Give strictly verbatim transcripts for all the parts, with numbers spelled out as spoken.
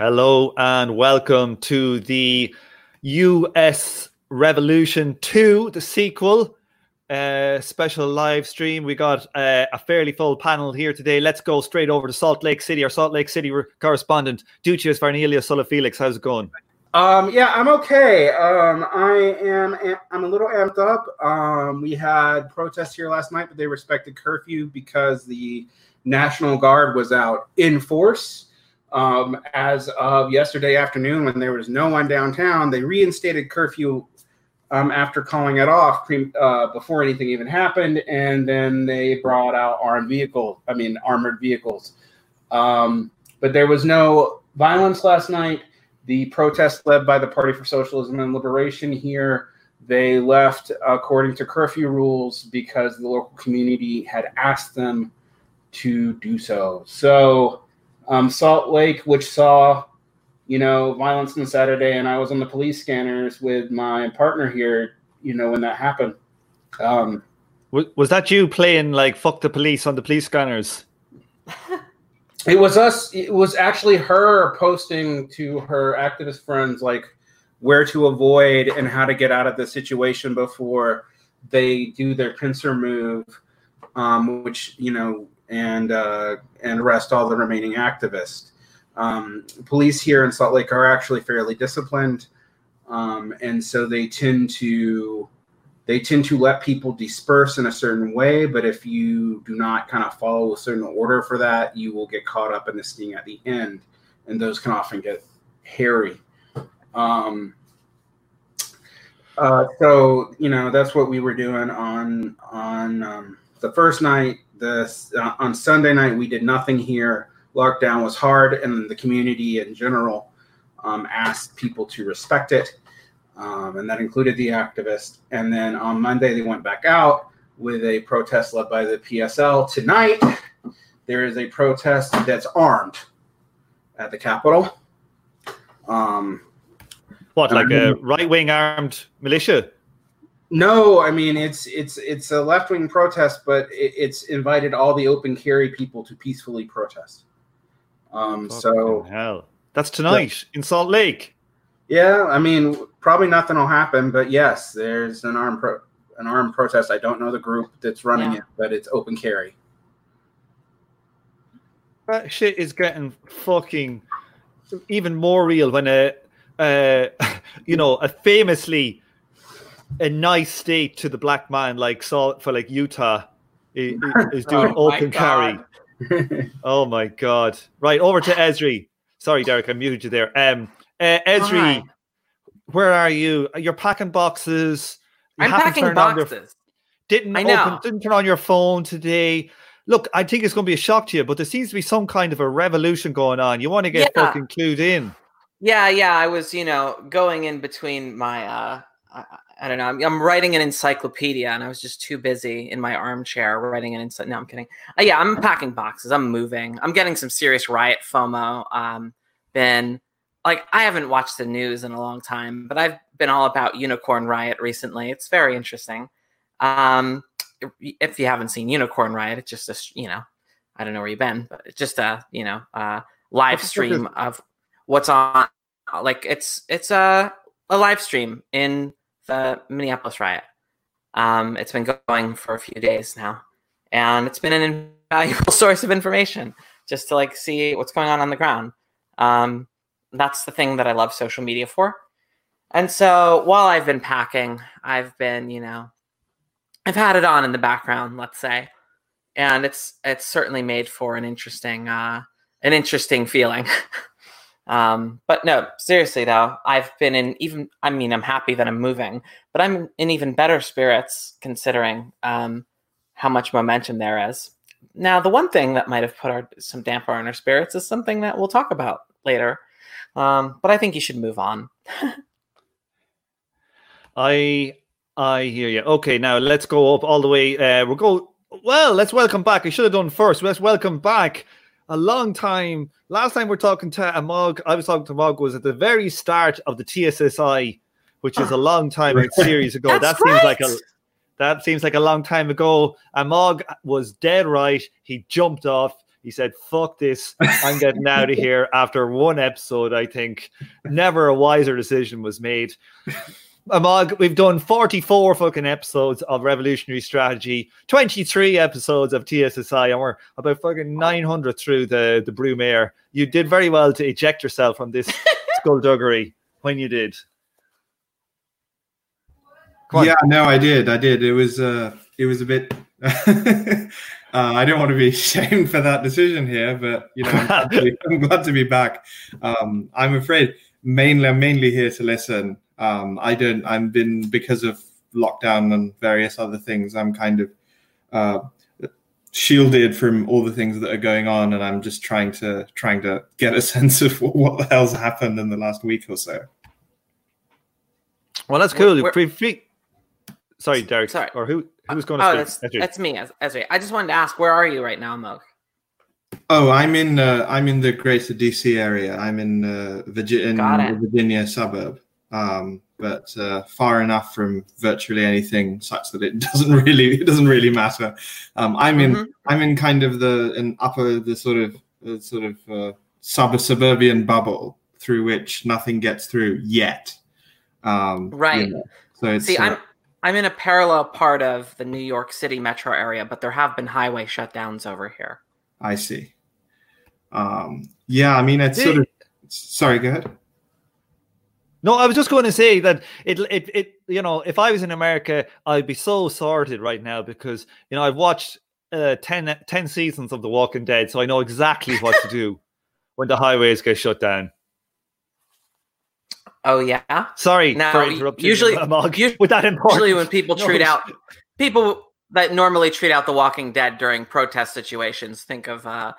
Hello and welcome to the U S Revolution two, the sequel, uh, special live stream. We got uh, a fairly full panel here today. Let's go straight over to Salt Lake City. Our Salt Lake City re- correspondent, Ducius Varnelius Sulla Felix. How's it going? Um, yeah, I'm okay. Um, I am. I'm a little amped up. Um, we had protests here last night, but they respected curfew because the National Guard was out in force. Um, as of yesterday afternoon, when there was no one downtown, they reinstated curfew um, after calling it off pre- uh, before anything even happened, and then they brought out armed vehicles. I mean, armored vehicles. Um, but there was no violence last night. The protests led by the Party for Socialism and Liberation here, they left according to curfew rules because the local community had asked them to do so. So um, Salt Lake, which saw, you know, violence on Saturday, and I was on the police scanners with my partner here, you know, when that happened. Um, was that you playing like fuck the police on the police scanners? It was us. It was actually her posting to her activist friends, like, where to avoid and how to get out of the situation before they do their pincer move, um, which, you know, and uh, and arrest all the remaining activists. Um, police here in Salt Lake are actually fairly disciplined, um, and so they tend to they tend to let people disperse in a certain way, but if you do not kind of follow a certain order for that, you will get caught up in the sting at the end, and those can often get hairy. Um, uh, so, you know, that's what we were doing on on um, the first night. The, uh, on Sunday night, we did nothing here. Lockdown was hard, and the community in general um, asked people to respect it. Um, and that included the activists. And then on Monday, they went back out with a protest led by the P S L. Tonight, there is a protest that's armed at the Capitol. Um, what, like I mean, a right-wing armed militia? No, I mean, it's it's it's a left-wing protest, but it, it's invited all the open carry people to peacefully protest. Um, so hell. That's tonight yeah. in Salt Lake. Yeah, I mean, probably nothing will happen, but yes, there's an armed pro- an armed protest. I don't know the group that's running yeah. it, but it's open carry. That shit is getting fucking even more real when a, a you know, a famously a nice state to the black man like Salt for like Utah is, is doing oh open carry. Oh my god! Right over to Esri. Sorry, Derek, I muted you there. Um. Uh, Ezri, Hi. Where are you? You're packing boxes. You I'm packing boxes. Your, didn't I know. Open, didn't turn on your phone today. Look, I think it's going to be a shock to you, but there seems to be some kind of a revolution going on. You want to get yeah. fucking clued in. Yeah, yeah. I was, you know, going in between my, uh, I, I don't know, I'm, I'm writing an encyclopedia, and I was just too busy in my armchair writing an encyclopedia. No, I'm kidding. Uh, yeah, I'm packing boxes. I'm moving. I'm getting some serious riot FOMO. Um, been... Like, I haven't watched the news in a long time, but I've been all about Unicorn Riot recently. It's very interesting. Um, if you haven't seen Unicorn Riot, it's just a, you know, I don't know where you've been, but it's just a, you know, uh, live stream of what's on. Like, it's it's a, a live stream in the Minneapolis riot. Um, it's been going for a few days now, and it's been an invaluable source of information just to, like, see what's going on on the ground. Um That's the thing that I love social media for. And so while I've been packing, I've been, you know, I've had it on in the background, let's say. And it's it's certainly made for an interesting uh, an interesting feeling. um, but no, seriously, though, I've been in even, I mean, I'm happy that I'm moving, but I'm in even better spirits considering um, how much momentum there is. Now, the one thing that might have put our, some damper on our spirits is something that we'll talk about later. Um, but I think you should move on. I I hear you. Okay, now let's go up all the way. Uh, we'll go. Well, let's welcome back. I should have done first. Let's welcome back. A long time. Last time we we're talking to Amog, I was talking to Amog was at the very start of the T S S I, which is a long time a series ago. That's that right. seems like a that seems like a long time ago. Amog was dead right. He jumped off. He said, fuck this, I'm getting out of here after one episode, I think. Never a wiser decision was made. Amog, we've done forty-four fucking episodes of Revolutionary Strategy, twenty-three episodes of T S S I, and we're about fucking nine hundred through the, the Brumaire. You did very well to eject yourself from this skullduggery when you did. Yeah, no, I did. I did. It was, uh, it was a bit... uh, I don't want to be shamed for that decision here, but you know, I'm, glad, to be, I'm glad to be back. Um, I'm afraid mainly I'm mainly here to listen. Um, I don't. I've been because of lockdown and various other things. I'm kind of uh, shielded from all the things that are going on, and I'm just trying to trying to get a sense of what the hell's happened in the last week or so. Well, that's cool. We're, we're, sorry, Derek. Sorry, or who? Who's going to oh, that's, that's me, Ezra. I just wanted to ask, where are you right now, Amog? Oh, I'm in uh, I'm in the greater D C area. I'm in uh, Virginia, the Virginia suburb, um, but uh, far enough from virtually anything such that it doesn't really it doesn't really matter. Um, I'm in mm-hmm. I'm in kind of the an upper the sort of uh, sort of uh, sub suburban bubble through which nothing gets through yet. Um, right. You know, so it's, see, uh, I'm. I'm in a parallel part of the New York City metro area, but there have been highway shutdowns over here. I see. Um, yeah, I mean, it's Dude. sort of... Sorry, go ahead. No, I was just going to say that it, it, it, you know, if I was in America, I'd be so sorted right now because, you know, I've watched uh, ten, ten seasons of The Walking Dead, so I know exactly what to do when the highways get shut down. Oh yeah. Sorry now, for interrupting. Usually, usually, with that usually when people treat no. out people that normally treat out the Walking Dead during protest situations, think of uh,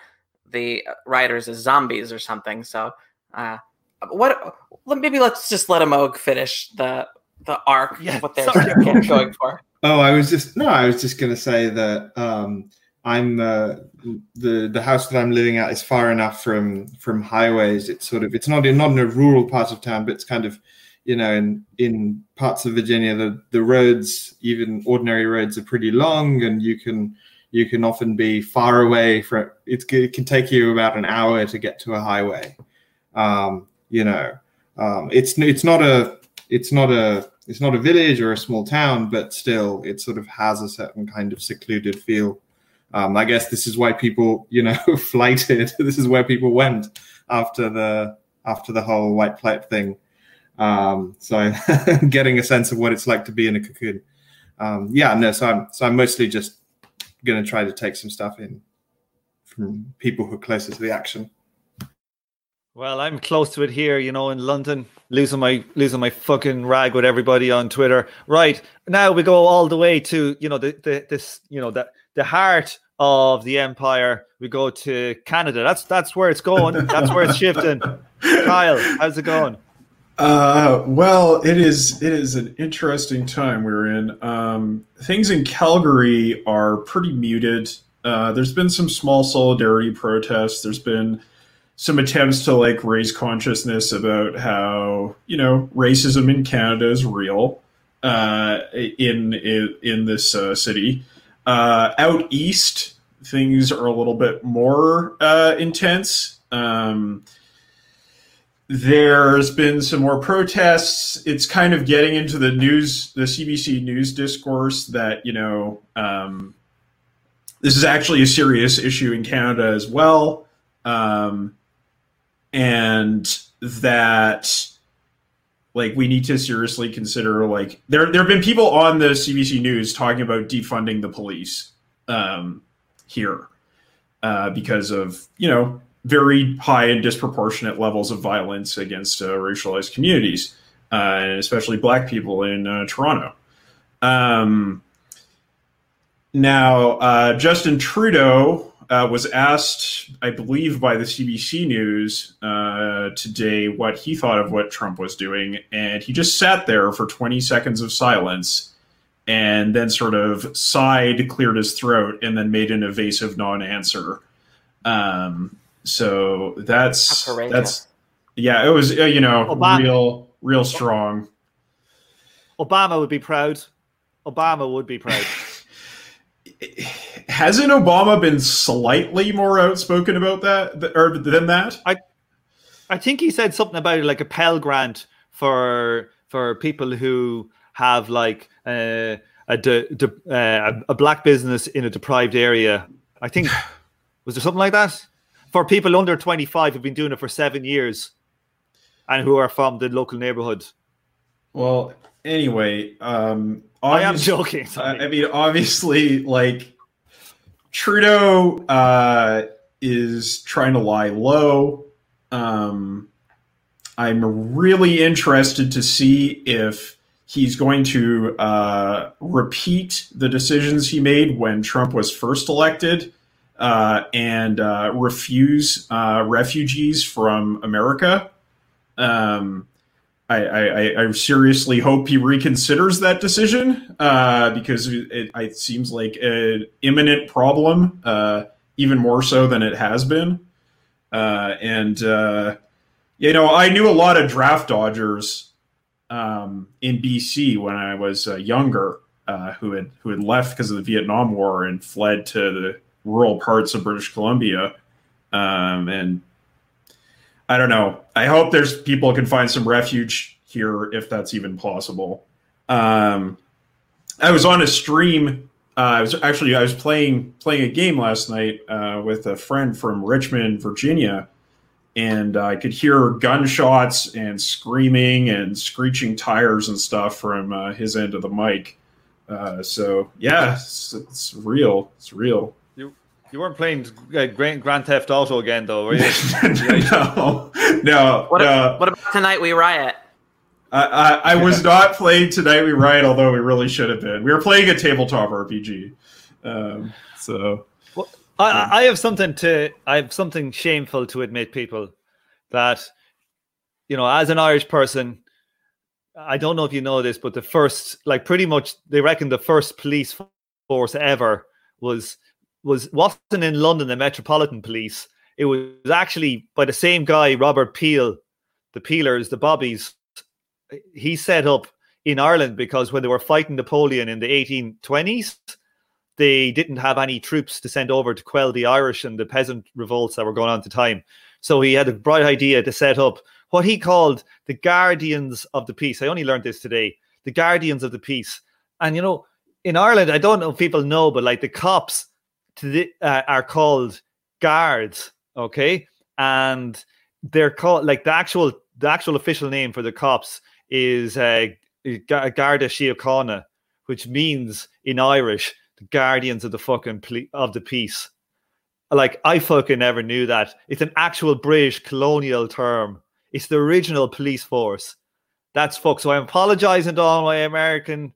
the rioters as zombies or something. So, uh, what? Maybe let's just let Amog finish the the arc. Yeah, of what they're going for. Oh, I was just no. I was just going to say that um, I'm uh, the the house that I'm living at is far enough from from highways. It's sort of it's not in not in a rural part of town, but it's kind of, you know, in in parts of Virginia the, the roads, even ordinary roads, are pretty long, and you can you can often be far away from it. It can take you about an hour to get to a highway. Um, you know, um, it's it's not a it's not a it's not a village or a small town, but still it sort of has a certain kind of secluded feel. Um, I guess this is why people, you know, flighted. This is where people went after the after the whole white flight thing. Um, so I'm getting a sense of what it's like to be in a cocoon. Um, yeah, no. So I'm so I'm mostly just going to try to take some stuff in from people who are closer to the action. Well, I'm close to it here, you know, in London, losing my losing my fucking rag with everybody on Twitter. Right now we go all the way to, you know, the, the this you know that. the heart of the empire. We go to Canada. That's that's where it's going. That's where it's shifting. Kyle, how's it going? Uh, well, it is it is an interesting time we're in. Um, things in Calgary are pretty muted. Uh, there's been some small solidarity protests. There's been some attempts to like raise consciousness about how, you know, racism in Canada is real uh, in, in in this uh, city. Uh, out east, things are a little bit more uh, intense. Um, there's been some more protests. It's kind of getting into the news, the C B C news discourse that, you know, um, this is actually a serious issue in Canada as well. Um, and that... Like, we need to seriously consider, like, there there have been people on the C B C News talking about defunding the police um, here uh, because of, you know, very high and disproportionate levels of violence against uh, racialized communities, uh, and especially black people in uh, Toronto. Um, now, uh, Justin Trudeau uh, was asked, I believe, by the C B C News uh, today what he thought of what Trump was doing. And he just sat there for twenty seconds of silence and then sort of sighed, cleared his throat, and then made an evasive non-answer. Um, so that's, that's, that's yeah, it was, uh, you know, Obama. real, real strong. Obama would be proud. Obama would be proud. Hasn't Obama been slightly more outspoken about that or than that? I, I think he said something about like a Pell Grant for for people who have like uh, a de, de, uh, a black business in a deprived area. I think was there something like that for people under twenty-five who've been doing it for seven years and who are from the local neighborhood. Well, anyway, um, I am joking. I, I mean, obviously, like Trudeau uh, is trying to lie low. Um, I'm really interested to see if he's going to uh, repeat the decisions he made when Trump was first elected uh, and uh, refuse uh, refugees from America. Um, I, I, I seriously hope he reconsiders that decision uh, because it, it seems like an imminent problem, uh, even more so than it has been. Uh, and, uh, you know, I knew a lot of draft dodgers um, in B C when I was uh, younger uh, who had who had left because of the Vietnam War and fled to the rural parts of British Columbia. Um, and I don't know. I hope there's people can find some refuge here if that's even possible. Um, I was on a stream. Uh, I was actually I was playing playing a game last night uh, with a friend from Richmond, Virginia, and uh, I could hear gunshots and screaming and screeching tires and stuff from uh, his end of the mic. Uh, so yeah, it's, it's real. It's real. You you weren't playing uh, Grand, Grand Theft Auto again, though, were you? no, no. What, uh, what about Tonight We Riot? I, I, I was not playing Tonight We Riot, although we really should have been. We were playing a tabletop R P G. Um, so, well, I, I have something to, I have something shameful to admit, people, that, you know, as an Irish person, I don't know if you know this, but the first, like, pretty much, they reckon the first police force ever was was wasn't in London, the Metropolitan Police. It was actually by the same guy, Robert Peel, the Peelers, the Bobbies. He set up in Ireland because when they were fighting Napoleon in the eighteen twenties, they didn't have any troops to send over to quell the Irish and the peasant revolts that were going on at the time. So he had a bright idea to set up what he called the Guardians of the Peace. I only learned this today, the Guardians of the Peace. And, you know, in Ireland, I don't know if people know, but like the cops to the, uh, are called guards, okay? And they're called, like the actual the actual official name for the cops is uh, Garda Síochána, which means in Irish, the guardians of the fucking ple- of the peace. Like, I fucking never knew that. It's an actual British colonial term. It's the original police force. That's fuck. So I'm apologizing to all my American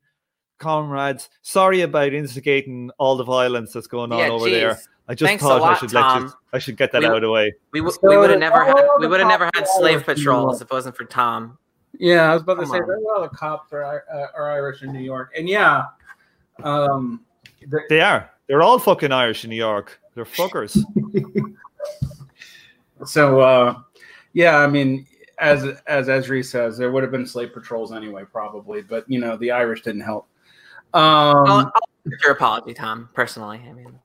comrades. Sorry about instigating all the violence that's going on yeah, over geez. there. I just Thanks thought lot, I should let you, I should get that we, out of the way. We, we, we would have never had we would have never had slave patrols if it wasn't for Tom. Yeah, I was about Come to say, there's a lot of cops are, uh, are Irish in New York. And yeah. Um, they are. They're all fucking Irish in New York. They're fuckers. so, uh, yeah, I mean, as as Esri says, there would have been slave patrols anyway, probably. But, you know, the Irish didn't help. Um, I'll, I'll give your apology, Tom, personally. I mean.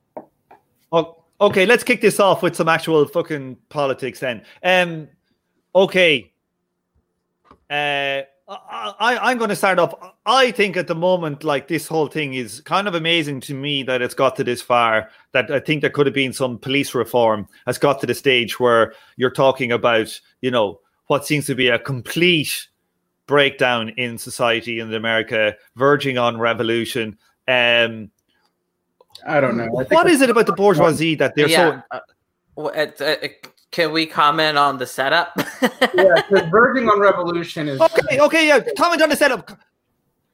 Oh, okay, let's kick this off with some actual fucking politics then. Um, okay. Uh, I, I'm going to start off. I think at the moment, like, this whole thing is kind of amazing to me that it's got to this far, that I think there could have been some police reform has got to the stage where you're talking about, you know, what seems to be a complete breakdown in society in America, verging on revolution. Um, I don't know. I what is it about the bourgeoisie that they're yeah. so... Uh, it, it, can we comment on the setup? yeah, verging on revolution is... Okay, okay, yeah. Comment on the setup.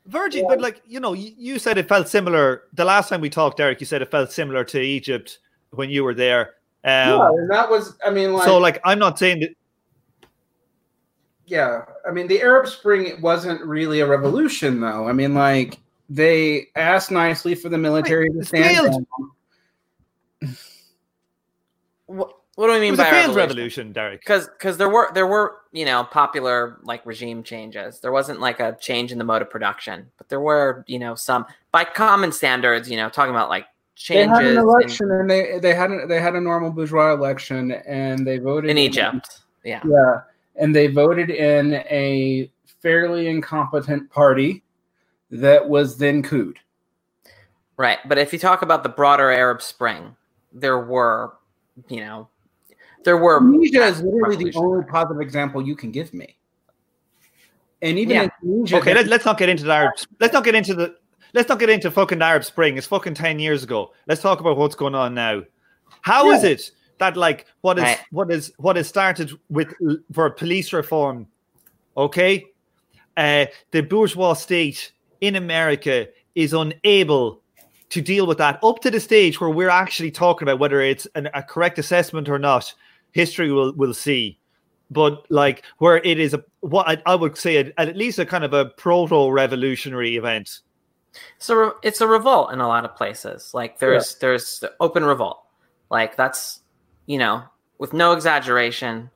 Verging, yeah. But like, you know, you, you said it felt similar. The last time we talked, Derek, you said it felt similar to Egypt when you were there. Um, yeah, and that was, I mean, like... So, like, I'm not saying that... Yeah, I mean, the Arab Spring wasn't really a revolution, though. I mean, like... They asked nicely for the military Wait, to stand down. What, what do I mean by a revolution? revolution, Derek? Because because there were there were you know popular like regime changes. There wasn't like a change in the mode of production, but there were you know some by common standards. You know, talking about like changes. They had an election, and, and they they had a, they had a normal bourgeois election, and they voted in Egypt. In, yeah, yeah, and they voted in a fairly incompetent party that was then couped. Right, but if you talk about the broader Arab Spring, there were, you know, there were. Tunisia is literally the only positive example you can give me. And even yeah. in Tunisia, okay, let, let's not get into the Arab. Let's not get into the. Let's not get into fucking Arab Spring. It's fucking ten years ago. Let's talk about what's going on now. How yeah. is it that like what is right. what is what is started with for police reform? Okay, uh, the bourgeois state in America is unable to deal with that up to the stage where we're actually talking about whether it's an, a correct assessment or not. History will will see. But like where it is a what I, I would say a, at least a kind of a proto-revolutionary event. So it's a revolt in a lot of places. Like there's yeah. there's open revolt. Like that's, you know, with no exaggeration,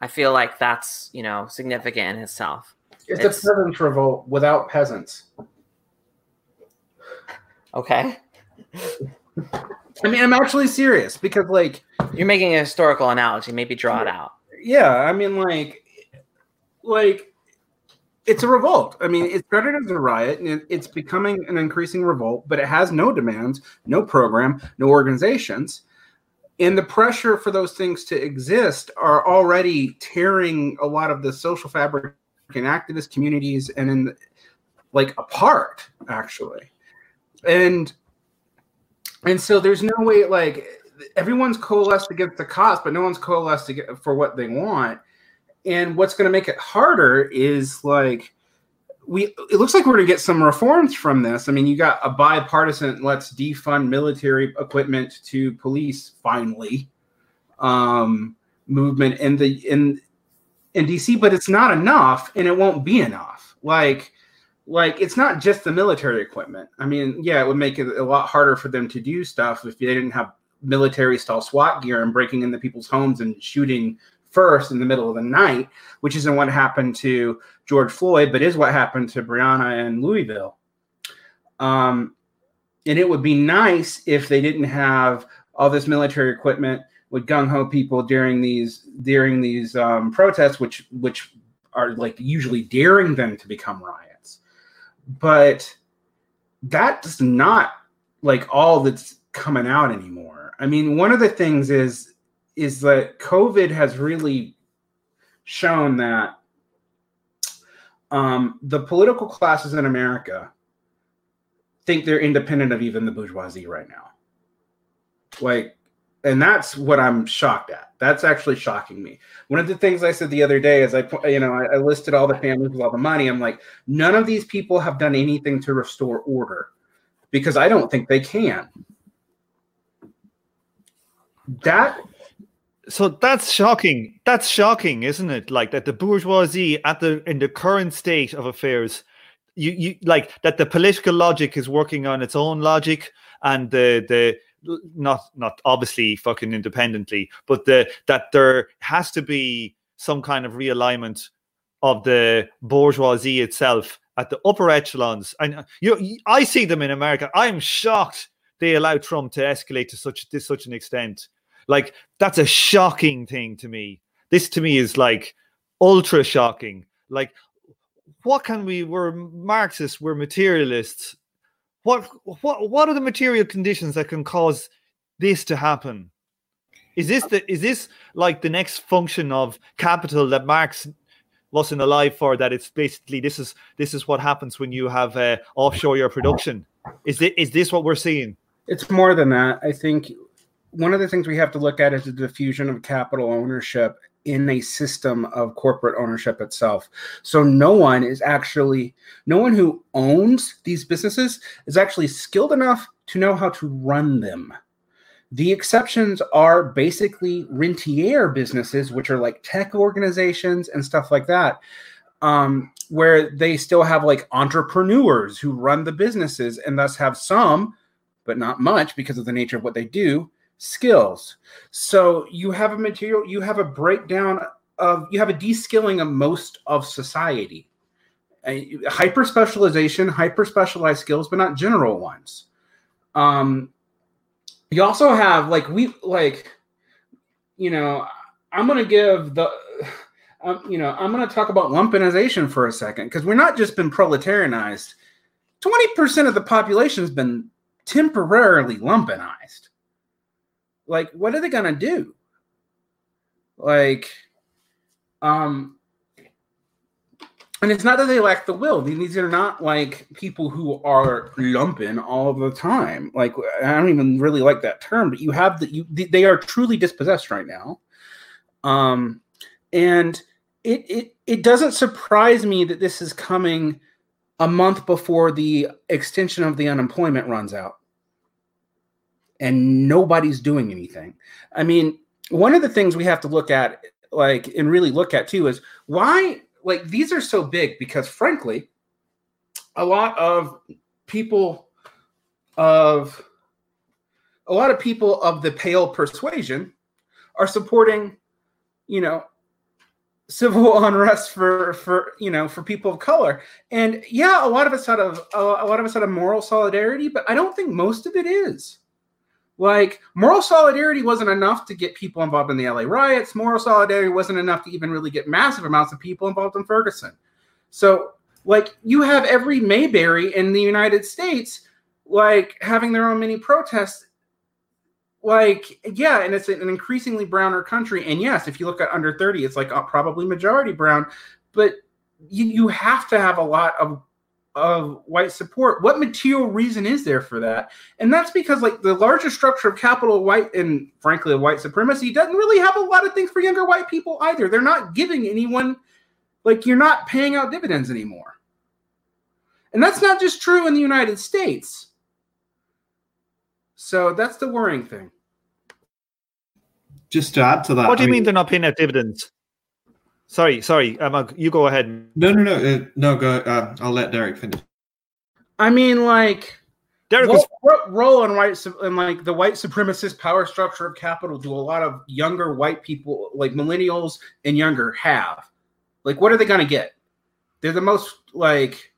I feel like that's, you know, significant in itself. It's, it's a peasants' revolt without peasants. Okay. I mean, I'm actually serious because like you're making a historical analogy. Maybe draw it out. Yeah, I mean, like, like. It's a revolt. I mean, it started as a riot, and it's becoming an increasing revolt, but it has no demands, no program, no organizations. And the pressure for those things to exist are already tearing a lot of the social fabric and activist communities and in like apart, actually. And and so there's no way, like, everyone's coalesced against the cause, but no one's coalesced for what they want. And what's going to make it harder is like we. It looks like we're going to get some reforms from this. I mean, you got a bipartisan. Let's defund military equipment to police. Finally, um, movement in the in in D C, but it's not enough, and it won't be enough. Like, like it's not just the military equipment. I mean, yeah, it would make it a lot harder for them to do stuff if they didn't have military-style SWAT gear and breaking into people's homes and shooting. First in the middle of the night, which isn't what happened to George Floyd, but is what happened to Breonna and Louisville. Um, and it would be nice if they didn't have all this military equipment with gung-ho people during these during these um, protests, which which are like usually daring them to become riots. But that's not like all that's coming out anymore. I mean, one of the things is. is that COVID has really shown that um, the political classes in America think they're independent of even the bourgeoisie right now. Like, and that's what I'm shocked at. That's actually shocking me. One of the things I said the other day is I, you know, I, I listed all the families with all the money. I'm like, none of these people have done anything to restore order because I don't think they can. That... So that's shocking. That's shocking, isn't it? Like that the bourgeoisie at the in the current state of affairs, you, you like that the political logic is working on its own logic, and the the not not obviously fucking independently, but the that there has to be some kind of realignment of the bourgeoisie itself at the upper echelons. And you, I see them in America. I'm shocked they allow Trump to escalate to such to such an extent. Like, that's a shocking thing to me. This to me is like ultra shocking. Like, what can we, we're Marxists, we're materialists. What what what are the material conditions that can cause this to happen? Is this the is this like the next function of capital that Marx wasn't alive for? That it's basically this is this is what happens when you have uh, offshore your production. Is this, is this what we're seeing? It's more than that, I think. One of the things we have to look at is the diffusion of capital ownership in a system of corporate ownership itself. So no one is actually, no one who owns these businesses is actually skilled enough to know how to run them. The exceptions are basically rentier businesses, which are like tech organizations and stuff like that, um, where they still have like entrepreneurs who run the businesses and thus have some, but not much because of the nature of what they do, skills. So you have a material, you have a breakdown of, you have a de-skilling of most of society. Hyper-specialization, hyper-specialized skills, but not general ones. Um, You also have, like, we, like, you know, I'm going to give the, um, you know, I'm going to talk about lumpenization for a second, because we're not just been proletarianized. twenty percent of the population has been temporarily lumpenized. Like, what are they going to do? Like, um, and it's not that they lack the will. These are not, like, people who are lumpen all the time. Like, I don't even really like that term, but you have the, you, they are truly dispossessed right now. Um, and it, it, it doesn't surprise me that this is coming a month before the extension of the unemployment runs out. And nobody's doing anything. I mean, one of the things we have to look at, like, and really look at too, is why, like, these are so big because, frankly, a lot of people of a lot of people of the pale persuasion are supporting, you know, civil unrest for, for, you know, for people of color. And yeah, a lot of it's out of a lot of it's out of moral solidarity, but I don't think most of it is. Like, moral solidarity wasn't enough to get people involved in the L A riots. Moral solidarity wasn't enough to even really get massive amounts of people involved in Ferguson. So, like, you have every Mayberry in the United States, like, having their own mini protests. Like, yeah, and it's an increasingly browner country. And yes, if you look at under thirty, it's, like, probably majority brown. But you, you have to have a lot of of white support. What material reason is there for that? And that's because, like, the larger structure of capital white and, frankly, white supremacy doesn't really have a lot of things for younger white people either. They're not giving anyone, like, you're not paying out dividends anymore. And that's not just true in the United States. So that's the worrying thing. Just to add to that. What do you I mean, mean they're not paying out dividends? Sorry, sorry, um, you go ahead. No, no, no, uh, no, go, uh, I'll let Derek finish. I mean, like, Derek what, was... what role in, white, in, like, the white supremacist power structure of capital do a lot of younger white people, like millennials and younger, have? Like, what are they going to get? They're the most, like,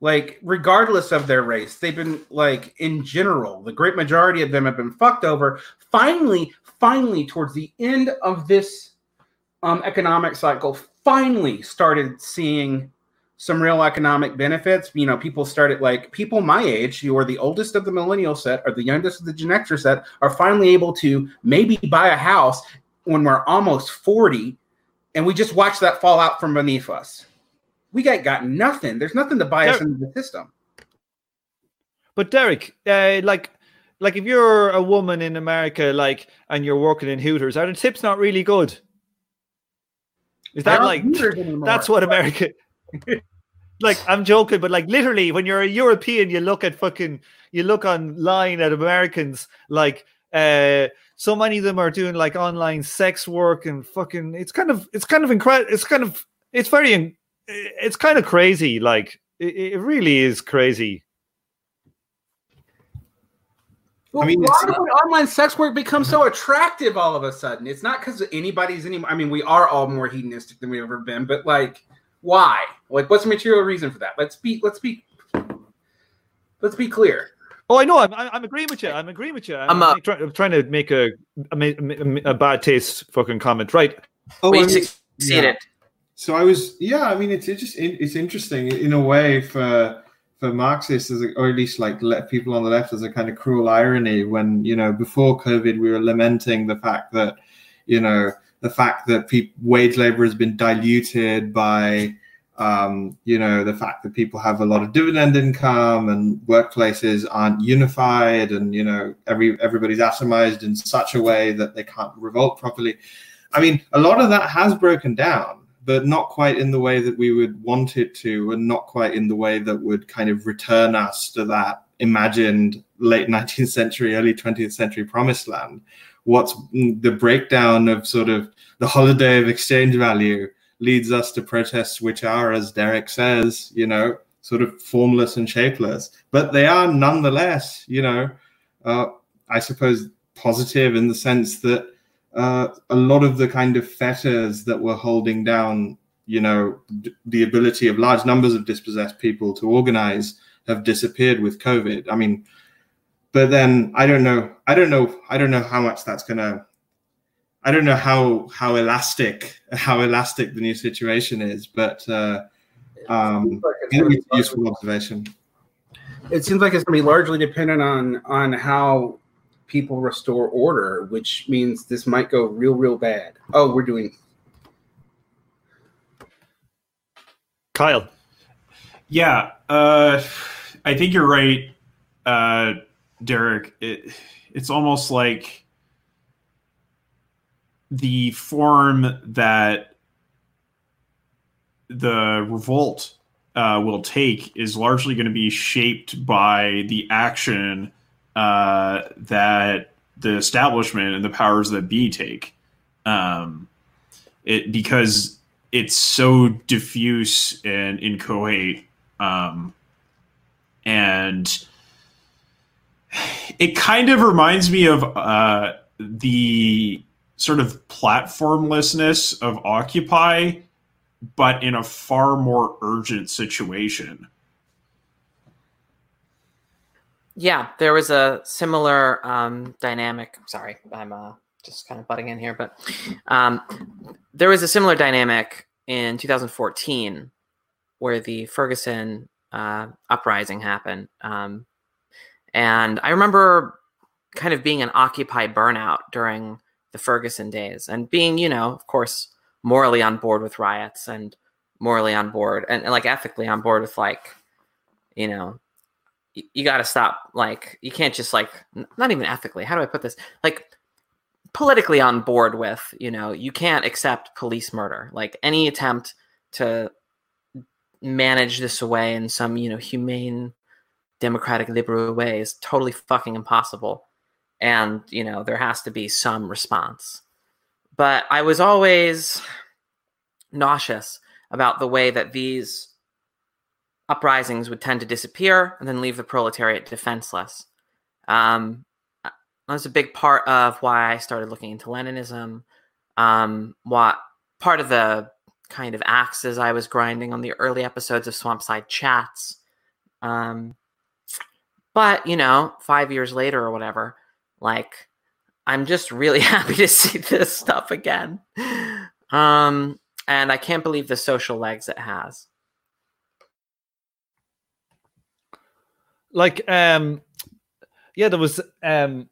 like, regardless of their race, they've been, like, in general, the great majority of them have been fucked over. Finally, finally, towards the end of this Um, economic cycle, finally started seeing some real economic benefits. You know, people started, like, people my age, who are the oldest of the millennial set or the youngest of the Gen Xer set, are finally able to maybe buy a house when we're almost forty, and we just watch that fall out from beneath us. We got got nothing. There's nothing to buy us into the system. But Derek, uh, like, like if you're a woman in America, like, and you're working in Hooters, are the tips not really good? Is that, like, that's what America, like, I'm joking, but, like, literally when you're a European, you look at fucking, you look online at Americans, like, uh, so many of them are doing, like, online sex work and fucking, it's kind of, it's kind of incredible. It's kind of, it's very, it's kind of crazy. Like, it, it really is crazy. Well, I mean, why would online sex work become so attractive all of a sudden? It's not because anybody's any. I mean, we are all more hedonistic than we've ever been, but, like, why? Like, what's the material reason for that? Let's be, let's be, let's be clear. Oh, I know. I'm, I'm agreeing with you. I'm agreeing with you. I'm, I'm, try, I'm trying to make a, a a bad taste fucking comment, right? Oh, we I mean, succeeded. Yeah. So I was, yeah. I mean, it's it's just it's interesting in a way for. For Marxists, as a, or at least, like, let people on the left, as a kind of cruel irony when, you know, before COVID, we were lamenting the fact that, you know, the fact that pe- wage labor has been diluted by, um, you know, the fact that people have a lot of dividend income and workplaces aren't unified and, you know, every everybody's atomized in such a way that they can't revolt properly. I mean, a lot of that has broken down, but not quite in the way that we would want it to, and not quite in the way that would kind of return us to that imagined late nineteenth century, early twentieth century promised land. What's the breakdown of sort of the holiday of exchange value leads us to protests which are, as Derek says, you know, sort of formless and shapeless, but they are nonetheless, you know, uh, I suppose positive in the sense that Uh, a lot of the kind of fetters that were holding down, you know, d- the ability of large numbers of dispossessed people to organize have disappeared with COVID. I mean, But then I don't know. I don't know. I don't know how much that's gonna. I don't know how how elastic how elastic the new situation is. But uh, um, it would be a useful observation. It seems like it's going to be largely dependent on on how people restore order, which means this might go real, real bad. Oh, we're doing Kyle. Yeah, uh, I think you're right, uh, Derek. It, it's almost like the form that the revolt Uh, will take is largely going to be shaped by the action uh, that the establishment and the powers that be take. Um, it because it's so diffuse and inchoate, um, and it kind of reminds me of uh, the sort of platformlessness of Occupy, but in a far more urgent situation. Yeah, there was a similar um, dynamic. Sorry, I'm uh, just kind of butting in here, but um, there was a similar dynamic in two thousand fourteen where the Ferguson uh, uprising happened. Um, and I remember kind of being an Occupy burnout during the Ferguson days and being, you know, of course, morally on board with riots and morally on board and, and like ethically on board with like, you know, you, you got to stop. Like, you can't just like, n- not even ethically. How do I put this? Like politically on board with, you know, you can't accept police murder. Like any attempt to manage this away in some, you know, humane, democratic, liberal way is totally fucking impossible. And, you know, there has to be some response. But I was always nauseous about the way that these uprisings would tend to disappear and then leave the proletariat defenseless. Um, that was a big part of why I started looking into Leninism, um, what part of the kind of axes I was grinding on the early episodes of Swampside Chats. Um, but, you know, five years later or whatever, like, I'm just really happy to see this stuff again. Um, and I can't believe the social legs it has. Like, um, yeah, there was, um,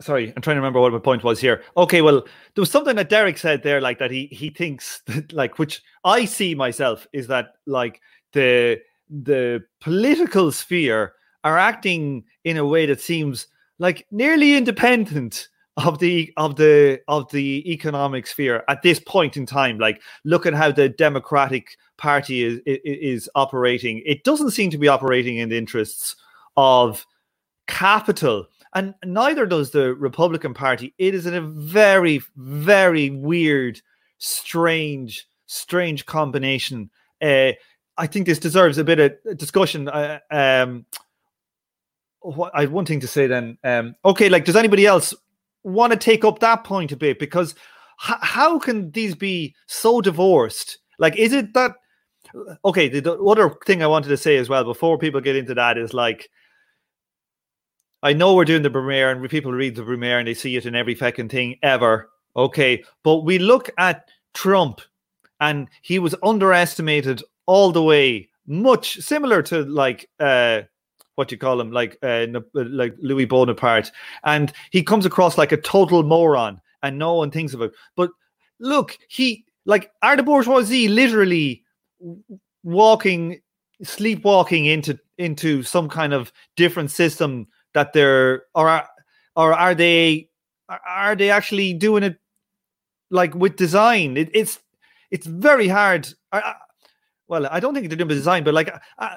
sorry, I'm trying to remember what my point was here. Okay, well, there was something that Derek said there, like that he, he thinks that, like, which I see myself is that like the, the political sphere are acting in a way that seems like nearly independent of the of the of the economic sphere at this point in time. Like, look at how the Democratic Party is is, is operating. It doesn't seem to be operating in the interests of capital, and neither does the Republican Party. It is in a very, very weird, strange, strange combination. Uh, I think this deserves a bit of discussion. Uh, um, What I one thing to say then. Um, okay, like, does anybody else want to take up that point a bit? Because h- how can these be so divorced? Like, is it that? Okay, the, the other thing I wanted to say as well before people get into that is like, I know we're doing the Brumaire and people read the Brumaire and they see it in every fucking thing ever. Okay, but we look at Trump and he was underestimated all the way, much similar to like, uh, what do you call him, like uh, like Louis Bonaparte. And he comes across like a total moron and no one thinks of it. But look, he, like, are the bourgeoisie literally walking, sleepwalking into into some kind of different system that they're, or, or are they, are they actually doing it like with design? It, it's, it's very hard. I, I, well, I don't think they're doing it with design, but like, I,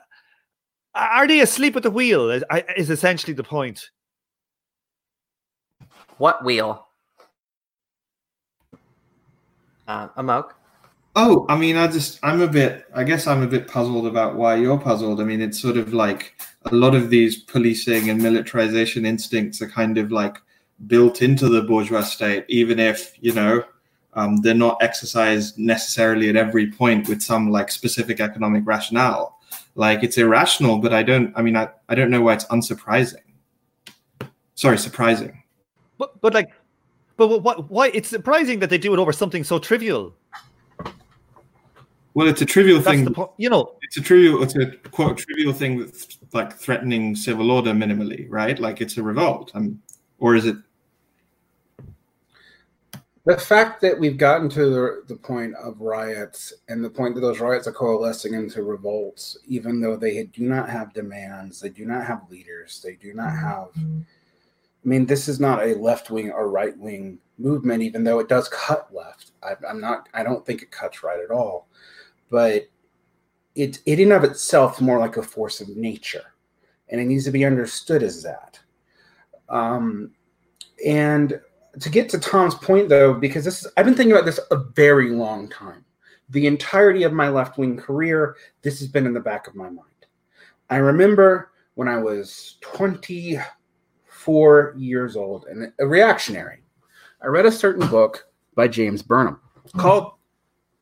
are they asleep at the wheel? Is, is essentially the point. What wheel? Uh, Amog? Oh, I mean, I just, I'm a bit, I guess I'm a bit puzzled about why you're puzzled. I mean, it's sort of like a lot of these policing and militarization instincts are kind of like built into the bourgeois state, even if, you know, um, they're not exercised necessarily at every point with some like specific economic rationale. Like, it's irrational, but I don't, I mean, I, I don't know why it's unsurprising. sorry, surprising. But but like, but what? Why it's surprising that they do it over something so trivial. Well, it's a trivial That's thing. The po- you know, it's a trivial, it's a quote trivial thing that's like threatening civil order minimally, right? Like it's a revolt, um, or is it? The fact that we've gotten to the, the point of riots and the point that those riots are coalescing into revolts, even though they do not have demands, they do not have leaders, they do not have, I mean, this is not a left-wing or right-wing movement, even though it does cut left. I, I'm not, I don't think it cuts right at all, but it, it in and of itself is more like a force of nature, and it needs to be understood as that. Um, and... To get to Tom's point, though, because this is, I've been thinking about this a very long time. The entirety of my left-wing career, this has been in the back of my mind. I remember when I was twenty-four years old and a reactionary, I read a certain book by James Burnham called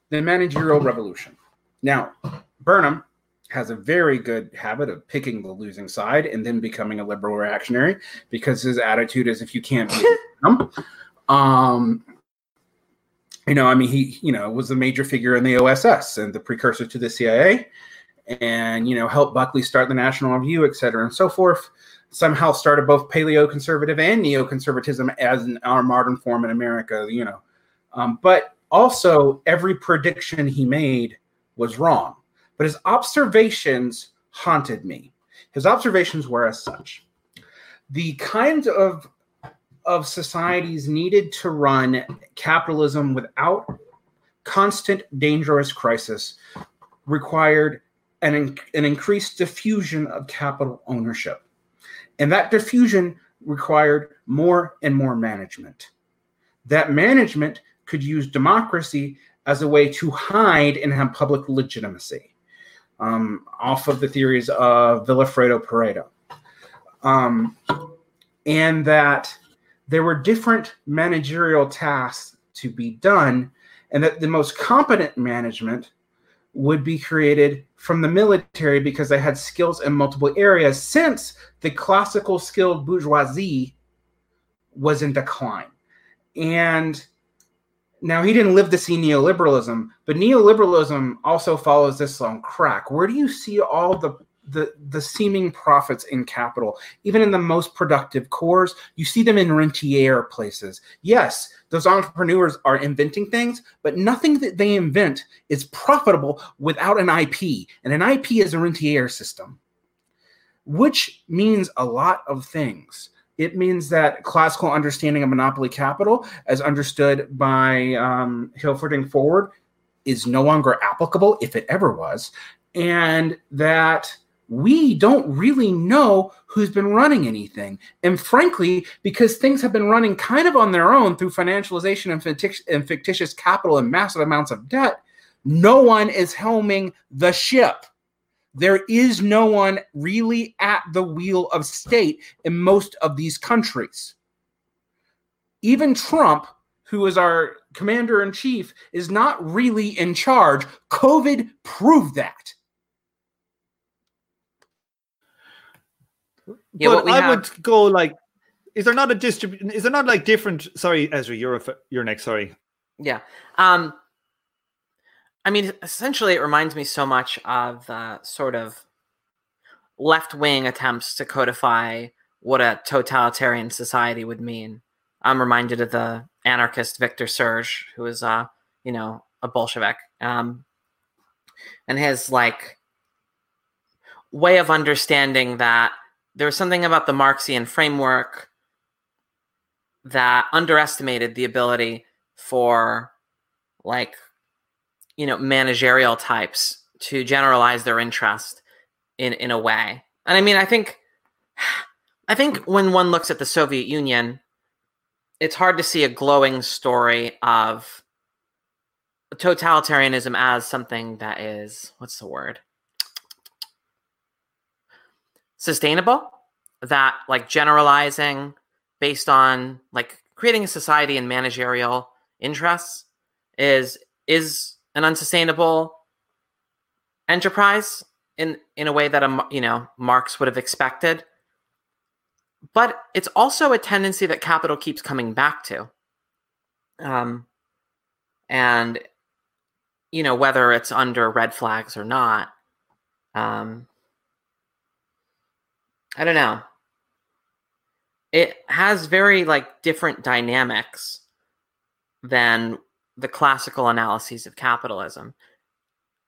The Managerial Revolution. Now, Burnham has a very good habit of picking the losing side and then becoming a liberal reactionary because his attitude is if you can't beat them. Um, you know, I mean, he, you know, was a major figure in the O S S and the precursor to the C I A and, you know, helped Buckley start the National Review, et cetera, and so forth. Somehow started both paleoconservative and neoconservatism as in our modern form in America, you know. Um, but also every prediction he made was wrong. But his observations haunted me. His observations were as such. The kinds of, of societies needed to run capitalism without constant dangerous crisis required an, an increased diffusion of capital ownership. And that diffusion required more and more management. That management could use democracy as a way to hide and have public legitimacy. Um, off of the theories of Vilafredo Pareto. Um, and that there were different managerial tasks to be done, and that the most competent management would be created from the military because they had skills in multiple areas, since the classical skilled bourgeoisie was in decline. And now, he didn't live to see neoliberalism, but neoliberalism also follows this long crack. Where do you see all the, the the seeming profits in capital? Even in the most productive cores, you see them in rentier places. Yes, those entrepreneurs are inventing things, but nothing that they invent is profitable without an I P. And an I P is a rentier system, which means a lot of things. It means that classical understanding of monopoly capital, as understood by um, Hilford and Forward, is no longer applicable, if it ever was, and that we don't really know who's been running anything. And frankly, because things have been running kind of on their own through financialization and, ficti- and fictitious capital and massive amounts of debt, no one is helming the ship. There is no one really at the wheel of state in most of these countries. Even Trump, who is our commander in chief, is not really in charge. COVID proved that. Yeah, but I have... would go like, is there not a distribution? Is there not like different? Sorry, Ezra, you're a, you're next. Sorry. Yeah. Um. I mean, essentially, it reminds me so much of uh, sort of left-wing attempts to codify what a totalitarian society would mean. I'm reminded of the anarchist Victor Serge, who is, uh, you know, a Bolshevik. Um, and his, like, way of understanding that there was something about the Marxian framework that underestimated the ability for, like, you know, managerial types to generalize their interest in, in a way. And I mean, I think, I think when one looks at the Soviet Union, it's hard to see a glowing story of totalitarianism as something that is, what's the word? Sustainable, that like generalizing based on like creating a society and managerial interests is, is, an unsustainable enterprise in in a way that a, you know, Marx would have expected. But it's also a tendency that capital keeps coming back to. Um, and, you know, whether it's under red flags or not, um, I don't know. It has very, like, different dynamics than the classical analyses of capitalism.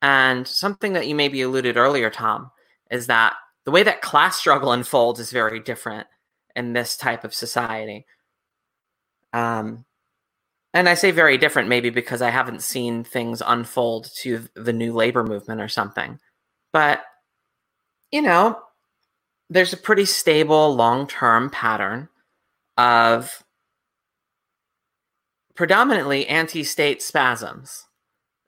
And something that you maybe alluded earlier, Tom, is that the way that class struggle unfolds is very different in this type of society. Um, and I say very different maybe because I haven't seen things unfold to the new labor movement or something. But, you know, there's a pretty stable long-term pattern of predominantly anti-state spasms,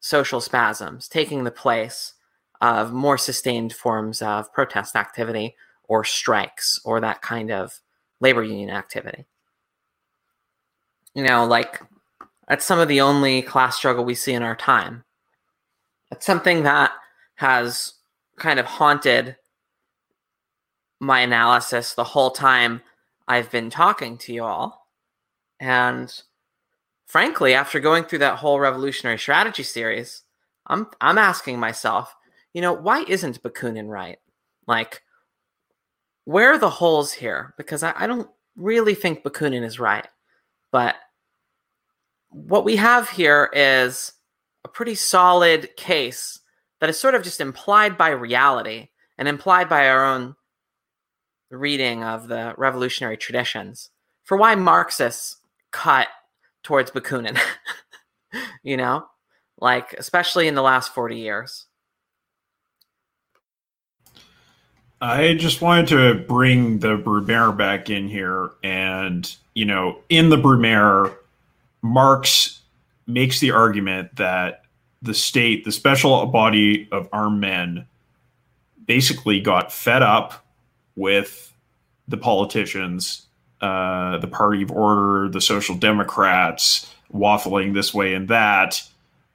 social spasms, taking the place of more sustained forms of protest activity or strikes or that kind of labor union activity. You know, like, that's some of the only class struggle we see in our time. It's something that has kind of haunted my analysis the whole time I've been talking to you all. And frankly, after going through that whole Revolutionary Strategy series, I'm I'm asking myself, you know, why isn't Bakunin right? Like, where are the holes here? Because I, I don't really think Bakunin is right. But what we have here is a pretty solid case that is sort of just implied by reality and implied by our own reading of the revolutionary traditions for why Marxists cut towards Bakunin, you know, like, especially in the last forty years. I just wanted to bring the Brumaire back in here. And, you know, in the Brumaire, Marx makes the argument that the state, the special body of armed men, basically got fed up with the politicians, uh, the Party of Order, the Social Democrats, waffling this way and that,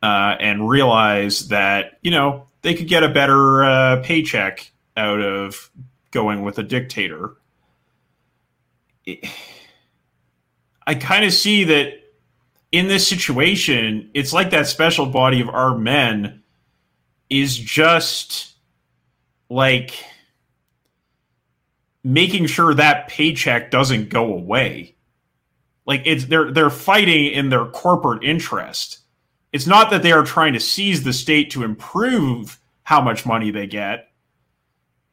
uh, and realized that, you know, they could get a better uh, paycheck out of going with a dictator. It, I kind of see that in this situation, it's like that special body of armed men is just like making sure that paycheck doesn't go away. Like, it's they're they're fighting in their corporate interest. It's not that they are trying to seize the state to improve how much money they get.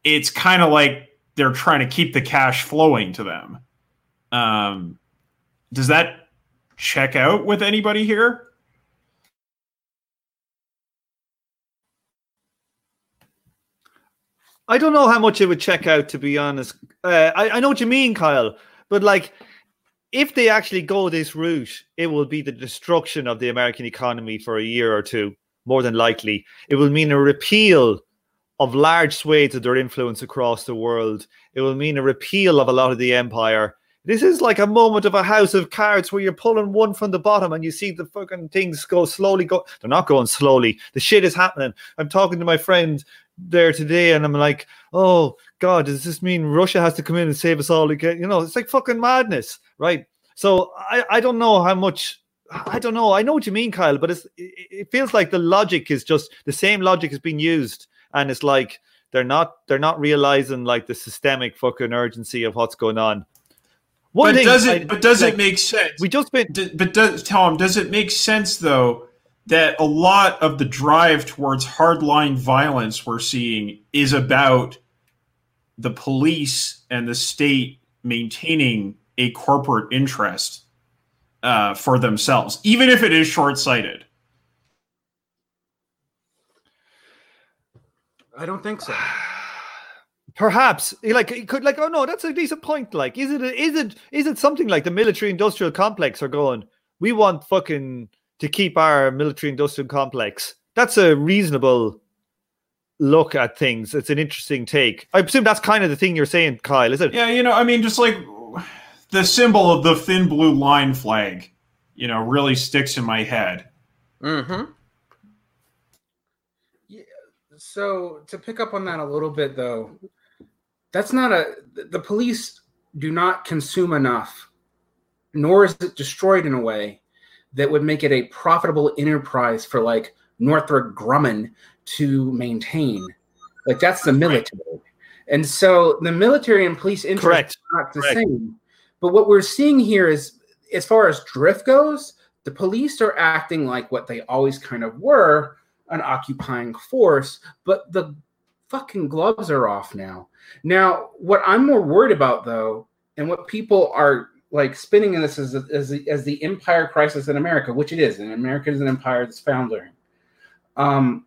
It's kind of like they're trying to keep the cash flowing to them. Um, does that check out with anybody here? I don't know how much it would check out, to be honest. Uh, I, I know what you mean, Kyle. But, like, if they actually go this route, it will be the destruction of the American economy for a year or two, more than likely. It will mean a repeal of large swathes of their influence across the world. It will mean a repeal of a lot of the empire. This is like a moment of a house of cards where you're pulling one from the bottom and you see the fucking things go slowly. Go, they're not going slowly. The shit is happening. I'm talking to my friend there today and I'm like, oh, God, does this mean Russia has to come in and save us all again? You know, it's like fucking madness, right? So I, I don't know how much... I don't know. I know what you mean, Kyle, but it's, it feels like the logic is just... The same logic is being used and it's like they're not they're not realizing like the systemic fucking urgency of what's going on. One but, thing, does it, I, but does like, it make sense? We just been, do, but does, Tom, does it make sense, though, that a lot of the drive towards hardline violence we're seeing is about the police and the state maintaining a corporate interest uh, for themselves, even if it is short-sighted? I don't think so. Perhaps, like, it could, like, oh no, that's a decent point. Like, is it, is it, is it something like the military-industrial complex are going, we want fucking to keep our military-industrial complex? That's a reasonable look at things. It's an interesting take. I presume that's kind of the thing you're saying, Kyle, is it? Yeah, you know, I mean, just like the symbol of the thin blue line flag, you know, really sticks in my head. Mm-hmm. Yeah, so to pick up on that a little bit, though. That's not a, the police do not consume enough, nor is it destroyed in a way that would make it a profitable enterprise for like Northrop Grumman to maintain. Like that's the military. Right. And so the military and police interests Correct. Are not the Correct. Same. But what we're seeing here is, as far as drift goes, the police are acting like what they always kind of were, an occupying force, but the fucking gloves are off now. Now, what I'm more worried about, though, and what people are like spinning in this as, a, as, a, as the empire crisis in America, which it is, and America is an empire that's foundering. Um,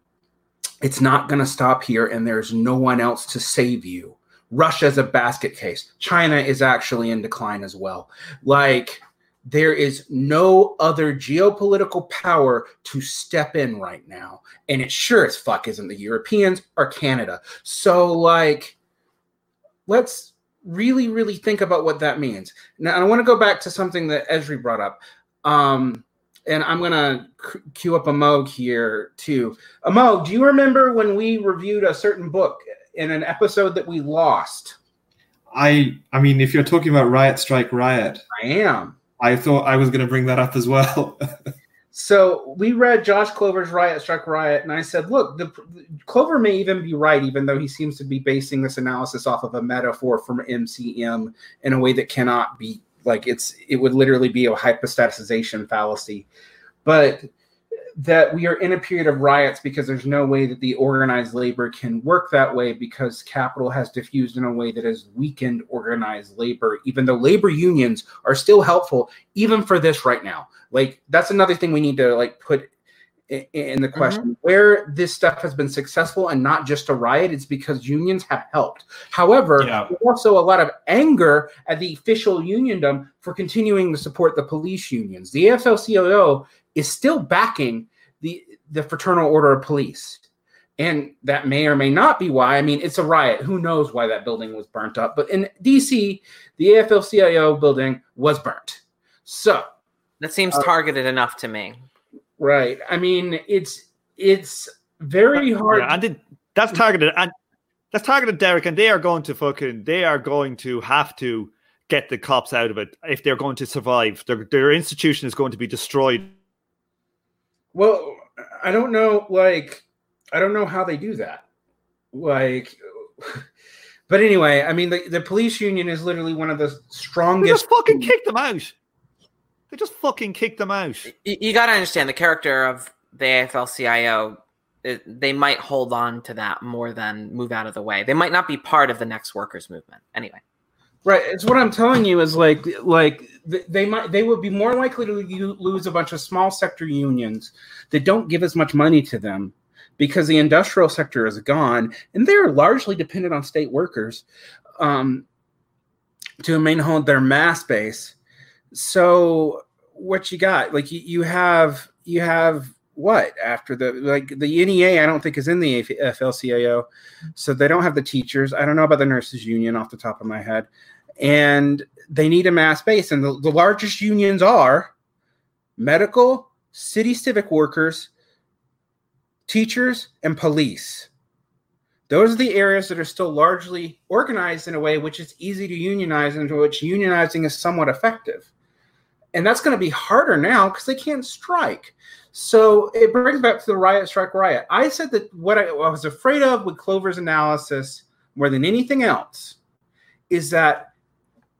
it's not going to stop here, and there's no one else to save you. Russia's a basket case. China is actually in decline as well. Like, there is no other geopolitical power to step in right now. And it sure as fuck isn't the Europeans or Canada. So, like, let's really, really think about what that means. Now, I want to go back to something that Esri brought up. Um, and I'm going to c- queue up Amog here, too. Amog, do you remember when we reviewed a certain book in an episode that we lost? I I mean, if you're talking about Riot Strike Riot. I am. I thought I was going to bring that up as well. So we read Josh Clover's Riot Strike Riot, and I said, look, the, Clover may even be right, even though he seems to be basing this analysis off of a metaphor from M C M in a way that cannot be, like, it's it would literally be a hypostatization fallacy. But that we are in a period of riots because there's no way that the organized labor can work that way because capital has diffused in a way that has weakened organized labor, even though labor unions are still helpful, even for this right now. Like, that's another thing we need to, like, put in, in the question. Mm-hmm. Where this stuff has been successful and not just a riot, it's because unions have helped. However, yeah. there's also a lot of anger at the official uniondom for continuing to support the police unions. The A F L C I O is still backing the the Fraternal Order of Police. And that may or may not be why. I mean, it's a riot. Who knows why that building was burnt up? But in D C, the A F L C I O building was burnt. So that seems uh, targeted enough to me. Right. I mean, it's it's very hard. Yeah, and it, that's targeted. And that's targeted, Derek. And they are going to fucking. They are going to have to get the cops out of it if they're going to survive. Their their institution is going to be destroyed. Well, I don't know, like, I don't know how they do that. Like, but anyway, I mean, the, the police union is literally one of the strongest. They just fucking kicked them out. They just fucking kicked them out. You, you got to understand the character of the A F L C I O. It, they might hold on to that more than move out of the way. They might not be part of the next workers' movement. Anyway. Right, it's what I'm telling you is like, like they might, they would be more likely to lose a bunch of small sector unions that don't give as much money to them because the industrial sector is gone and they're largely dependent on state workers um, to maintain their mass base. So what you got? Like you, you have, you have what after the like the N E A? I don't think is in the A F L C I O, so they don't have the teachers. I don't know about the nurses union off the top of my head, and they need a mass base. And the, the largest unions are medical, city civic workers, teachers, and police. Those are the areas that are still largely organized in a way which is easy to unionize, and which unionizing is somewhat effective. And that's going to be harder now because they can't strike. So it brings back to the riot, strike, riot. I said that what I, I was afraid of with Clover's analysis more than anything else is that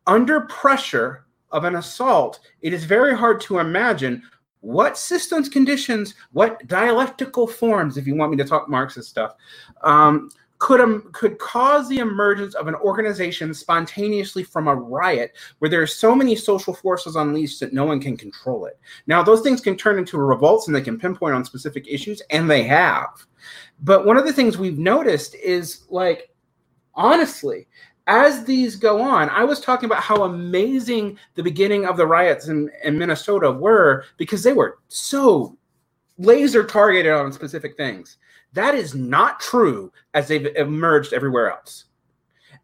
under pressure of an assault, it is very hard to imagine what systems, conditions, what dialectical forms, if you want me to talk Marxist stuff, um, could um, could cause the emergence of an organization spontaneously from a riot where there are so many social forces unleashed that no one can control it. Now, those things can turn into revolts and they can pinpoint on specific issues, and they have. But one of the things we've noticed is, like, honestly, as these go on, I was talking about how amazing the beginning of the riots in, in Minnesota were because they were so laser targeted on specific things. That is not true as they've emerged everywhere else.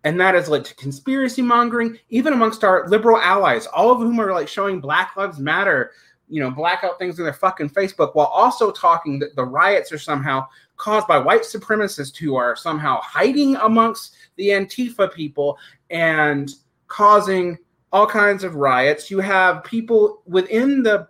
And that has led to conspiracy mongering, even amongst our liberal allies, all of whom are like showing Black Lives Matter, you know, blackout things in their fucking Facebook, while also talking that the riots are somehow caused by white supremacists who are somehow hiding amongst the Antifa people and causing all kinds of riots. You have people within the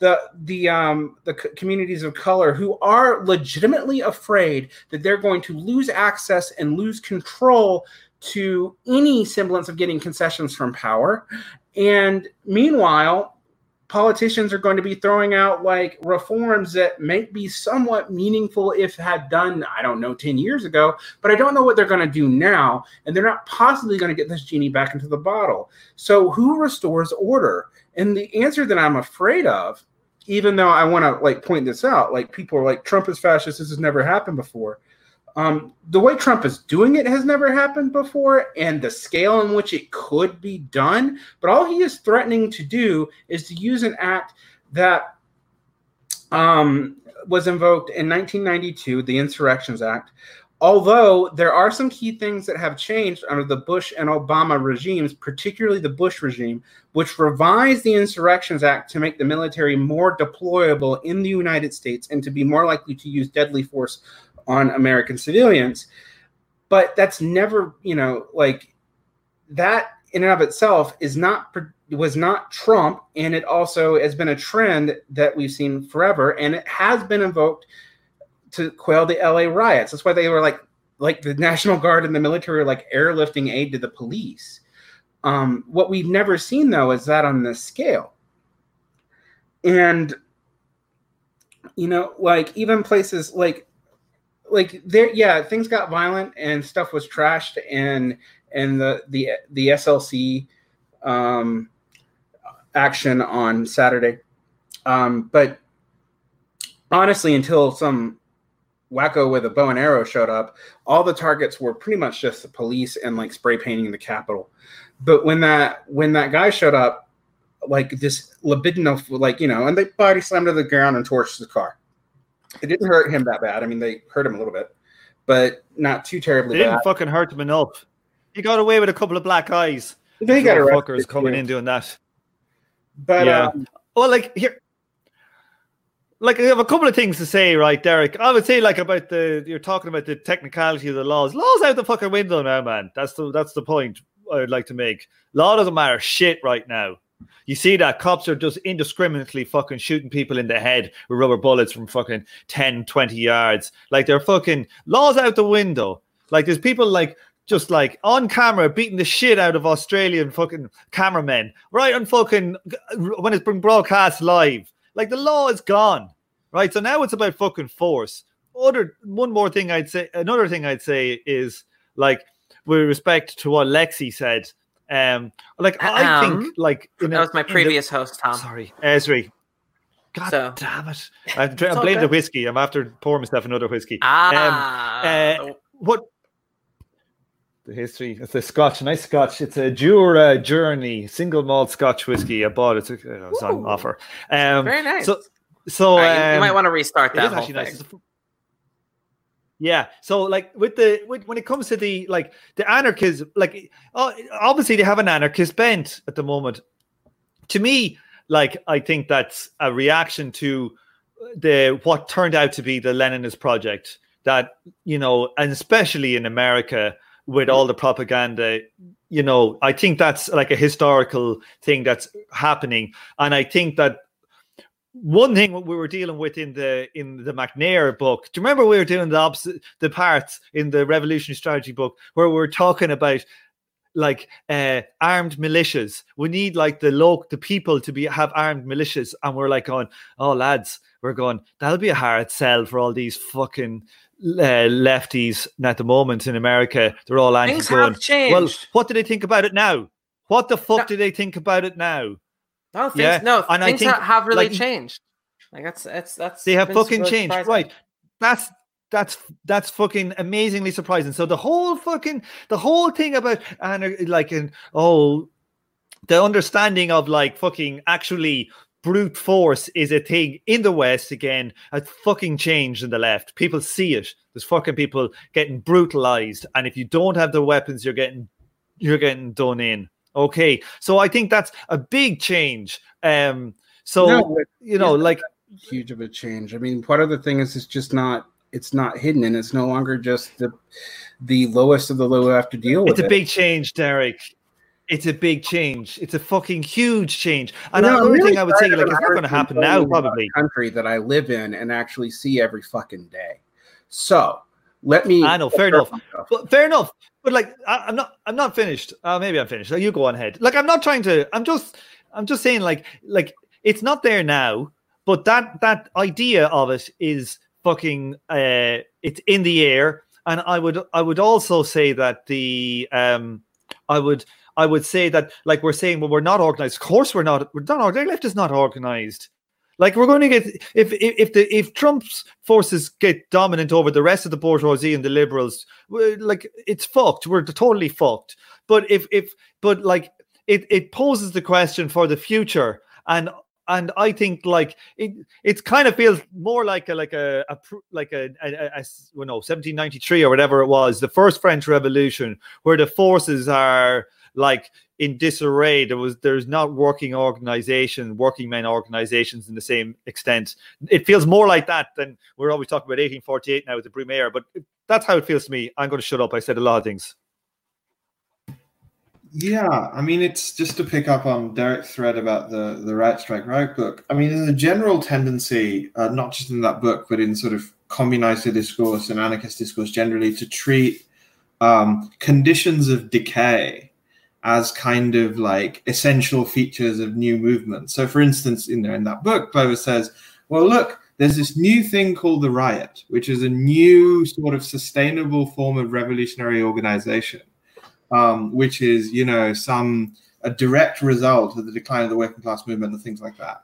the the um the communities of color who are legitimately afraid that they're going to lose access and lose control to any semblance of getting concessions from power. And meanwhile, politicians are going to be throwing out like reforms that might be somewhat meaningful if had done, I don't know, ten years ago, but I don't know what they're going to do now. And they're not possibly going to get this genie back into the bottle. So who restores order? And the answer that I'm afraid of, even though I want to like point this out, like people are like, Trump is fascist, this has never happened before. Um, the way Trump is doing it has never happened before, and the scale in which it could be done. But all he is threatening to do is to use an act that um, was invoked in nineteen ninety-two, the Insurrections Act. Although there are some key things that have changed under the Bush and Obama regimes, particularly the Bush regime, which revised the Insurrections Act to make the military more deployable in the United States and to be more likely to use deadly force on American civilians. But that's never, you know, like that in and of itself is not, was not Trump. And it also has been a trend that we've seen forever. And it has been invoked to quell the L A riots. That's why they were like, like the National Guard and the military were like airlifting aid to the police. Um, what we've never seen though, is that on this scale. And, you know, like even places like, Like there, yeah, things got violent and stuff was trashed, and and the the the S L C um, action on Saturday. Um, but honestly, until some wacko with a bow and arrow showed up, all the targets were pretty much just the police and like spray painting the Capitol. But when that when that guy showed up, like this libidinous, like you know, and they body slammed to the ground and torched the car. It didn't hurt him that bad. I mean, they hurt him a little bit, but not too terribly bad. They didn't bad. fucking hurt him enough. He got away with a couple of black eyes. They got fuckers coming in doing that. But yeah, um, well, like here, like I have a couple of things to say, right, Derek? I would say like about the you're talking about the technicality of the laws. Laws out the fucking window now, man. That's the that's the point I would like to make. Law doesn't matter shit right now. You see that cops are just indiscriminately fucking shooting people in the head with rubber bullets from fucking ten, twenty yards. Like they're fucking laws out the window. Like there's people like just like on camera beating the shit out of Australian fucking cameramen right on fucking when it's been broadcast live. Like the law is gone, right? So now it's about fucking force. Other one more thing I'd say, another thing I'd say is like with respect to what Lexi said. Um, like um, I think, like you know, that was my previous the, host, Tom. Sorry, Esri. God so. damn it! I blame the whiskey. I'm after pouring myself another whiskey. Ah, um, uh, what? The history. It's a Scotch, nice Scotch. It's a Jura Journey single malt Scotch whiskey. I bought it. It's Ooh. on offer. Um, Very nice. So, so right, um, you might want to restart that. It is actually whole thing. Nice. Yeah, so like with the with, when it comes to the like the anarchism, like oh, obviously they have an anarchist bent at the moment. To me, like I think that's a reaction to the what turned out to be the Leninist project. That you know, and especially in America with all the propaganda, you know, I think that's like a historical thing that's happening, and I think that. One thing we were dealing with in the in the McNair book, do you remember we were doing the obs- the parts in the Revolutionary Strategy book where we were talking about like uh, armed militias? We need like the lo- the people to be have armed militias, and we're like going, oh lads, we're going that'll be a hard sell for all these fucking uh, lefties. And at the moment in America, they're all anti-gun. Things have changed. Well, what do they think about it now? What the fuck no. do they think about it now? No, things, yeah. no, and things I think, have really like, changed. Like that's that's that's they have fucking changed, surprising. Right? That's that's that's fucking amazingly surprising. So the whole fucking the whole thing about and like and oh, the understanding of like fucking actually brute force is a thing in the West again. A fucking change in the left. People see it. There's fucking people getting brutalized, and if you don't have the weapons, you're getting you're getting done in. Okay, so I think that's a big change. Um, so no, you know, like huge of a change. I mean, part of the thing is it's just not it's not hidden, and it's no longer just the the lowest of the low have to deal with. It's a it. big change, Derek. It's a big change. It's a fucking huge change. And the only thing I would say, like, it's not going to happen now, probably. Country that I live in and actually see every fucking day. So let me. I know, fair enough. But fair enough. But like, I, I'm not. I'm not finished. Uh, maybe I'm finished. So you go on ahead. Like, I'm not trying to. I'm just. I'm just saying, like, like it's not there now. But that that idea of it is fucking. Uh, it's in the air. And I would. I would also say that the. Um, I would. I would say that, like, we're saying, well, we're not organized. Of course, we're not. We're not. The left is not organized. Like, we're going to get if if if, the, if Trump's forces get dominant over the rest of the bourgeoisie and the liberals, like, it's fucked. We're totally fucked. But if if but like it it poses the question for the future, and and I think like it it kind of feels more like a like a, a like a, a, a, a you know seventeen ninety-three or whatever it was, the first French Revolution, where the forces are. Like in disarray, there was there's not working organization, working men organizations in the same extent. It feels more like that than we're always talking about eighteen forty-eight now with the Brumaire, but that's how it feels to me. I'm going to shut up. I said a lot of things. Yeah, I mean, it's just to pick up on Derek's thread about the the Riot Strike Riot book. I mean, there's a general tendency, uh, not just in that book, but in sort of communist discourse and anarchist discourse generally, to treat um, conditions of decay as kind of like essential features of new movements. So for instance, in there in that book, Clover says, well, look, there's this new thing called the riot, which is a new sort of sustainable form of revolutionary organization, um, which is, you know, some a direct result of the decline of the working class movement and things like that.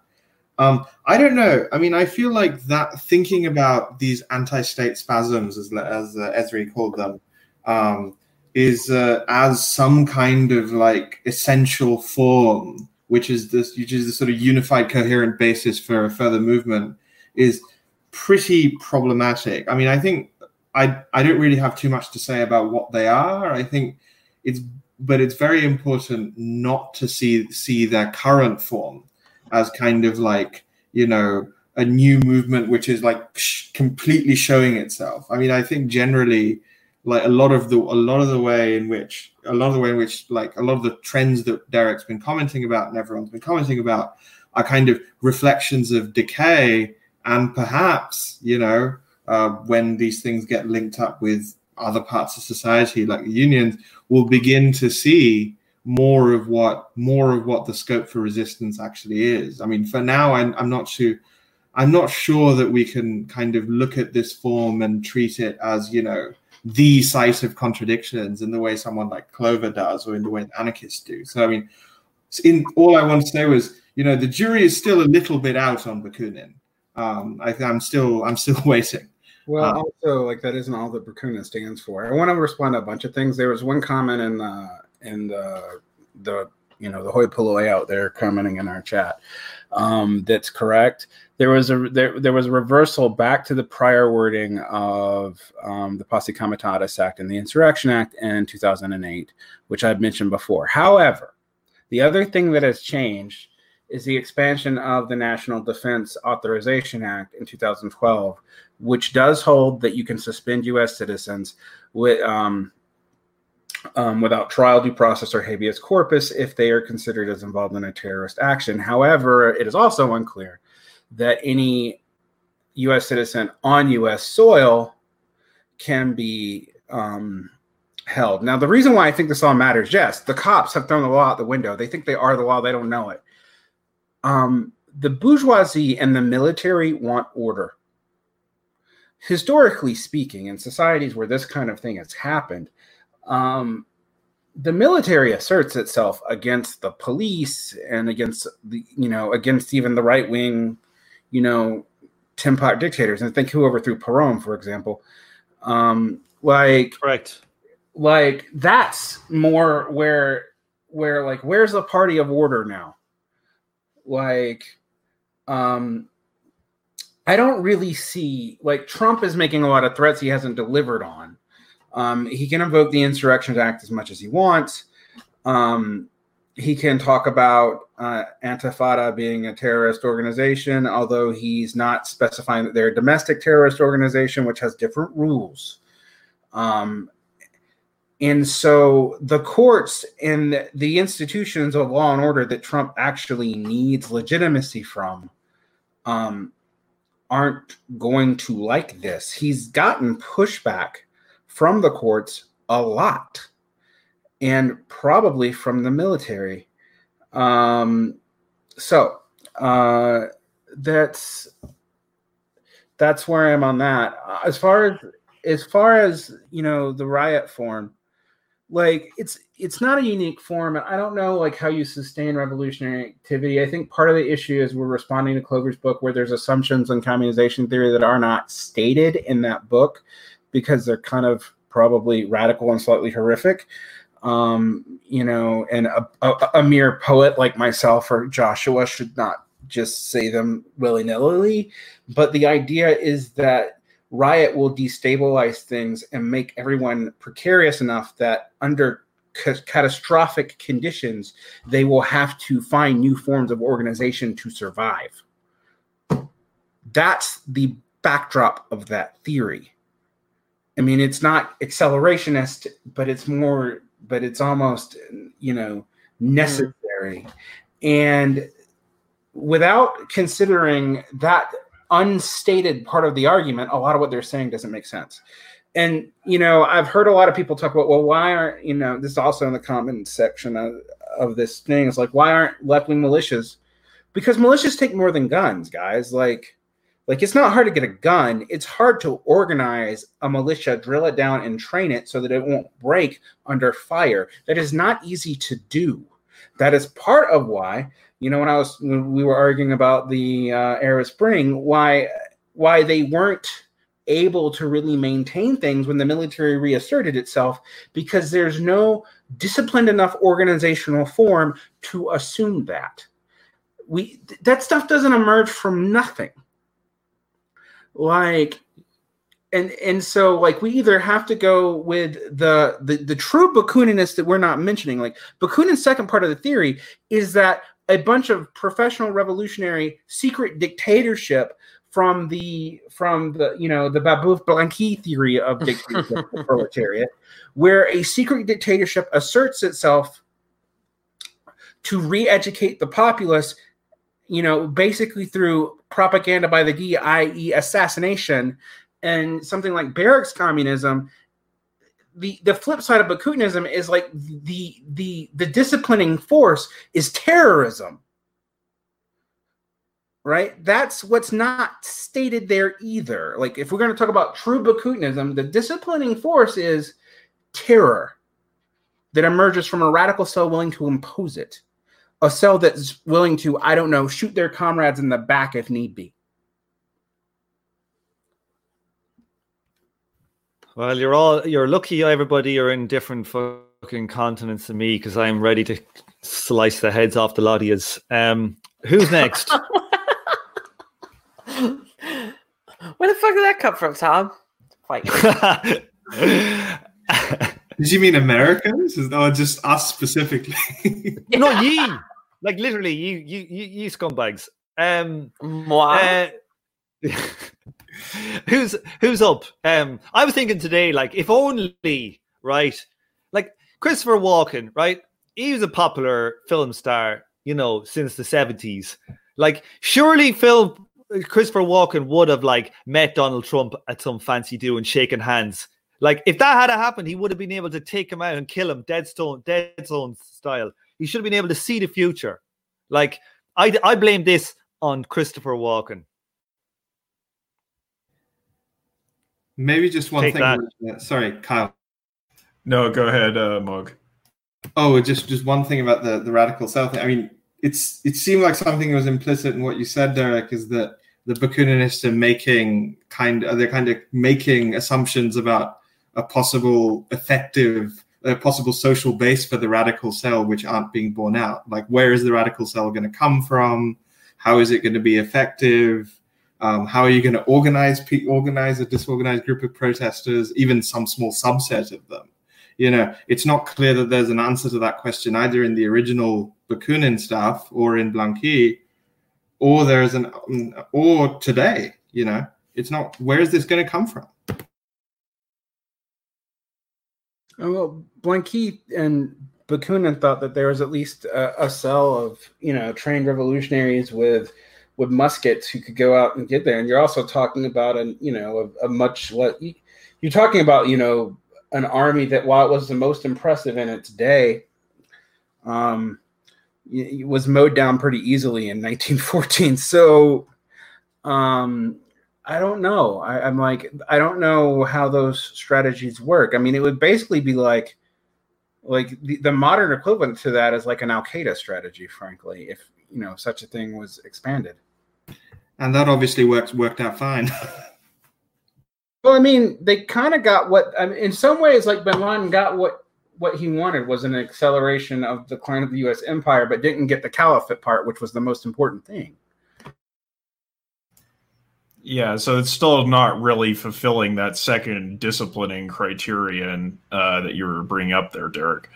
Um, I don't know. I mean, I feel like that thinking about these anti-state spasms, as, as uh, Esri called them, um, is uh, as some kind of like essential form, which is this, which is the sort of unified, coherent basis for a further movement, is pretty problematic. I mean, I think I I don't really have too much to say about what they are. I think it's, but it's very important not to see see their current form as kind of like, you know, a new movement which is like psh, completely showing itself. I mean, I think generally. Like a lot of the a lot of the way in which a lot of the way in which like a lot of the trends that Derek's been commenting about and everyone's been commenting about are kind of reflections of decay, and perhaps, you know, uh, when these things get linked up with other parts of society like the unions, we'll begin to see more of what more of what the scope for resistance actually is. I mean, for now, I'm, I'm not too. I'm not sure that we can kind of look at this form and treat it as, you know, the site of contradictions in the way someone like Clover does or in the way anarchists do. So, I mean, in all I want to say was, you know, the jury is still a little bit out on Bakunin. Um, I, I'm still I'm still waiting. Well, um, also, like, that isn't all that Bakunin stands for. I want to respond to a bunch of things. There was one comment in the, in the, the you know, the hoi polloi out there commenting in our chat. Um, that's correct. There was a there, there was a reversal back to the prior wording of um, the Posse Comitatus Act and the Insurrection Act in two thousand eight, which I've mentioned before. However, the other thing that has changed is the expansion of the National Defense Authorization Act in two thousand twelve, which does hold that you can suspend U S citizens with um, Um, without trial, due process, or habeas corpus if they are considered as involved in a terrorist action. However, it is also unclear that any U S citizen on U S soil can be um, held. Now, the reason why I think this all matters, yes, the cops have thrown the law out the window. They think they are the law. They don't know it. Um, the bourgeoisie and the military want order. Historically speaking, in societies where this kind of thing has happened, Um, the military asserts itself against the police and against the, you know, against even the right wing, you know, tin pot dictators. And think who overthrew Peron, for example. Um, like, correct. Like that's more where, where like, where's the party of order now? Like, um, I don't really see, like, Trump is making a lot of threats he hasn't delivered on. Um, he can invoke the Insurrection Act as much as he wants. Um, he can talk about uh, Antifada being a terrorist organization, although he's not specifying that they're a domestic terrorist organization, which has different rules. Um, And so the courts and the institutions of law and order that Trump actually needs legitimacy from um, aren't going to like this. He's gotten pushback from the courts a lot, and probably from the military. Um, so uh, that's that's where I am on that. As far as as far as you know, the riot form. Like it's it's not a unique form, and I don't know like how you sustain revolutionary activity. I think part of the issue is we're responding to Clover's book, where there's assumptions on communization theory that are not stated in that book because they're kind of probably radical and slightly horrific. Um, you know, and a, a, a mere poet like myself or Joshua should not just say them willy-nilly. But the idea is that riot will destabilize things and make everyone precarious enough that under ca- catastrophic conditions, they will have to find new forms of organization to survive. That's the backdrop of that theory. I mean, it's not accelerationist, but it's more, but it's almost, you know, necessary. And without considering that unstated part of the argument, a lot of what they're saying doesn't make sense. And, you know, I've heard a lot of people talk about, well, why aren't, you know, this is also in the comment section of, of this thing. It's like, why aren't left-wing militias? Because militias take more than guns, guys. Like, like it's not hard to get a gun. It's hard to organize a militia, drill it down, and train it so that it won't break under fire. That is not easy to do. That is part of why, you know, when I was when we were arguing about the uh, Arab Spring, why why they weren't able to really maintain things when the military reasserted itself, because there's no disciplined enough organizational form to assume that. We th- that stuff doesn't emerge from nothing. Like, and and so like we either have to go with the the, the true Bakuninist that we're not mentioning. Like Bakunin's second part of the theory is that a bunch of professional revolutionary secret dictatorship from the from the you know the Babouf Blanqui theory of dictatorship the proletariat, where a secret dictatorship asserts itself to re-educate the populace, you know, basically through propaganda by the D, that is, assassination, and something like barracks communism. The, the flip side of Bakuninism is like the the the disciplining force is terrorism, right? That's what's not stated there either. Like if we're going to talk about true Bakuninism, the disciplining force is terror that emerges from a radical cell willing to impose it, a cell that's willing to, I don't know, shoot their comrades in the back if need be. Well, you're all you're lucky, everybody. You're in different fucking continents than me, because I'm ready to slice the heads off the lot of yous. Um, who's next? Where the fuck did that come from, Tom? Quite. Did you mean Americans? Or just us specifically? Yeah. No, ye. Like literally, you, you, you, you scumbags. Um, Moi. Uh, Who's who's up? Um, I was thinking today, like, if only, right? Like Christopher Walken, right? He was a popular film star, you know, since the seventies. Like, surely Phil Christopher Walken would have like met Donald Trump at some fancy do and shaken hands. Like, if that had happened, he would have been able to take him out and kill him, dead stone, dead zone style. He should have been able to see the future. Like, I I blame this on Christopher Walken. Maybe just one Take thing. That. Sorry, Kyle. No, go ahead, uh, Mog. Oh, just just one thing about the, the radical cell thing. I mean, it's it seemed like something that was implicit in what you said, Derek, is that the Bakuninists are making kind of, they're kind of making assumptions about a possible effective, a possible social base for the radical cell, which aren't being borne out. Like, where is the radical cell going to come from? How is it going to be effective? Um, how are you going to organize organize a disorganized group of protesters, even some small subset of them? You know, it's not clear that there's an answer to that question either in the original Bakunin stuff or in Blanqui, or there is an or today. You know, it's not. Where is this going to come from? Well, Blanqui and Bakunin thought that there was at least a, a cell of, you know, trained revolutionaries with with muskets who could go out and get there. And you're also talking about an, you know, a, a much less, you're talking about, you know, an army that, while it was the most impressive in its day, um, it was mowed down pretty easily in nineteen fourteen. So, um, I don't know. I, I'm like, I don't know how those strategies work. I mean, it would basically be like, like the, the modern equivalent to that is like an Al-Qaeda strategy, frankly, if, you know, such a thing was expanded. And that obviously works worked out fine. Well, I mean, they kind of got what, I mean, in some ways, like bin Laden got what, what he wanted, was an acceleration of the decline of the U S empire, but didn't get the caliphate part, which was the most important thing. Yeah, so it's still not really fulfilling that second disciplining criterion uh, that you were bringing up there, Derek.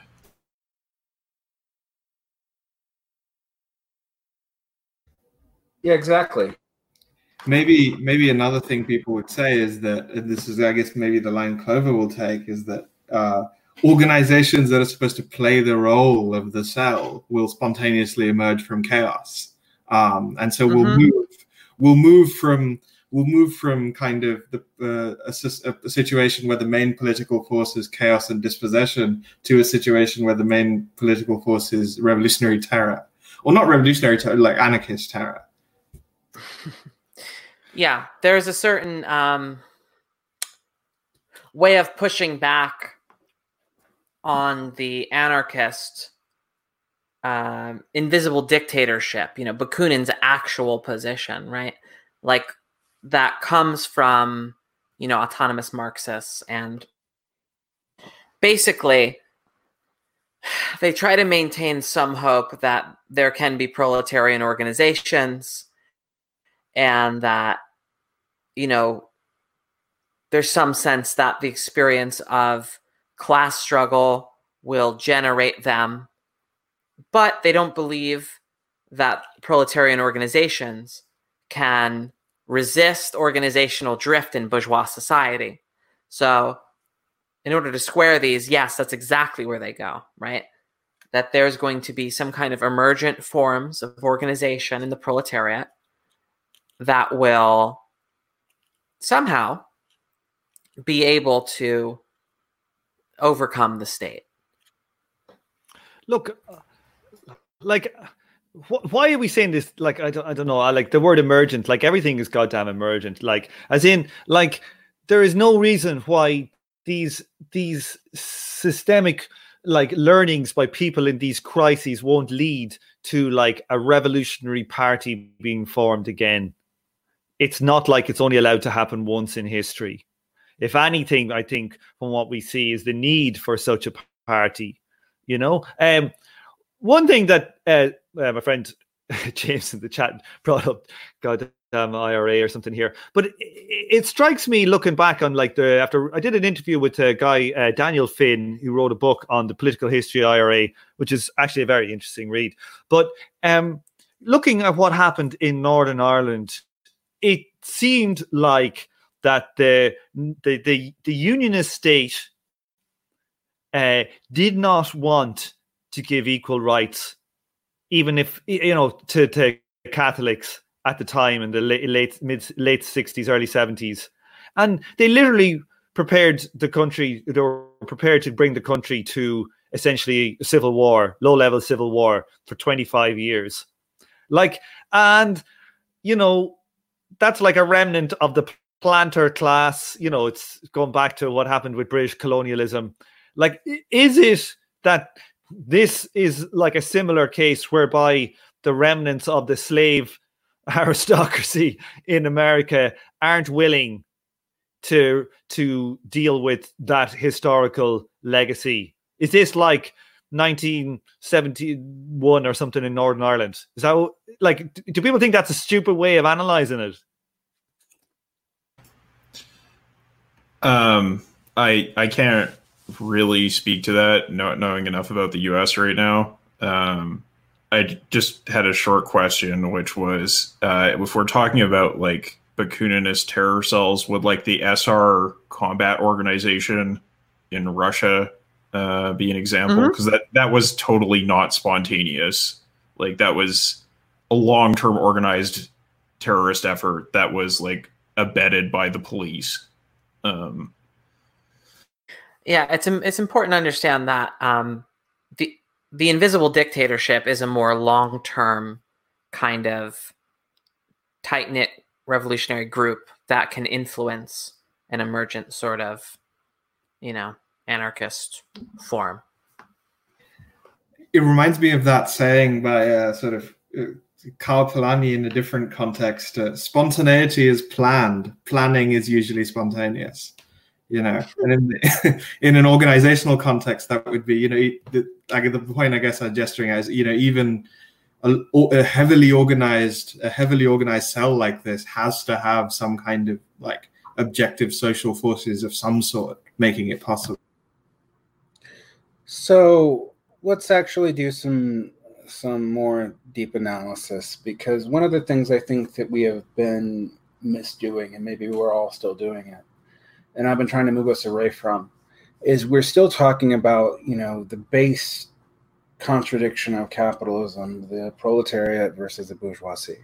Yeah, exactly. Maybe maybe another thing people would say is that, and this is, I guess, maybe the line Clover will take, is that uh, organizations that are supposed to play the role of the cell will spontaneously emerge from chaos. Um, and so we'll mm-hmm. move we'll move from we'll move from kind of the, uh, a, a situation where the main political force is chaos and dispossession to a situation where the main political force is revolutionary terror. Or not revolutionary terror, like anarchist terror. Yeah, there's a certain um, way of pushing back on the anarchist um, invisible dictatorship, you know, Bakunin's actual position, right? Like that comes from, you know, autonomous Marxists, and basically they try to maintain some hope that there can be proletarian organizations, and that, you know, there's some sense that the experience of class struggle will generate them, but they don't believe that proletarian organizations can resist organizational drift in bourgeois society. So in order to square these, yes, that's exactly where they go, right? That there's going to be some kind of emergent forms of organization in the proletariat that will somehow be able to overcome the state. Look, like, wh- why are we saying this? Like, I don't, I don't know. I like the word emergent. Like, everything is goddamn emergent. Like, as in, like, there is no reason why these these systemic, like, learnings by people in these crises won't lead to, like, a revolutionary party being formed again. It's not like it's only allowed to happen once in history. If anything, I think from what we see is the need for such a party, you know? Um, one thing that uh, uh, my friend James in the chat brought up, goddamn I R A or something here, but it, it strikes me looking back on, like, the, after I did an interview with a guy, uh, Daniel Finn, who wrote a book on the political history of I R A, which is actually a very interesting read. But um, looking at what happened in Northern Ireland, it seemed like that the the the, the unionist state uh, did not want to give equal rights, even if, you know, to, to Catholics at the time in the late, late mid late sixties, early seventies, and they literally prepared the country. They were prepared to bring the country to essentially a civil war, low level civil war for twenty-five years, like, and you know. That's like a remnant of the planter class. You know, it's going back to what happened with British colonialism. Like, is it that this is like a similar case whereby the remnants of the slave aristocracy in America aren't willing to to deal with that historical legacy? Is this like nineteen seventy-one or something in Northern Ireland? Is that, like, do people think that's a stupid way of analyzing it? Um, I I can't really speak to that, not knowing enough about the U S right now. Um, I just had a short question, which was, uh, if we're talking about, like, Bakuninist terror cells, would, like, the S R combat organization in Russia uh, be an example, because mm-hmm. that, that was totally not spontaneous. Like, that was a long-term organized terrorist effort that was, like, abetted by the police. Um, yeah, it's it's important to understand that um, the the invisible dictatorship is a more long-term kind of tight-knit revolutionary group that can influence an emergent sort of, you know, anarchist form. It reminds me of that saying by uh, sort of uh, Kyle Polanyi in a different context. Uh, spontaneity is planned. Planning is usually spontaneous, you know. And in, the, in an organizational context, that would be, you know, the, like the point I guess I'm gesturing at is, you know, even a, a heavily organized, a heavily organized cell like this has to have some kind of like objective social forces of some sort making it possible. So let's actually do some some more deep analysis, because one of the things I think that we have been misdoing, and maybe we're all still doing it, and I've been trying to move us away from, is we're still talking about, you know, the base contradiction of capitalism, the proletariat versus the bourgeoisie.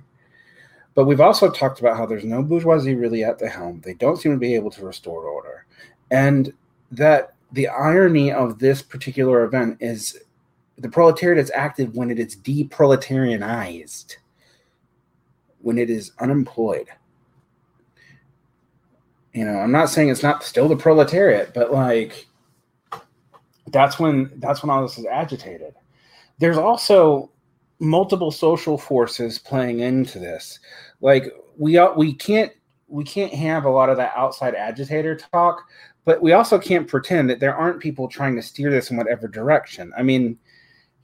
But we've also talked about how there's no bourgeoisie really at the helm. They don't seem to be able to restore order. And that the irony of this particular event is the proletariat is active when it is de-proletarianized, when it is unemployed. You know, I'm not saying it's not still the proletariat, but like that's when that's when all this is agitated. There's also multiple social forces playing into this. Like we we can't we can't have a lot of that outside agitator talk, but we also can't pretend that there aren't people trying to steer this in whatever direction. I mean,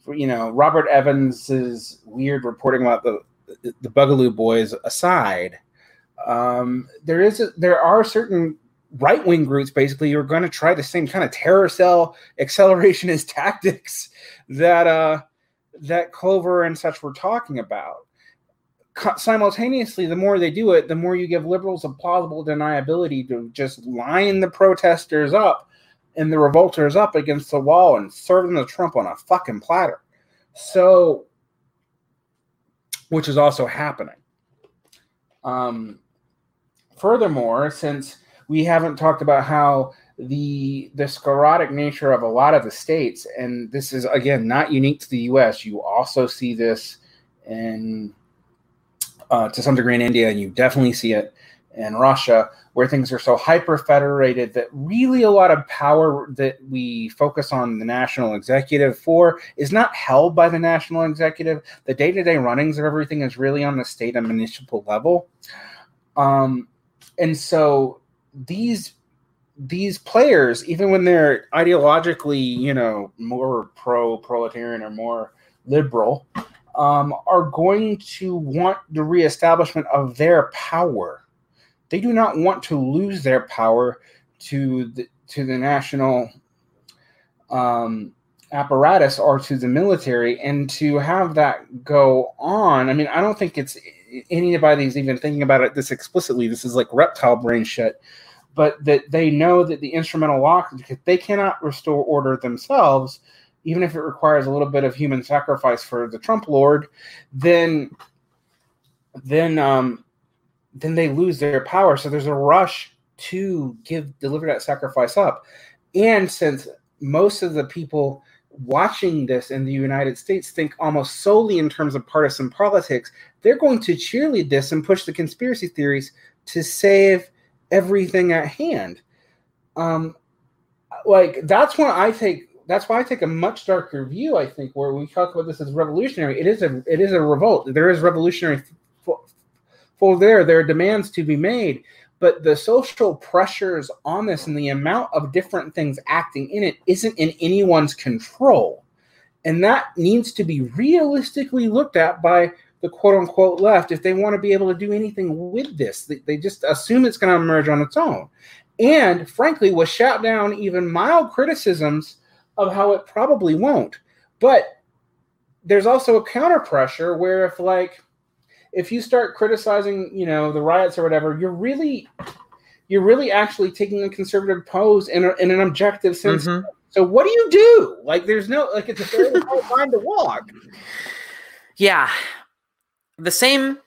you know, Robert Evans's weird reporting about the the Bugaloo Boys aside, um, there is a, there are certain right-wing groups basically who are going to try the same kind of terror cell accelerationist tactics that uh, that Clover and such were talking about. Simultaneously, the more they do it, the more you give liberals a plausible deniability to just line the protesters up and the revolters up against the wall and serve them to Trump on a fucking platter. So, which is also happening. Um, furthermore, since we haven't talked about how the the sclerotic nature of a lot of the states, and this is, again, not unique to the U S, you also see this in... Uh, to some degree in India, and you definitely see it in Russia, where things are so hyper-federated that really a lot of power that we focus on the national executive for is not held by the national executive. The day-to-day runnings of everything is really on the state and municipal level. Um, and so these these players, even when they're ideologically, you know, more pro-proletarian or more liberal, Um, are going to want the reestablishment of their power. They do not want to lose their power to the, to the national um, apparatus or to the military, and to have that go on. I mean, I don't think it's anybody's even thinking about it this explicitly. This is like reptile brain shit. But that they know that the instrumental lock, because they cannot restore order themselves, even if it requires a little bit of human sacrifice for the Trump Lord, then then um, then they lose their power. So there's a rush to give deliver that sacrifice up. And since most of the people watching this in the United States think almost solely in terms of partisan politics, they're going to cheerlead this and push the conspiracy theories to save everything at hand. Um, like that's when I take... That's why I take a much darker view, I think, where we talk about this as revolutionary. It is a it is a revolt. There is revolutionary full, full there. There are demands to be made. But the social pressures on this and the amount of different things acting in it isn't in anyone's control. And that needs to be realistically looked at by the quote-unquote left if they want to be able to do anything with this. They, they just assume it's going to emerge on its own. And, frankly, we'll shout down even mild criticisms of how it probably won't. But there's also a counter pressure where if like, if you start criticizing, you know, the riots or whatever, you're really, you're really actually taking a conservative pose in, a, in an objective sense, mm-hmm. So what do you do? Like, there's no, like, it's a very hard line to walk. Yeah. The same,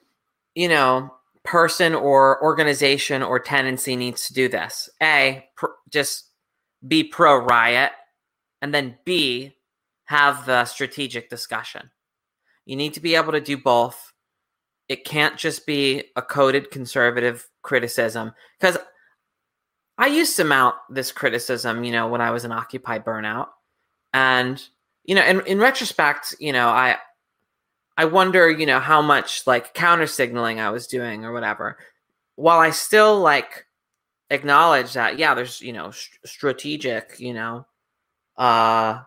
you know, person or organization or tendency needs to do this. A, pr- just be pro-riot. And then B, have the strategic discussion. You need to be able to do both. It can't just be a coded conservative criticism. Because I used to mount this criticism, you know, when I was an Occupy burnout. And, you know, in, in retrospect, you know, I I wonder, you know, how much, like, counter-signaling I was doing or whatever. While I still, like, acknowledge that, yeah, there's, you know, st- strategic, you know, uh,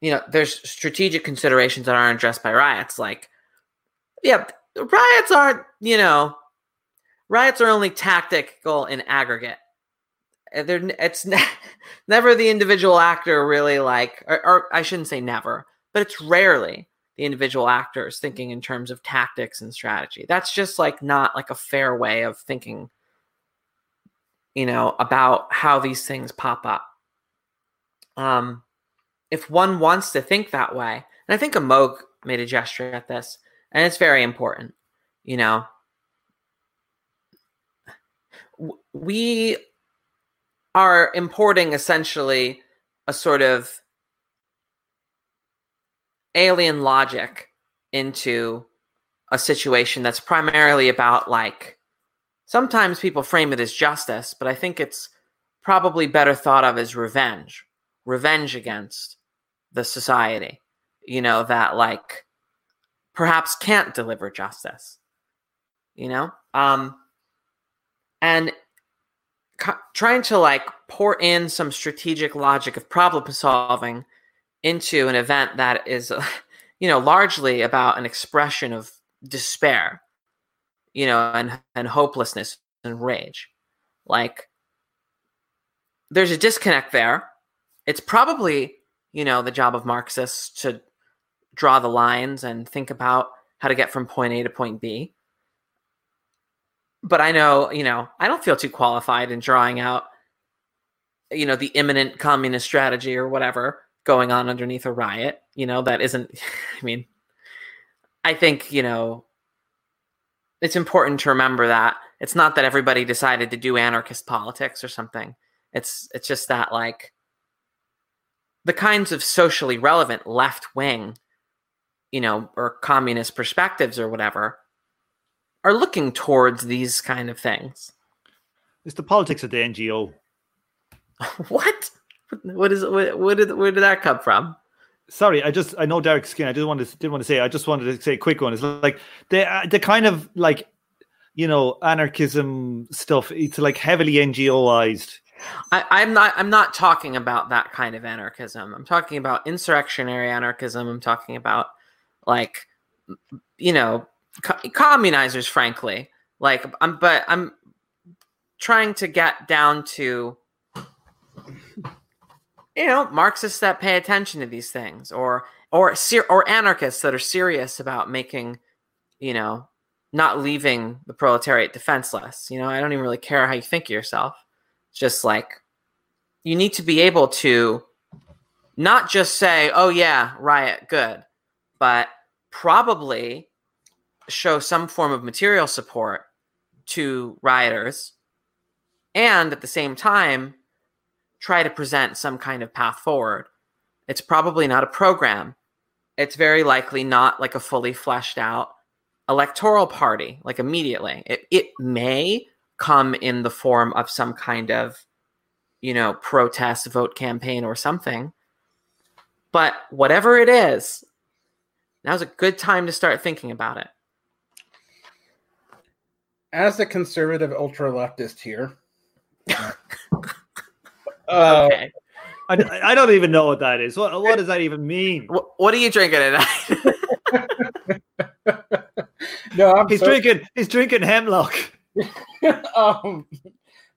you know, there's strategic considerations that aren't addressed by riots. Like, yeah, riots aren't, you know... Riots are only tactical in aggregate. They're, it's ne- never the individual actor really like, or, or I shouldn't say never, but it's rarely the individual actors thinking in terms of tactics and strategy. That's just like not like a fair way of thinking, you know, about how these things pop up. Um, if one wants to think that way, and I think Amog made a gesture at this, and it's very important, you know, we are importing essentially a sort of alien logic into a situation that's primarily about, like, sometimes people frame it as justice, but I think it's probably better thought of as revenge, revenge against the society, you know, that, like, perhaps can't deliver justice, you know? Um, And co- trying to, like, pour in some strategic logic of problem solving into an event that is, you know, largely about an expression of despair, you know, and, and hopelessness and rage. Like, there's a disconnect there. It's probably, you know, the job of Marxists to draw the lines and think about how to get from point A to point B. But I know, you know, I don't feel too qualified in drawing out, you know, the imminent communist strategy or whatever going on underneath a riot. You know, that isn't, I mean, I think, you know, it's important to remember that. It's not that everybody decided to do anarchist politics or something. It's it's just that, like, the kinds of socially relevant left-wing, you know, or communist perspectives or whatever are looking towards these kind of things. It's the politics of the N G O. What? What is? What, what did? Where did that come from? Sorry, I just I know Derek's skin. I didn't want to. Didn't want to say. I just wanted to say a quick one. It's like the the kind of, like, you know, anarchism stuff. It's like heavily N G O-ized. I, I'm not. I'm not talking about that kind of anarchism. I'm talking about insurrectionary anarchism. I'm talking about, like, you know, communizers, frankly, like, I'm, but I'm trying to get down to, you know, Marxists that pay attention to these things, or, or, or anarchists that are serious about making, you know, not leaving the proletariat defenseless. You know, I don't even really care how you think of yourself. It's just like, you need to be able to not just say, oh yeah, riot, good, but probably show some form of material support to rioters, and at the same time try to present some kind of path forward. It's probably not a program. It's very likely not like a fully fleshed out electoral party, like immediately. It, it may come in the form of some kind of, you know, protest vote campaign or something. But whatever it is, now's a good time to start thinking about it. As a conservative ultra-leftist here, uh, okay. I, I don't even know what that is. What, what does that even mean? What, what are you drinking tonight? no, I'm he's so... drinking. He's drinking hemlock. um,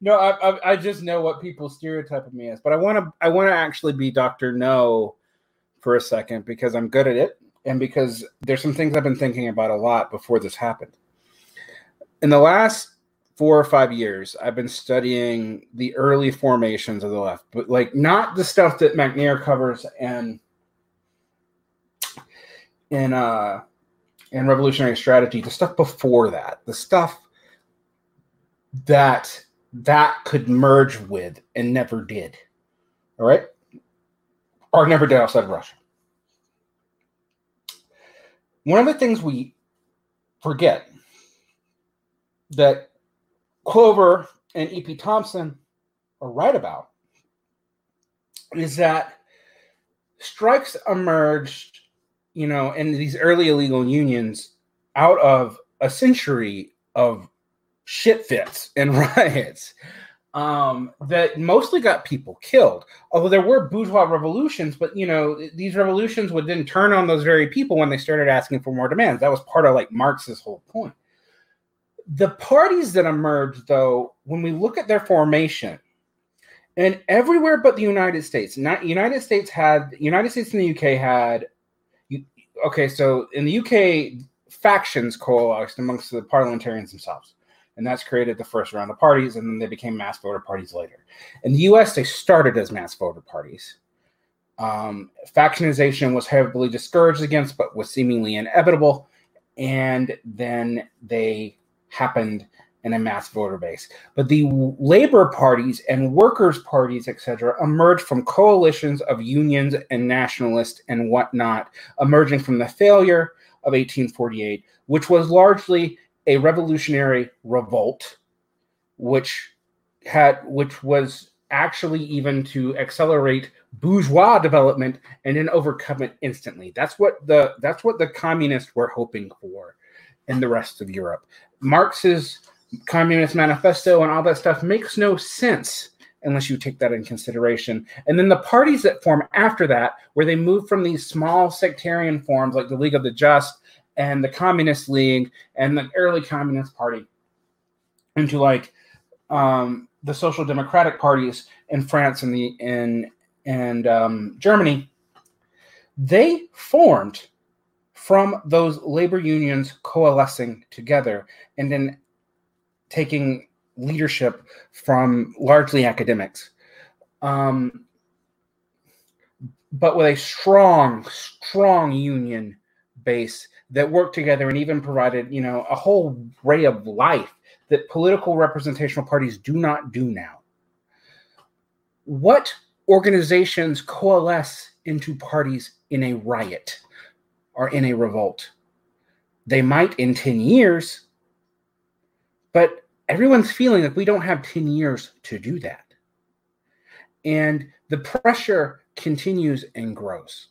no, I, I I just know what people stereotype of me as, but I want to I want to actually be Doctor No for a second, because I'm good at it, and because there's some things I've been thinking about a lot before this happened. In the last four or five years, I've been studying the early formations of the left, but like not the stuff that McNair covers and in uh in Revolutionary Strategy, the stuff before that, the stuff that that could merge with and never did. All right. Or never did outside of Russia. One of the things we forget that Clover and E P. Thompson are right about is that strikes emerged, you know, in these early illegal unions out of a century of shit fits and riots um, that mostly got people killed. Although there were bourgeois revolutions, but, you know, these revolutions would then turn on those very people when they started asking for more demands. That was part of, like, Marx's whole point. The parties that emerged, though, when we look at their formation, and everywhere but the United States, not United States had, United States and the U K had, okay, so in the U K, factions coalesced amongst the parliamentarians themselves. And that's created the first round of parties, and then they became mass voter parties later. In the U S, they started as mass voter parties. Um, factionization was heavily discouraged against, but was seemingly inevitable. And then they happened in a mass voter base. But the labor parties and workers' parties, et cetera, emerged from coalitions of unions and nationalists and whatnot, emerging from the failure of eighteen forty-eight, which was largely a revolutionary revolt, which had, which was actually even to accelerate bourgeois development and then overcome it instantly. That's what the that's what the communists were hoping for in the rest of Europe. Marx's Communist Manifesto and all that stuff makes no sense unless you take that in consideration. And then the parties that form after that, where they move from these small sectarian forms like the League of the Just and the Communist League and the early Communist Party into like um, the social democratic parties in France and the in and um, Germany, they formed from those labor unions coalescing together and then taking leadership from largely academics, um, but with a strong, strong union base that worked together and even provided, you know, a whole ray of life that political representational parties do not do now. What organizations coalesce into parties in a riot or in a revolt? They might in ten years, but everyone's feeling that we don't have ten years to do that. And the pressure continues and grows.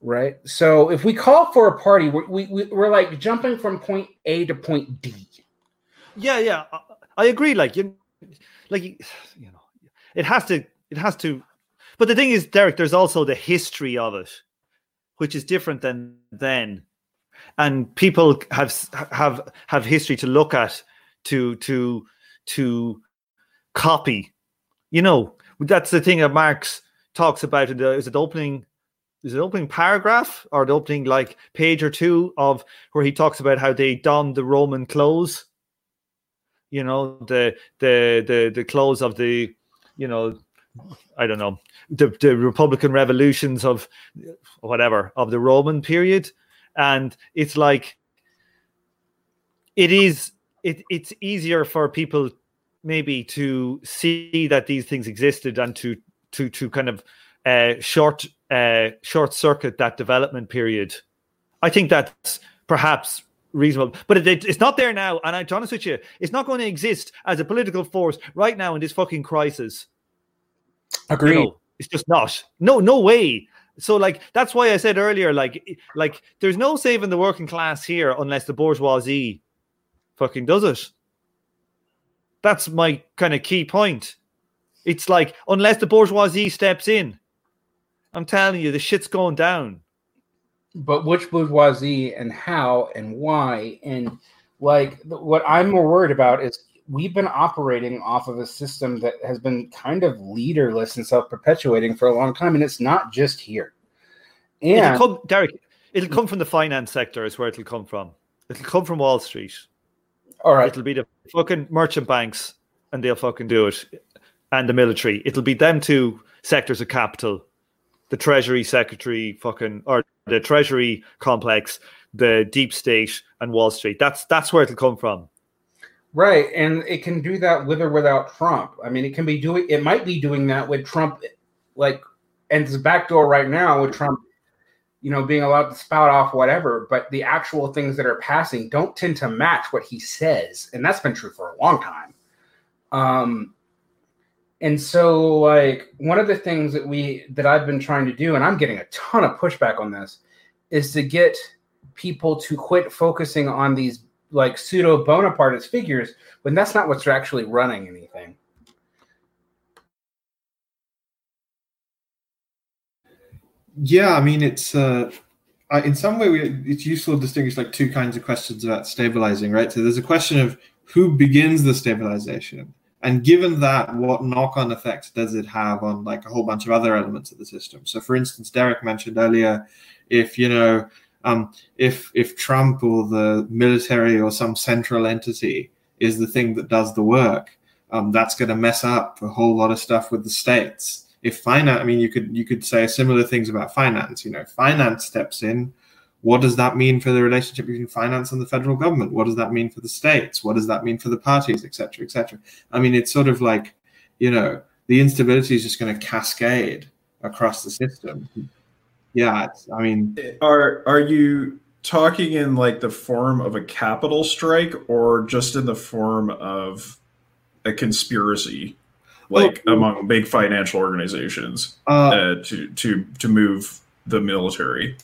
Right. So if we call for a party, we're, we, we're like jumping from point A to point D. Yeah, yeah, I agree. Like you, like you know, it has to, it has to. But the thing is, Derek, there's also the history of it, which is different than then, and people have have have history to look at, to to to copy. You know, that's the thing that Marx talks about. Is it opening? Is it opening paragraph or the opening like page or two of where he talks about how they donned the Roman clothes, you know, the the the the clothes of the, you know, I don't know, the, the Republican revolutions of whatever, of the Roman period. And it's like, it is, it it's easier for people maybe to see that these things existed and to, to, to kind of uh, short, Uh, short circuit that development period. I think that's perhaps reasonable, but it, it, it's not there now. And I'm honest with you, it's not going to exist as a political force right now in this fucking crisis. Agreed. You know, it's just not. No, no way. So, like, that's why I said earlier, like, like there's no saving the working class here unless the bourgeoisie fucking does it. That's my kind of key point. It's like unless the bourgeoisie steps in. I'm telling you, the shit's going down. But which bourgeoisie and how and why? And like what I'm more worried about is we've been operating off of a system that has been kind of leaderless and self-perpetuating for a long time. And it's not just here. And it'll come, Derek, it'll come from the finance sector is where it'll come from. It'll come from Wall Street. All right. It'll be the fucking merchant banks, and they'll fucking do it, and the military. It'll be them two sectors of capital, the Treasury Secretary fucking, or the Treasury complex, the deep state, and Wall Street. That's that's where it'll come from. Right, and it can do that with or without Trump. I mean, it can be doing, it might be doing that with Trump, like, and it's backdoor right now with Trump, you know, being allowed to spout off whatever, but the actual things that are passing don't tend to match what he says. And that's been true for a long time. Um, and so like one of the things that we, that I've been trying to do, and I'm getting a ton of pushback on this, is to get people to quit focusing on these like pseudo Bonapartist figures when that's not what's actually running anything. Yeah, I mean, it's uh, in some way we, it's useful to distinguish like two kinds of questions about stabilizing, right? So there's a question of who begins the stabilization, and given that, what knock-on effects does it have on like a whole bunch of other elements of the system? So, for instance, Derek mentioned earlier, if you know, um, if if Trump or the military or some central entity is the thing that does the work, um, that's going to mess up a whole lot of stuff with the states. If finance, I mean, you could you could say similar things about finance. You know, if finance steps in, what does that mean for the relationship between finance and the federal government? What does that mean for the states? What does that mean for the parties, et cetera, et cetera? I mean, it's sort of like, you know, the instability is just going to cascade across the system. Yeah, it's, I mean, are are you talking in like the form of a capital strike or just in the form of a conspiracy? Like among big financial organizations uh, uh, to to to move the military.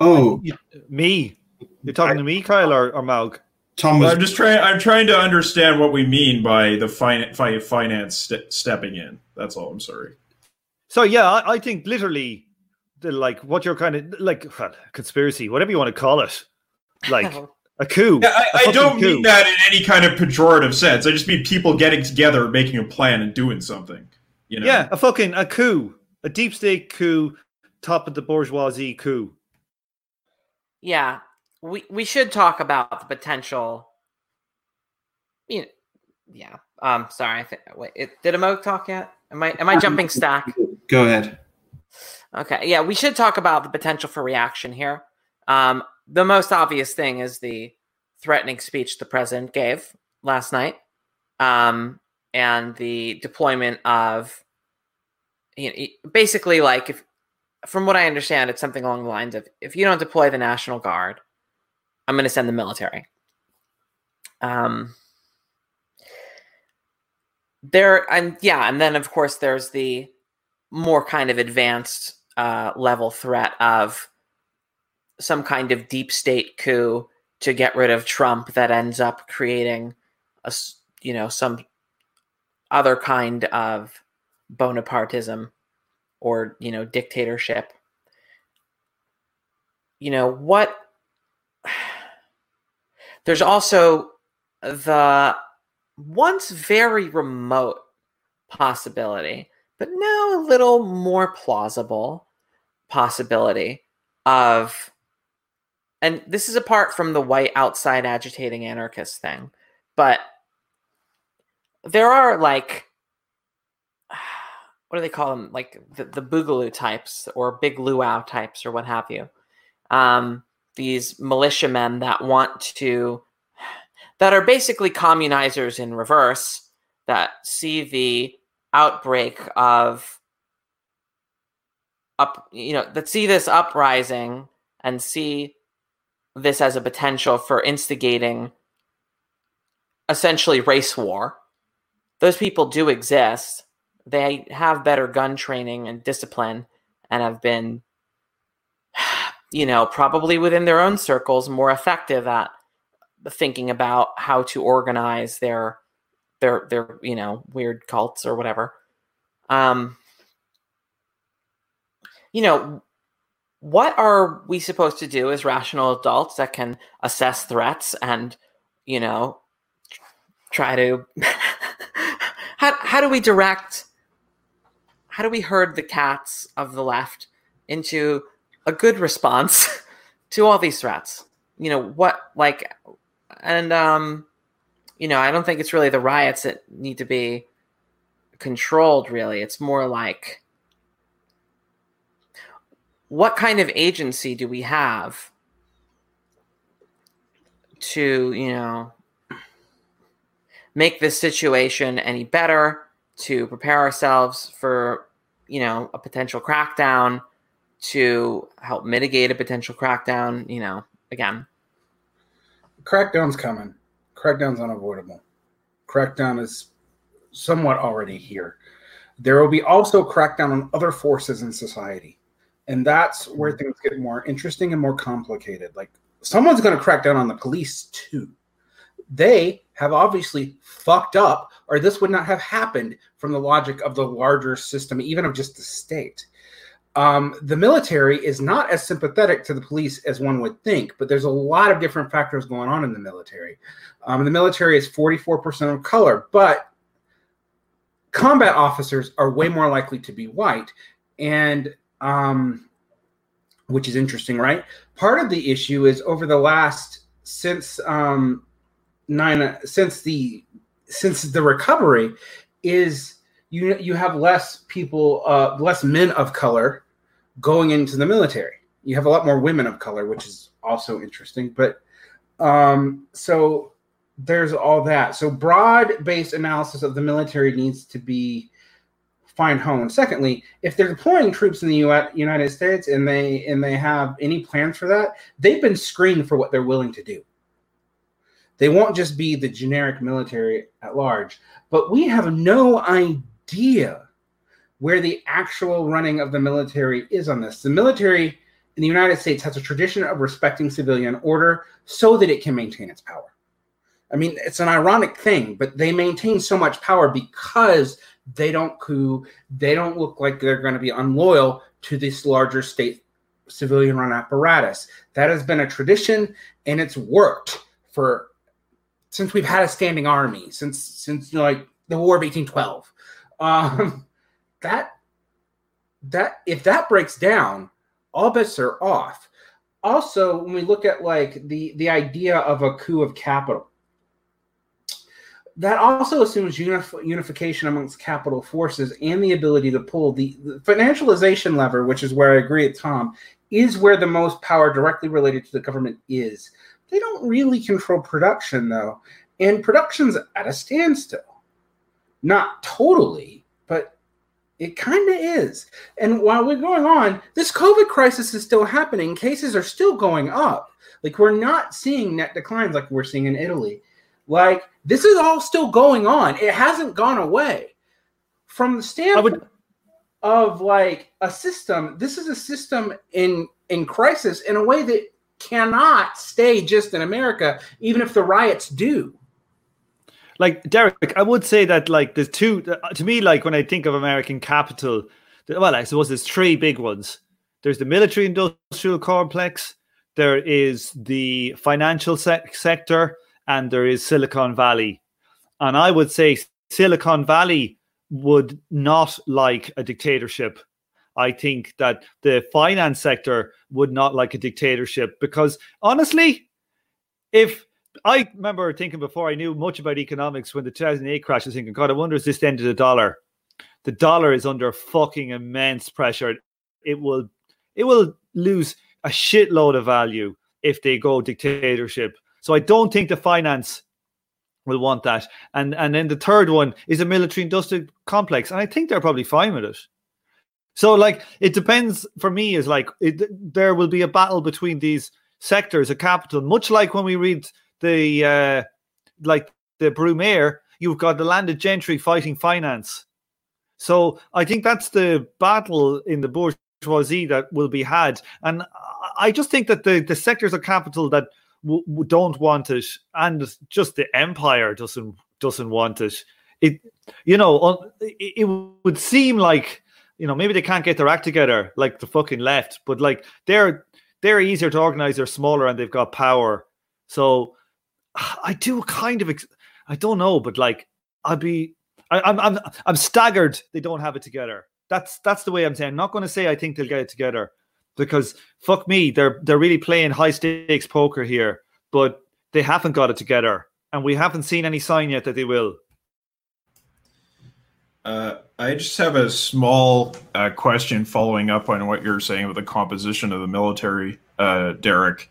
Oh, me? You're talking I, to me, Kyle, or, or Maug? Tom was, I'm just trying. I'm trying to understand what we mean by the fin- fi- finance st- stepping in. That's all. I'm sorry. So yeah, I, I think literally, the, like what you're kind of like conspiracy, whatever you want to call it, like. A coup. Yeah, I, I don't coup. mean that in any kind of pejorative sense. I just mean people getting together, making a plan, and doing something. You know? Yeah, a fucking a coup, a deep state coup, top of the bourgeoisie coup. Yeah, we we should talk about the potential. You know, yeah. Um. Sorry. I think, wait. It, did Amog talk yet? Am I am I jumping stack? Go ahead. Okay. Yeah, we should talk about the potential for reaction here. Um. The most obvious thing is the threatening speech the president gave last night, um, and the deployment of, you know, basically, like, if, from what I understand, it's something along the lines of, if you don't deploy the National Guard, I'm going to send the military. Um, there, and yeah, and then of course there's the more kind of advanced uh, level threat of some kind of deep state coup to get rid of Trump that ends up creating a, you know, some other kind of Bonapartism or, you know, dictatorship. You know, what, there's also the once very remote possibility, but now a little more plausible possibility of, and this is apart from the white outside agitating anarchist thing, but there are like, what do they call them? Like the, the Boogaloo types or Big Luau types or what have you. Um, these militiamen that want to, that are basically communizers in reverse, that see the outbreak of up, you know, that see this uprising and see this as a potential for instigating essentially race war. Those people do exist. They have better gun training and discipline and have been, you know, probably within their own circles, more effective at thinking about how to organize their, their, their, you know, weird cults or whatever. Um, you know, what are we supposed to do as rational adults that can assess threats and, you know, try to, how how do we direct, how do we herd the cats of the left into a good response to all these threats? You know, what, like, and um, you know, I don't think it's really the riots that need to be controlled, really. It's more like, what kind of agency do we have to, you know, make this situation any better, to prepare ourselves for, you know, a potential crackdown, to help mitigate a potential crackdown, you know, again. Crackdown's coming. Crackdown's unavoidable. Crackdown is somewhat already here. There will be also crackdown on other forces in society. And that's where things get more interesting and more complicated. Like, someone's going to crack down on the police too. They have obviously fucked up, or this would not have happened from the logic of the larger system, even of just the state. Um, the military is not as sympathetic to the police as one would think, but there's a lot of different factors going on in the military. Um, the military is forty-four percent of color, but combat officers are way more likely to be white, and um, which is interesting, right? Part of the issue is over the last, since um, nine, since the since the recovery, is you you have less people, uh, less men of color going into the military. You have a lot more women of color, which is also interesting. But um, so there's all that. So broad-based analysis of the military needs to be fine-honed. Secondly, if they're deploying troops in the U S, United States and they and they have any plans for that, they've been screened for what they're willing to do. They won't just be the generic military at large. But we have no idea where the actual running of the military is on this. The military in the United States has a tradition of respecting civilian order so that it can maintain its power. I mean, it's an ironic thing, but they maintain so much power because they don't coup, they don't look like they're going to be unloyal to this larger state civilian-run apparatus. That has been a tradition, and it's worked for since we've had a standing army, since since you know, like the War of eighteen twelve. Um, that that if that breaks down, all bets are off. Also, when we look at like the the idea of a coup of capital, that also assumes unif- unification amongst capital forces and the ability to pull the, the financialization lever, which is where I agree with Tom, is where the most power directly related to the government is. They don't really control production, though, and production's at a standstill. Not totally, but it kind of is. And while we're going on, this COVID crisis is still happening. Cases are still going up. Like, we're not seeing net declines like we're seeing in Italy. Like, this is all still going on. It hasn't gone away. From the standpoint would- of, like, a system, this is a system in, in crisis in a way that cannot stay just in America, even if the riots do. Like, Derek, I would say that, like, there's two, to me, like, when I think of American capital, well, I suppose there's three big ones. There's the military industrial complex, there is the financial se- sector, and there is Silicon Valley. And I would say Silicon Valley would not like a dictatorship. I think that the finance sector would not like a dictatorship because, honestly, if I remember thinking before I knew much about economics when the two thousand eight crash, I was thinking, God, I wonder, is this the end of the dollar? The dollar is under fucking immense pressure. It will, it will lose a shitload of value if they go dictatorship. So I don't think the finance will want that. And and then the third one is a military-industrial complex, and I think they're probably fine with it. So, like, it depends for me is like it, there will be a battle between these sectors of capital, much like when we read the uh, like the Brumaire, you've got the landed gentry fighting finance. So I think that's the battle in the bourgeoisie that will be had. And I just think that the, the sectors of capital that w- w- don't want it, and just the empire doesn't doesn't want it. It, you know, it, it would seem like, you know, maybe they can't get their act together like the fucking left, but like they're they're easier to organize. They're smaller and they've got power. So I do kind of, I don't know, but like I'd be, I, I'm I'm I'm staggered. They don't have it together. That's that's the way I'm saying. I'm not going to say I think they'll get it together because fuck me, they're they're really playing high stakes poker here, but they haven't got it together. and we haven't seen any sign yet that they will. Uh, I just have a small uh, question following up on what you're saying about the composition of the military, uh, Derek.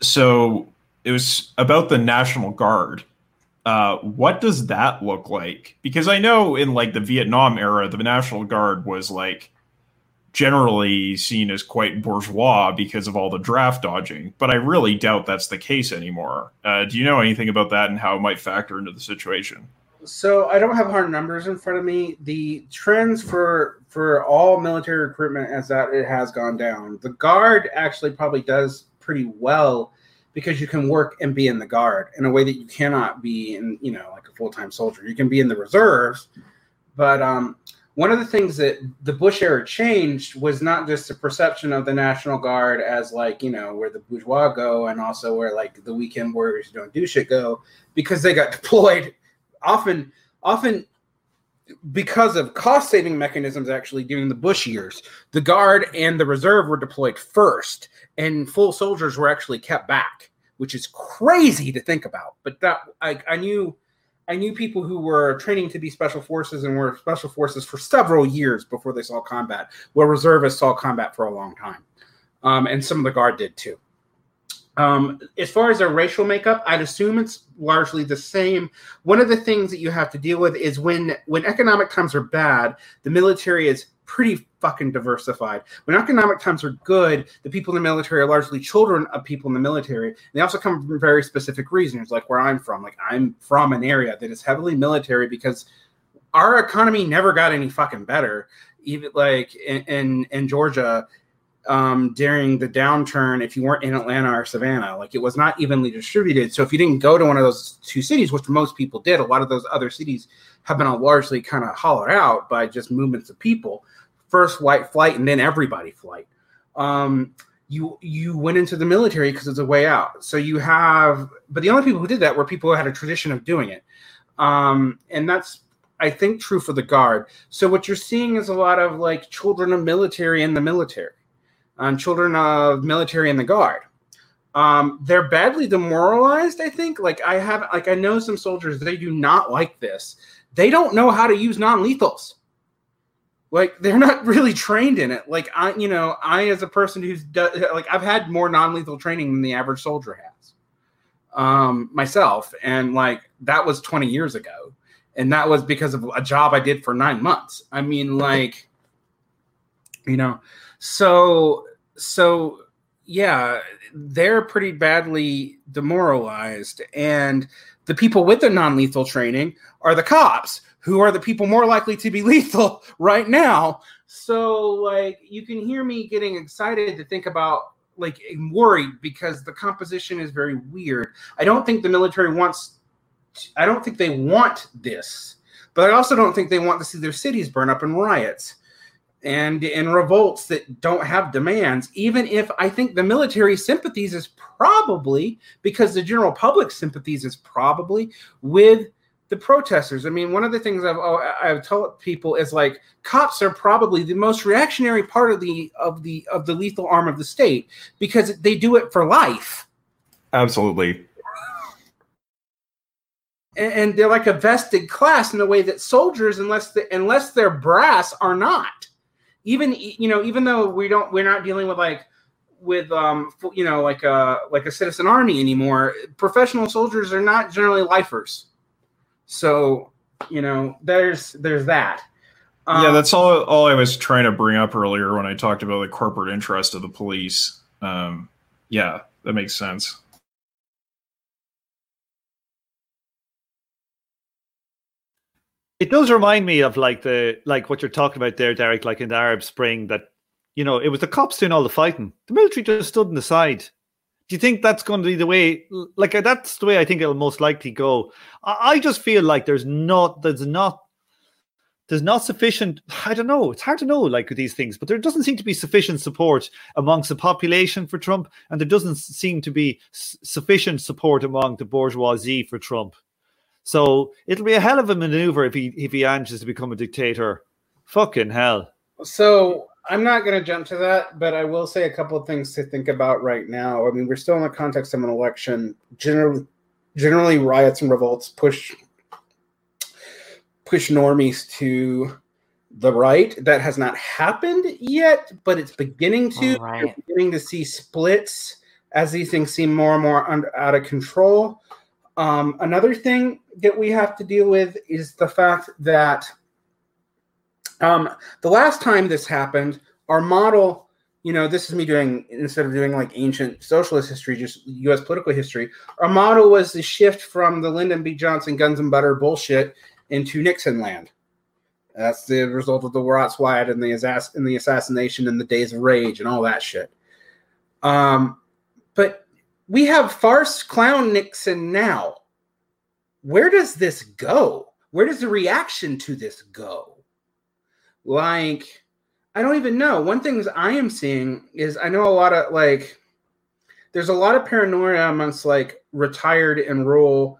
So it was about the National Guard. Uh, what does that look like? Because I know in like the Vietnam era, the National Guard was like generally seen as quite bourgeois because of all the draft dodging, but I really doubt that's the case anymore. Uh, do you know anything about that and how it might factor into the situation? So I don't have hard numbers in front of me. The trends for for all military recruitment is that it has gone down. The Guard actually probably does pretty well because you can work and be in the Guard in a way that you cannot be in, you know, like a full-time soldier. You can be in the reserves. But um, one of the things that the Bush era changed was not just the perception of the National Guard as like, you know, where the bourgeois go and also where like the weekend warriors who don't do shit go, because they got deployed Often, often because of cost-saving mechanisms, actually, during the Bush years, the Guard and the Reserve were deployed first, and full soldiers were actually kept back, which is crazy to think about. But that I, I knew, I knew people who were training to be special forces and were special forces for several years before they saw combat. Well, reservists saw combat for a long time, um, and some of the Guard did too. Um, as far as their racial makeup, I'd assume it's largely the same. One of the things that you have to deal with is when, when economic times are bad, the military is pretty fucking diversified. When economic times are good, the people in the military are largely children of people in the military. And they also come from very specific reasons, like where I'm from. Like I'm from an area that is heavily military because our economy never got any fucking better. Even like in, in, in Georgia, Um, during the downturn, if you weren't in Atlanta or Savannah, like it was not evenly distributed. So if you didn't go to one of those two cities, which most people did, a lot of those other cities have been largely kind of hollowed out by just movements of people. First white flight and then everybody flight. Um, you you went into the military because it's a way out. So you have, but the only people who did that were people who had a tradition of doing it. Um, and that's, I think, true for the Guard. So what you're seeing is a lot of like children of military in the military. On children of military and the Guard. Um, they're badly demoralized, I think. Like I have, like I know some soldiers, they do not like this. They don't know how to use non-lethals. Like they're not really trained in it. Like I, you know, I as a person who's do, like I've had more non-lethal training than the average soldier has um, myself, and like that was twenty years ago, and that was because of a job I did for nine months. I mean, like you know, so. So, yeah, they're pretty badly demoralized. And the people with the non-lethal training are the cops, who are the people more likely to be lethal right now. So, like, you can hear me getting excited to think about, like, I'm worried because the composition is very weird. I don't think the military wants – I don't think they want this. But I also don't think they want to see their cities burn up in riots. And in revolts that don't have demands, even if I think the military sympathies is probably, because the general public sympathies is probably with the protesters. I mean, one of the things I've I've told people is like cops are probably the most reactionary part of the of the of the lethal arm of the state because they do it for life. Absolutely. And, and they're like a vested class in the way that soldiers, unless the, unless they're brass, are not. Even you know, even though we don't, we're not dealing with like, with um, you know, like a like a citizen army anymore. Professional soldiers are not generally lifers, so you know, there's there's that. Um, yeah, that's all. All I was trying to bring up earlier when I talked about the corporate interest of the police. Um, yeah, that makes sense. It does remind me of like the like what you're talking about there, Derek, like in the Arab Spring, that, you know, it was the cops doing all the fighting. The military just stood on the side. Do you think that's going to be the way? Like, that's the way I think it'll most likely go. I just feel like there's not, there's not, there's not sufficient, I don't know, it's hard to know, like, with these things, but there doesn't seem to be sufficient support amongst the population for Trump, and there doesn't seem to be sufficient support among the bourgeoisie for Trump. So it'll be a hell of a maneuver if he if he manages to become a dictator. Fucking hell. So I'm not going to jump to that, but I will say a couple of things to think about right now. I mean, we're still in the context of an election. Generally, generally riots and revolts push push normies to the right. That has not happened yet, but it's beginning to. All right. You're beginning to see splits as these things seem more and more under, out of control. Um, another thing that we have to deal with is the fact that um, the last time this happened, our model, you know, this is me doing, instead of doing like ancient socialist history, just U S political history, our model was the shift from the Lyndon B. Johnson guns and butter bullshit into Nixon land. That's the result of the Watts Wyatt and the, assass- and the assassination and the Days of Rage and all that shit. Um, but we have farce clown Nixon now. Where does this go? Where does the reaction to this go? Like, I don't even know. One thing I am seeing is I know a lot of, like, there's a lot of paranoia amongst, like, retired and rural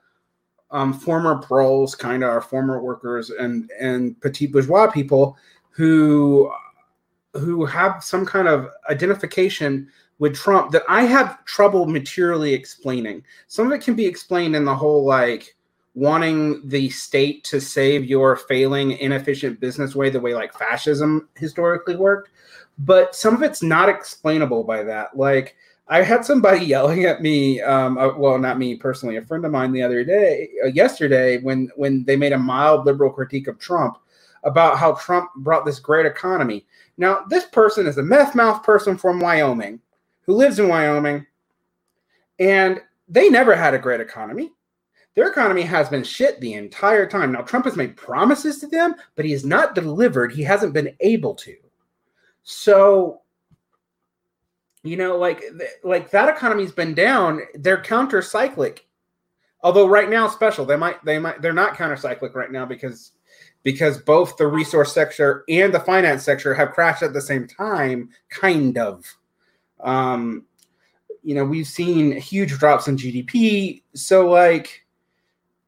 Um, former proles, kind of, our former workers and and petit bourgeois people who who have some kind of identification with Trump that I have trouble materially explaining. Some of it can be explained in the whole, like, wanting the state to save your failing, inefficient business way, the way, like, fascism historically worked. But some of it's not explainable by that. Like, I had somebody yelling at me, um, well, not me personally, a friend of mine the other day, uh, yesterday, when, when they made a mild liberal critique of Trump about how Trump brought this great economy. Now, this person is a meth mouth person from Wyoming who lives in Wyoming, and they never had a great economy. Their economy has been shit the entire time. Now, Trump has made promises to them, but he has not delivered. He hasn't been able to. So... You know, like, like that economy's been down. They're counter-cyclic, although right now special. They might, they might, they're not counter-cyclic right now because, because both the resource sector and the finance sector have crashed at the same time, kind of. Um, you know, we've seen huge drops in G D P. So, like,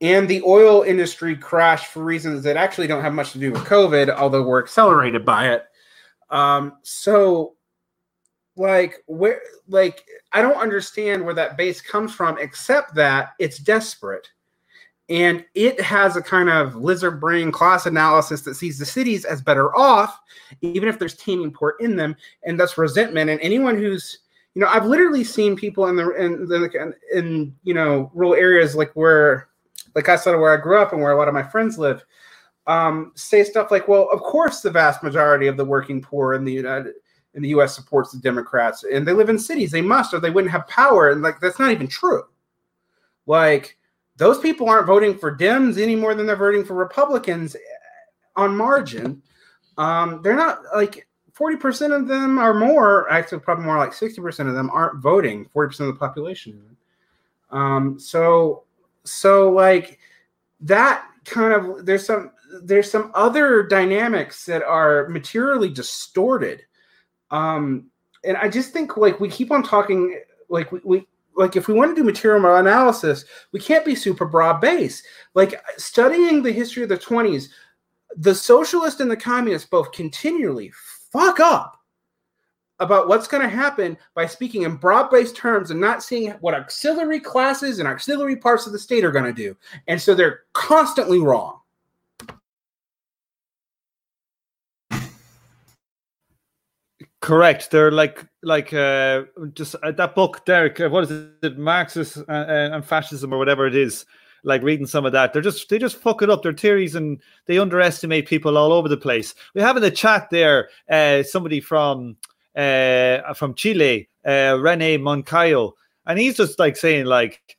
and the oil industry crashed for reasons that actually don't have much to do with COVID, although we're accelerated by it. Um, so. Like, where, like, I don't understand where that base comes from, except that it's desperate. And it has a kind of lizard brain class analysis that sees the cities as better off, even if there's teeming poor in them. And that's resentment. And anyone who's, you know, I've literally seen people in the, in, the, in you know, rural areas, like where, like I said, where I grew up and where a lot of my friends live, um, say stuff like, well, of course, the vast majority of the working poor in the United And the U S supports the Democrats, and they live in cities. They must, or they wouldn't have power. And, like, that's not even true. Like, those people aren't voting for Dems any more than they're voting for Republicans on margin. Um, they're not, like, forty percent of them or more, actually probably more like sixty percent of them aren't voting, forty percent of the population. Um, so, so like that kind of, there's some, there's some other dynamics that are materially distorted. Um, and I just think, like, we keep on talking, like, we, we like if we want to do material analysis, we can't be super broad base. Like, studying the history of the twenties, the socialists and the communists both continually fuck up about what's going to happen by speaking in broad-based terms and not seeing what auxiliary classes and auxiliary parts of the state are going to do. And so they're constantly wrong. Correct. They're like, like uh, just uh, that book, Derek. What is it, Marxism and, and Fascism, or whatever it is? Like, reading some of that, they're just they just fuck it up. Their theories, and they underestimate people all over the place. We have in the chat there uh, somebody from uh, from Chile, uh, Rene Moncayo, and he's just like saying, like,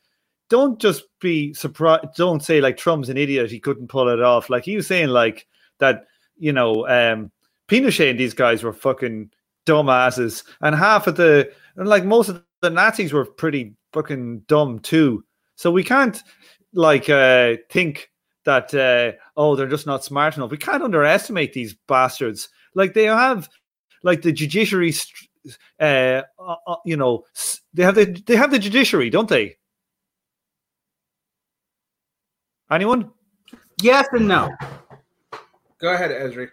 don't just be surprised. Don't say, like, Trump's an idiot. He couldn't pull it off. Like, he was saying, like, that, you know, um, Pinochet and these guys were fucking dumbasses, and half of the like most of the Nazis were pretty fucking dumb too. So we can't like uh, think that uh, oh, they're just not smart enough. We can't underestimate these bastards. Like, they have like the judiciary, uh, uh, you know, they have the they have the judiciary, don't they? Anyone? Yes and no. Go ahead, Esri.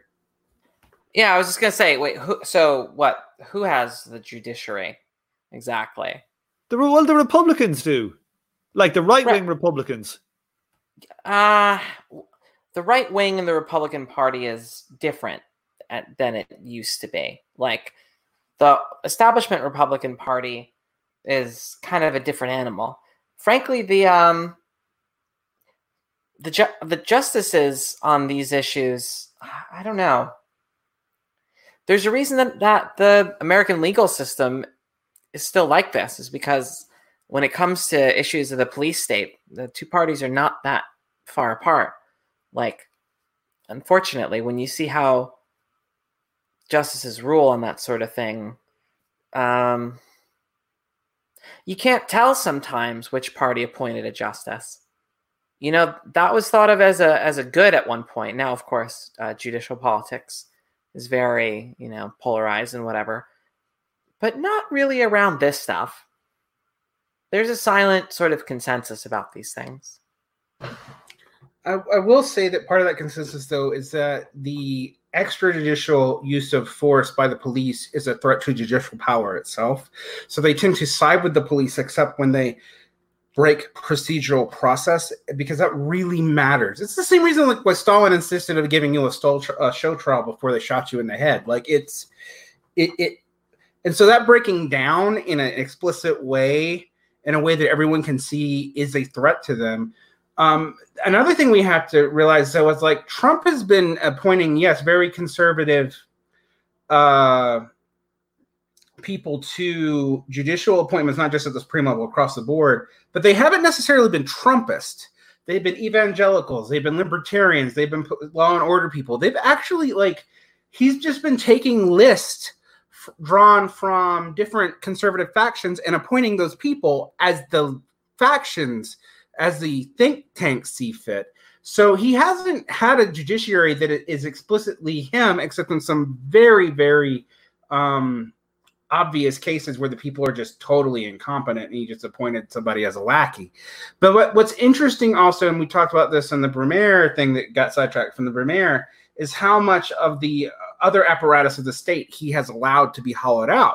Yeah, I was just going to say, wait, who, so what? Who has the judiciary exactly? The, well, the Republicans do. Like the right-wing Re- Republicans. Uh, the right wing and the Republican Party is different at, than it used to be. Like the establishment Republican Party is kind of a different animal. Frankly, the um, the ju- the justices on these issues, I don't know. There's a reason that, that the American legal system is still like this, is because when it comes to issues of the police state, the two parties are not that far apart. Like, unfortunately, when you see how justices rule on that sort of thing, um, you can't tell sometimes which party appointed a justice. You know, that was thought of as a as a good at one point. Now, of course, uh, judicial politics is very, you know, polarized and whatever, but not really around this stuff. There's a silent sort of consensus about these things. I, I will say that part of that consensus, though, is that the extrajudicial use of force by the police is a threat to judicial power itself. So they tend to side with the police, except when they break procedural process, because that really matters. It's the same reason, like, why Stalin insisted on giving you a, stole, a show trial before they shot you in the head. Like, it's it, it, and so that breaking down in an explicit way, in a way that everyone can see, is a threat to them. Um, another thing we have to realize, though, is like Trump has been appointing, yes, very conservative uh, people to judicial appointments, not just at the Supreme level, across the board, but they haven't necessarily been Trumpist. They've been evangelicals. They've been libertarians. They've been law and order people. They've actually, like, he's just been taking lists drawn from different conservative factions and appointing those people as the factions, as the think tanks see fit. So he hasn't had a judiciary that is explicitly him, except in some very, very um, obvious cases where the people are just totally incompetent and he just appointed somebody as a lackey. But what, what's interesting also, and we talked about this in the Brumaire thing that got sidetracked from the Brumaire, is how much of the other apparatus of the state he has allowed to be hollowed out.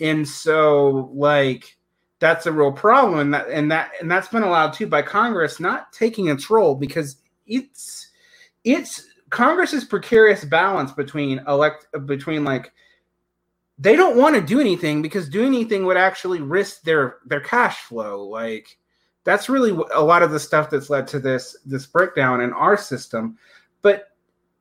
And so, like, that's a real problem. And that, and that, and that's been allowed too by Congress not taking its role, because it's, it's Congress's precarious balance between elect between like, they don't want to do anything because doing anything would actually risk their, their cash flow. Like, that's really a lot of the stuff that's led to this, this breakdown in our system. But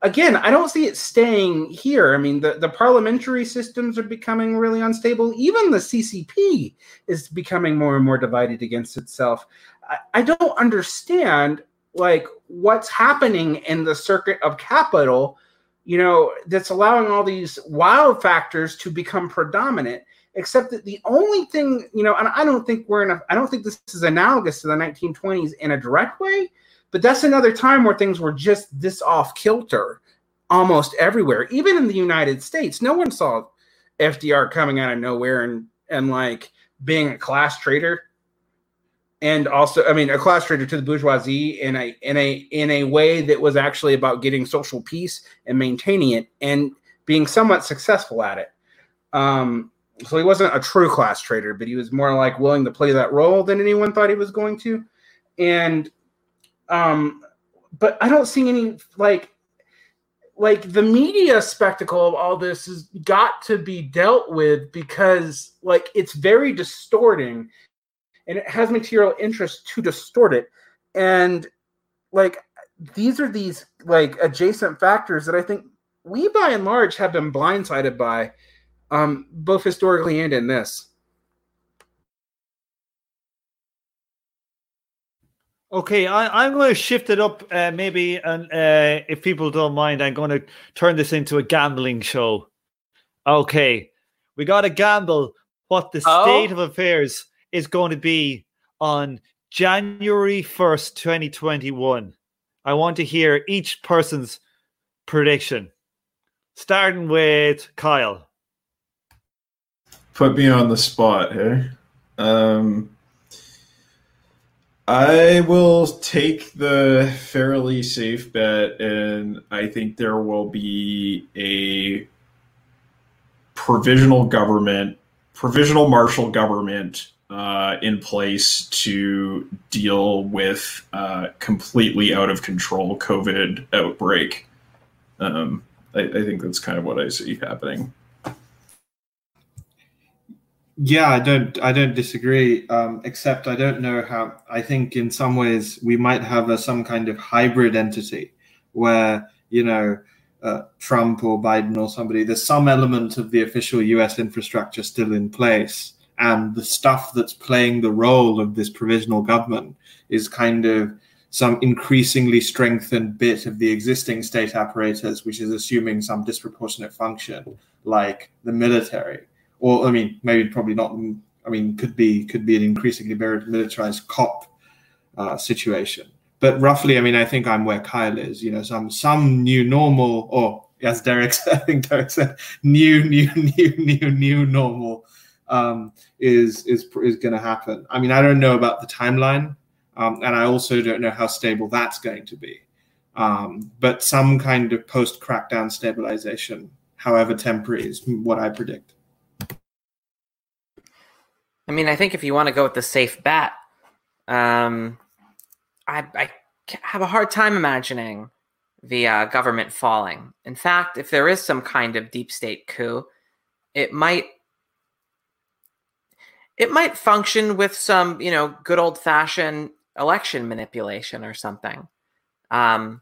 again, I don't see it staying here. I mean, the, the parliamentary systems are becoming really unstable. Even the C C P is becoming more and more divided against itself. I, I don't understand, like, what's happening in the circuit of capital, you know, that's allowing all these wild factors to become predominant, except that the only thing, you know, and I don't think we're in a, I don't think this is analogous to the nineteen twenties in a direct way, but that's another time where things were just this off kilter almost everywhere. Even in the United States, no one saw F D R coming out of nowhere and, and like being a class traitor. And also, I mean, a class traitor to the bourgeoisie in a, in a, in a way that was actually about getting social peace and maintaining it and being somewhat successful at it. Um, so he wasn't a true class traitor, but he was more like willing to play that role than anyone thought he was going to. And, Um, but I don't see any, like, like the media spectacle of all this has got to be dealt with, because, like, it's very distorting and it has material interest to distort it. And, like, these are these, like, adjacent factors that I think we by and large have been blindsided by, um, both historically and in this. Okay, I, I'm going to shift it up uh, maybe, and uh, if people don't mind, I'm going to turn this into a gambling show. Okay, we got to gamble what the oh. state of affairs is going to be on January first, twenty twenty-one. I want to hear each person's prediction, starting with Kyle. Put me on the spot here. Um... I will take the fairly safe bet, and I think there will be a provisional government, provisional martial government uh, in place to deal with uh, completely out of control COVID outbreak. Um, I, I think that's kind of what I see happening. Yeah, I don't I don't disagree, um, except I don't know how. I think in some ways we might have a, some kind of hybrid entity where, you know, uh, Trump or Biden or somebody, there's some element of the official U S infrastructure still in place. And the stuff that's playing the role of this provisional government is kind of some increasingly strengthened bit of the existing state apparatus, which is assuming some disproportionate function, like the military. Or, I mean, maybe probably not. I mean, could be could be an increasingly militarized cop uh, situation. But roughly, I mean, I think I'm where Kyle is. You know, some some new normal, or as Derek said, I think Derek said, new new new new new normal um, is is is going to happen. I mean, I don't know about the timeline, um, and I also don't know how stable that's going to be. Um, but some kind of post-crackdown stabilization, however temporary, is what I predict. I mean, I think if you want to go with the safe bet, um, I, I have a hard time imagining the uh, government falling. In fact, if there is some kind of deep state coup, it might it might function with some, you know, good old fashioned election manipulation or something. Um,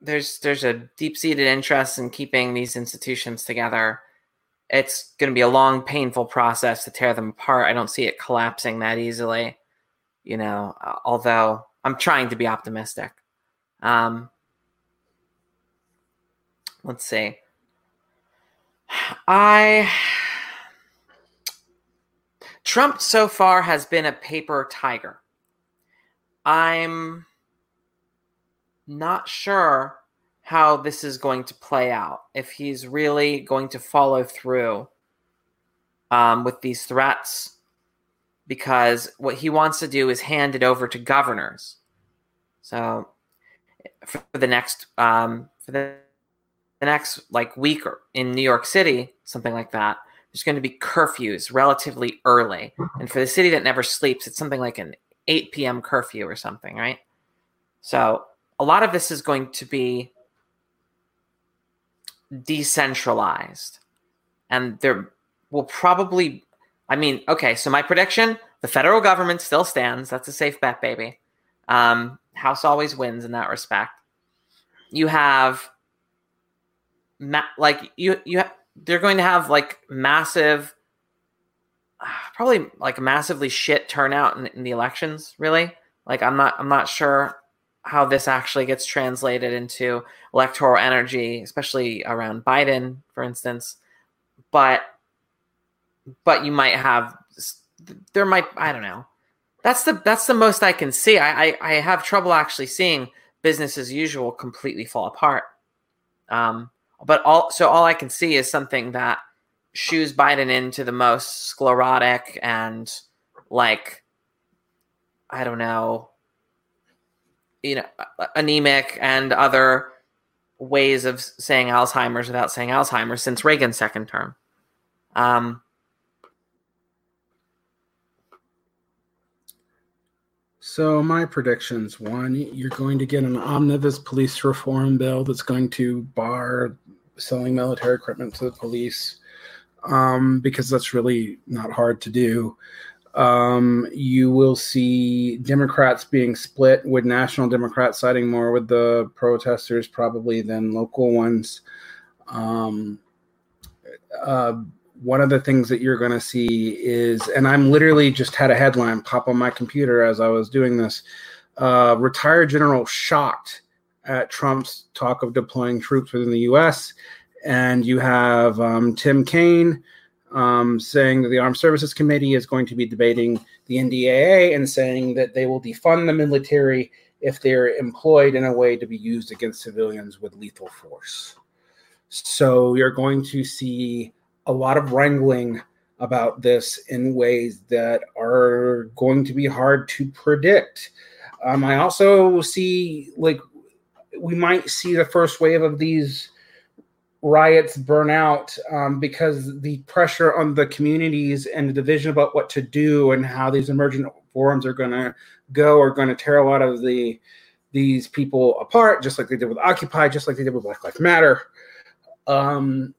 there's there's a deep seated interest in keeping these institutions together. It's going to be a long, painful process to tear them apart. I don't see it collapsing that easily, you know, although I'm trying to be optimistic. Um, let's see. I Trump so far has been a paper tiger. I'm not sure how this is going to play out, if he's really going to follow through um, with these threats, because what he wants to do is hand it over to governors. So for the next, um, for the, the next like week or in New York City, something like that, there's going to be curfews relatively early. And for the city that never sleeps, it's something like an eight p.m. curfew or something, right? So a lot of this is going to be decentralized, and there will probably, I mean, okay, so my prediction, the federal government still stands. That's a safe bet, baby. Um, House always wins in that respect. You have ma- like you, you, ha- they're going to have like massive, probably like massively shit turnout in, in the elections. Really? Like, I'm not, I'm not sure how this actually gets translated into electoral energy, especially around Biden, for instance. But, but you might have, there might, I don't know. That's the, that's the most I can see. I, I, I have trouble actually seeing business as usual completely fall apart. Um, but all, so all I can see is something that shoes Biden into the most sclerotic and like, I don't know, you know, anemic and other ways of saying Alzheimer's without saying Alzheimer's since Reagan's second term. Um, so my predictions, one, you're going to get an omnibus police reform bill that's going to bar selling military equipment to the police, um, because that's really not hard to do. Um, you will see Democrats being split, with national Democrats siding more with the protesters probably than local ones. Um, uh, one of the things that you're going to see is, and I'm literally just had a headline pop on my computer as I was doing this, uh, retired general shocked at Trump's talk of deploying troops within the U S. And you have um, Tim Kaine, Um, saying that the Armed Services Committee is going to be debating the N D A A and saying that they will defund the military if they're employed in a way to be used against civilians with lethal force. So you're going to see a lot of wrangling about this in ways that are going to be hard to predict. Um, I also see, like, we might see the first wave of these riots burn out um, because the pressure on the communities and the division about what to do and how these emergent forums are going to go are going to tear a lot of the these people apart, just like they did with Occupy, just like they did with Black Lives Matter. Um,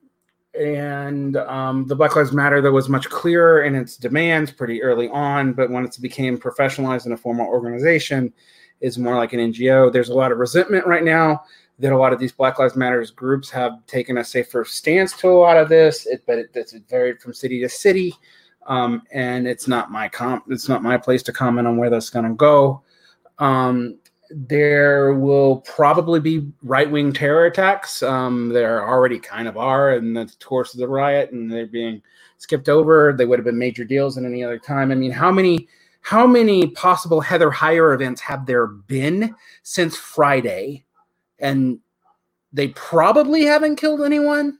and um, the Black Lives Matter, though, was much clearer in its demands pretty early on, but once it became professionalized in a formal organization, is more like an N G O. There's a lot of resentment right now that a lot of these Black Lives Matters groups have taken a safer stance to a lot of this, it, but it, it's varied from city to city, um, and it's not my comp, it's not my place to comment on where that's going to go. Um, there will probably be right-wing terror attacks. Um, there already kind of are in the course of the riot, and they're being skipped over. They would have been major deals at any other time. I mean, how many how many possible Heather Heyer events have there been since Friday? And they probably haven't killed anyone,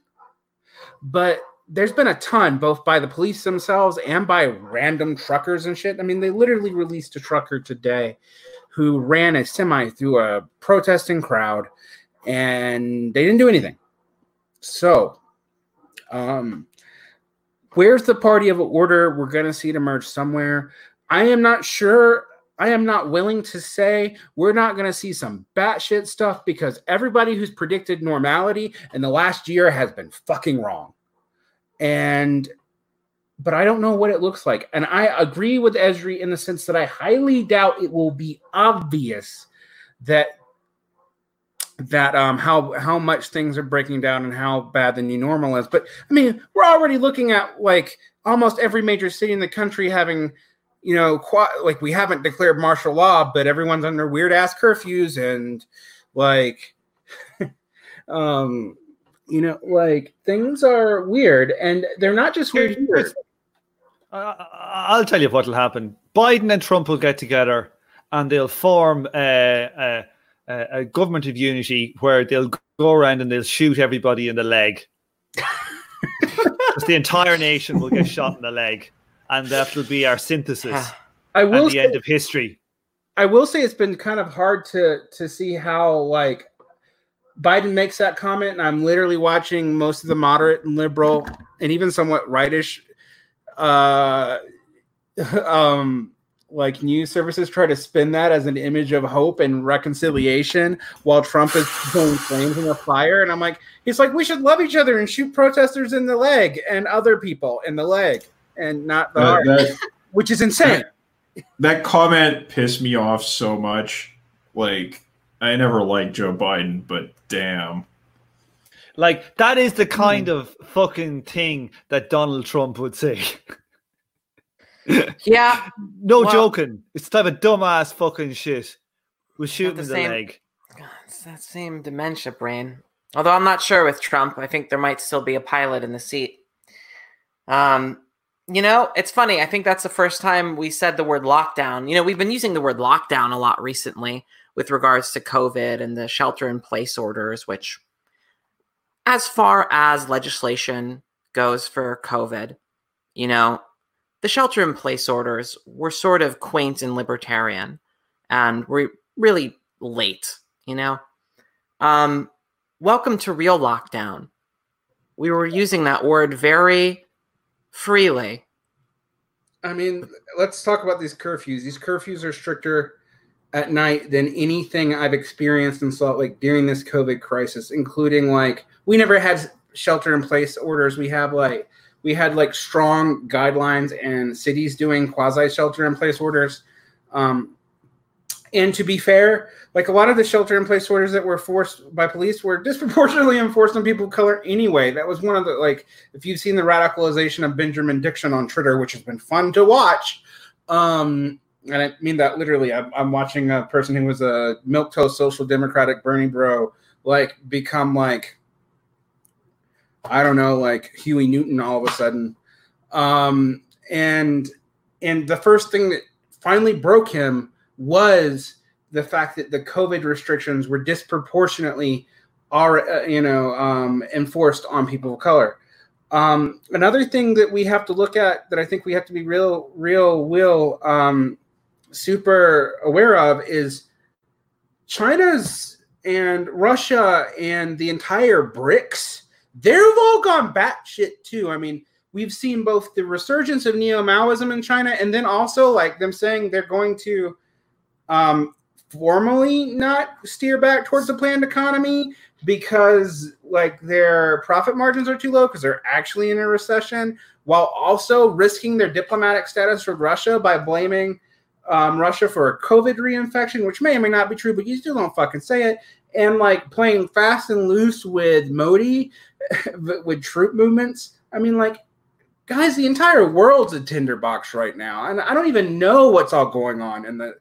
but there's been a ton, both by the police themselves and by random truckers and shit. I mean, they literally released a trucker today who ran a semi through a protesting crowd, and they didn't do anything. So, um, where's the party of order? We're going to see it emerge somewhere. I am not sure. I am not willing to say we're not going to see some batshit stuff, because everybody who's predicted normality in the last year has been fucking wrong. And, but I don't know what it looks like. And I agree with Esri in the sense that I highly doubt it will be obvious that, that um, how, how much things are breaking down and how bad the new normal is. But I mean, we're already looking at like almost every major city in the country having, you know, quite, like, we haven't declared martial law, but everyone's under weird-ass curfews and, like, um, you know, like, things are weird, and they're not just weird here. Uh, I'll tell you what will happen. Biden and Trump will get together, and they'll form a, a, a government of unity where they'll go around and they'll shoot everybody in the leg. Because the entire nation will get shot in the leg. And that will be our synthesis I will at the say, end of history. I will say it's been kind of hard to to see how, like, Biden makes that comment, and I'm literally watching most of the moderate and liberal and even somewhat rightish, uh, um, like, news services try to spin that as an image of hope and reconciliation while Trump is throwing flames in the fire. And I'm like, he's like, we should love each other and shoot protesters in the leg and other people in the leg. And not the uh, heart, that, which is insane. That, that comment pissed me off so much. Like, I never liked Joe Biden, but damn. Like, that is the kind mm. of fucking thing that Donald Trump would say. Yeah. No well, joking. It's the type of dumbass fucking shit. We're shooting the, the same, leg. It's that same dementia brain. Although I'm not sure with Trump. I think there might still be a pilot in the seat. Um... You know, it's funny. I think that's the first time we said the word lockdown. You know, we've been using the word lockdown a lot recently with regards to COVID and the shelter in place orders, which, as far as legislation goes for COVID, you know, the shelter in place orders were sort of quaint and libertarian, and we're really late, you know. Um, welcome to real lockdown. We were using that word very freely. I mean, let's talk about these curfews. These curfews are stricter at night than anything I've experienced in Salt Lake during this COVID crisis, including, like, we never had shelter in place orders. We have like, we had like strong guidelines and cities doing quasi shelter in place orders. Um, and to be fair, like, a lot of the shelter in place orders that were forced by police were disproportionately enforced on people of color anyway. That was one of the, like, if you've seen the radicalization of Benjamin Dixon on Twitter, which has been fun to watch. Um, and I mean that literally. I'm, I'm watching a person who was a milquetoast social democratic Bernie bro, like, become like, I don't know, like Huey Newton all of a sudden. Um, and, and the first thing that finally broke him was the fact that the COVID restrictions were disproportionately, are you know, um, enforced on people of color, Um, another thing that we have to look at that I think we have to be real, real, real um, super aware of is China's and Russia and the entire BRICS. They've all gone batshit too. I mean, we've seen both the resurgence of neo-Maoism in China and then also like them saying they're going to um, formally not steer back towards the planned economy because like their profit margins are too low because they're actually in a recession, while also risking their diplomatic status with Russia by blaming um, Russia for a COVID reinfection, which may or may not be true, but you still don't fucking say it. And like playing fast and loose with Modi, with troop movements. I mean, like, guys, the entire world's a tinderbox right now. And I don't even know what's all going on in the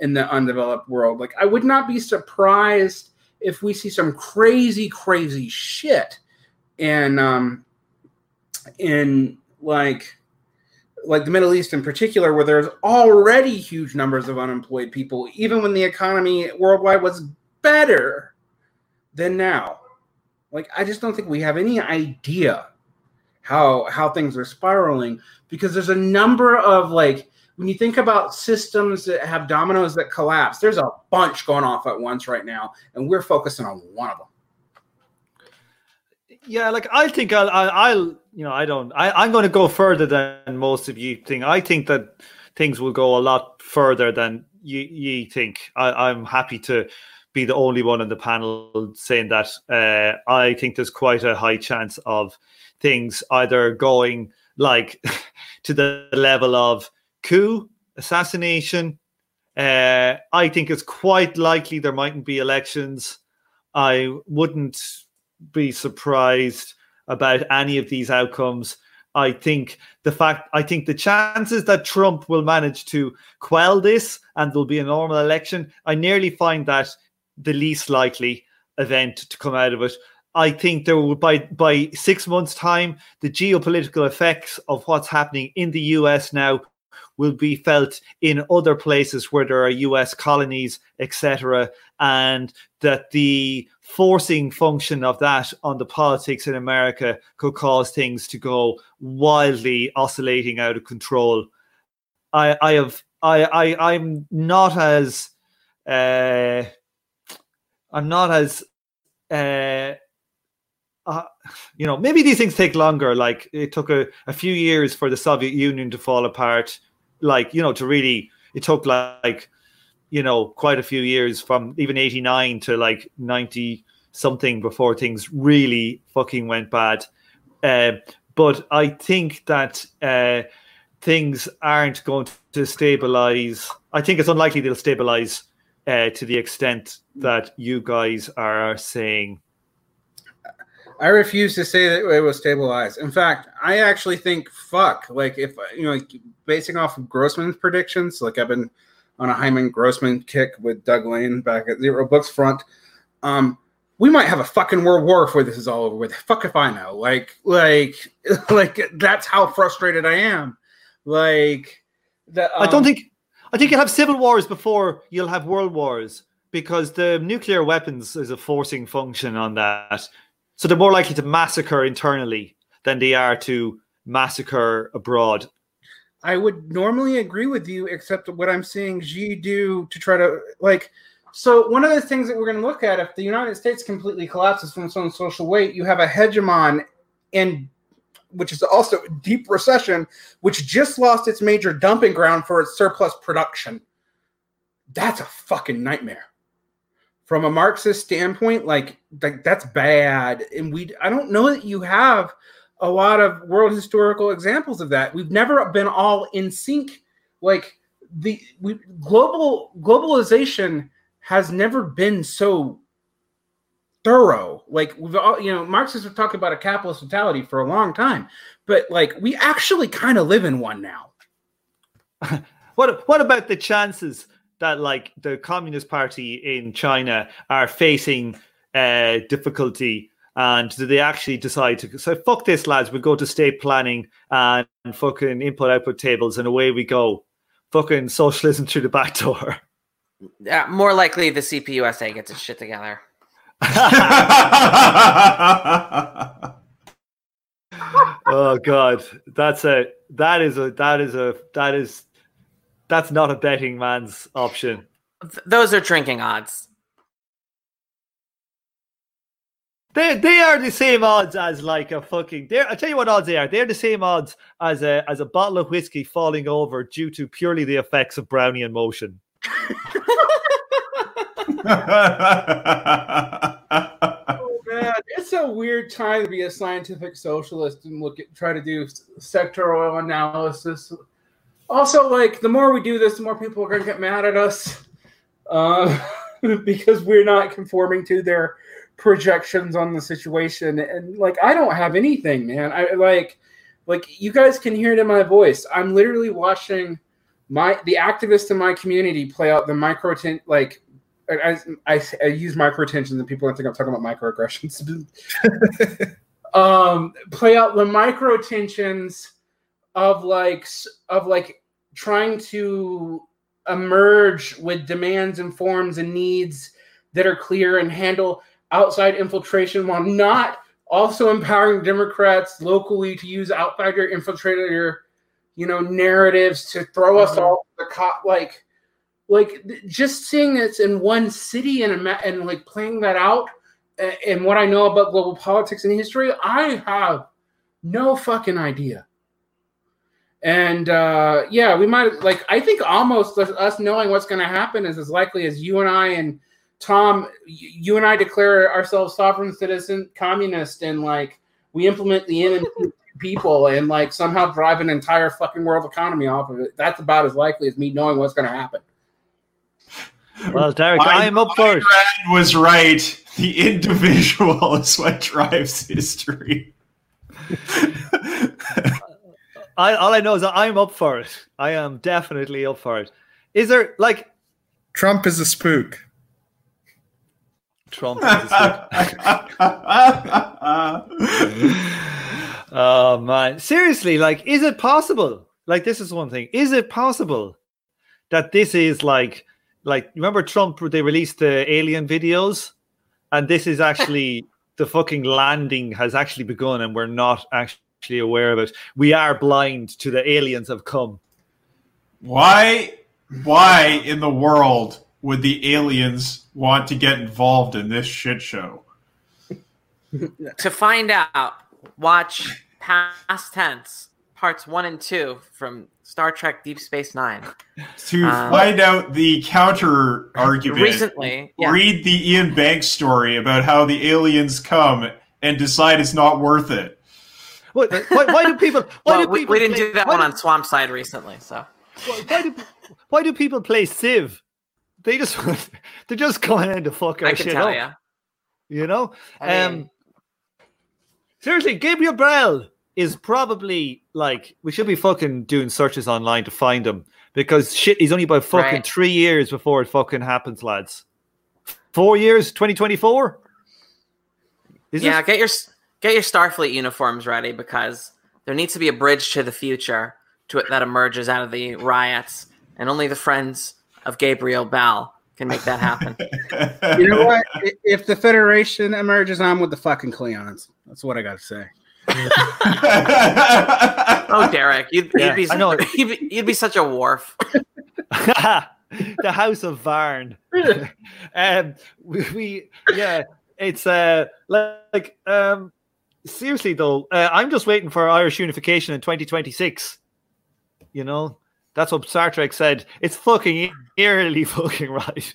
in the undeveloped world. Like, I would not be surprised if we see some crazy, crazy shit in, um, in like, like the Middle East in particular, where there's already huge numbers of unemployed people, even when the economy worldwide was better than now. Like, I just don't think we have any idea how how things are spiraling, because there's a number of, like, when you think about systems that have dominoes that collapse, there's a bunch going off at once right now, and we're focusing on one of them. Yeah, like, I think I'll, I'll you know, I don't, I, I'm going to go further than most of you think. I think that things will go a lot further than you, you think. I, I'm happy to be the only one on the panel saying that. Uh, I think there's quite a high chance of things either going, like, to the level of coup, assassination. Uh, I think it's quite likely there mightn't be elections. I wouldn't be surprised about any of these outcomes. I think the fact, I think the chances that Trump will manage to quell this and there'll be a normal election, I nearly find that the least likely event to come out of it. I think there will, by by six months' time, the geopolitical effects of what's happening in the U S now will be felt in other places where there are U S colonies, et cetera, and that the forcing function of that on the politics in America could cause things to go wildly oscillating out of control. I, I have, I, I, I'm not as, uh, I'm not as. Uh, Uh, you know, maybe these things take longer. Like, it took a, a few years for the Soviet Union to fall apart. Like, you know, to really, it took like, you know, quite a few years from even eighty-nine to like ninety something before things really fucking went bad. Uh, but I think that uh, things aren't going to stabilize. I think it's unlikely they'll stabilize uh, to the extent that you guys are saying. I refuse to say that it will stabilize. In fact, I actually think, fuck, like, if, you know, like, basing off of Grossman's predictions, like, I've been on a Hyman Grossman kick with Doug Lane back at Zero Books Front. Um, we might have a fucking world war before this is all over with. Fuck if I know. Like, like, like that's how frustrated I am. Like, the, um, I don't think, I think you'll have civil wars before you'll have world wars, because the nuclear weapons is a forcing function on that. So they're more likely to massacre internally than they are to massacre abroad. I would normally agree with you, except what I'm seeing Xi do to try to, like, so one of the things that we're going to look at, if the United States completely collapses from its own social weight, you have a hegemon, and which is also a deep recession, which just lost its major dumping ground for its surplus production. That's a fucking nightmare. From a Marxist standpoint, like, like that's bad. And we I don't know that you have a lot of world historical examples of that. We've never been all in sync. Like, the we, global globalization has never been so thorough. Like, we've all, you know, Marxists have talked about a capitalist mentality for a long time, but, like, we actually kind of live in one now. What what about the chances that, like, the Communist Party in China are facing uh, difficulty, and do they actually decide to say, fuck this, lads, we'll go to state planning and fucking input-output tables, and away we go. Fucking socialism through the back door. Yeah, more likely the C P U S A gets its shit together. God, that's a that is a that is a that is that's not a betting man's option. Those are drinking odds. They they are the same odds as like a fucking. They're, I'll tell you what odds they are. They're the same odds as a as a bottle of whiskey falling over due to purely the effects of Brownian motion. Oh man, it's a weird time to be a scientific socialist and look at try to do sectoral analysis. Also, like the more we do this, the more people are going to get mad at us uh, because we're not conforming to their projections on the situation. And like I don't have anything, man. I like like you guys can hear it in my voice. I'm literally watching my the activists in my community play out the micro ten, like I, I, I use micro tensions and people don't think I'm talking about microaggressions. um play out the micro tensions of like of like trying to emerge with demands and forms and needs that are clear and handle outside infiltration while not also empowering Democrats locally to use outsider infiltrator, you know, narratives to throw us mm-hmm. all the cop. Like, like just seeing this in one city and and like playing that out and what I know about global politics and history, I have no fucking idea. And uh, yeah, we might like I think almost us knowing what's going to happen is as likely as you and I and Tom, you and I declare ourselves sovereign citizen communist and like we implement the N N P people and like somehow drive an entire fucking world economy off of it. That's about as likely as me knowing what's going to happen. Well, Derek, I, I am up for it. Was right. The individual is what drives history. I, all I know is that I'm up for it. I am definitely up for it. Is there like... Trump is a spook. Trump. Oh man, seriously, like, is it possible? Like, this is one thing. Is it possible that this is like, like, remember Trump? They released the alien videos, and this is actually the fucking landing has actually begun, and we're not actually aware of it. We are blind to the aliens have come. Why? Why in the world would the aliens want to get involved in this shit show? To find out, watch Past Tense, parts one and two from Star Trek Deep Space Nine. To um, find out the counter argument, recently, yeah. Read the Ian Banks story about how the aliens come and decide it's not worth it. What, why, why do people? Why well, do we, people we didn't play, do that one do, on Swampside recently, so why do why do people play Civ? They just they're just coming in to fuck our I can shit tell up, ya. You know. I mean, um, seriously, Gabriel Bell is probably like we should be fucking doing searches online to find him because shit, he's only about fucking right. three years before it fucking happens, lads. Four years, twenty twenty four. Yeah, it? get your get your Starfleet uniforms ready because there needs to be a bridge to the future to it that emerges out of the riots, and only the friends of Gabriel Bell can make that happen. You know what? If the Federation emerges, I'm with the fucking Klingons. That's what I got to say. Oh, Derek, you'd, yeah, you'd, be such, you'd, be, you'd be such a wharf. The House of Varn. um, we, we, yeah, it's uh, like, um, seriously though, uh, I'm just waiting for Irish unification in twenty twenty-six. You know. That's what Star Trek said. It's fucking eerily fucking right.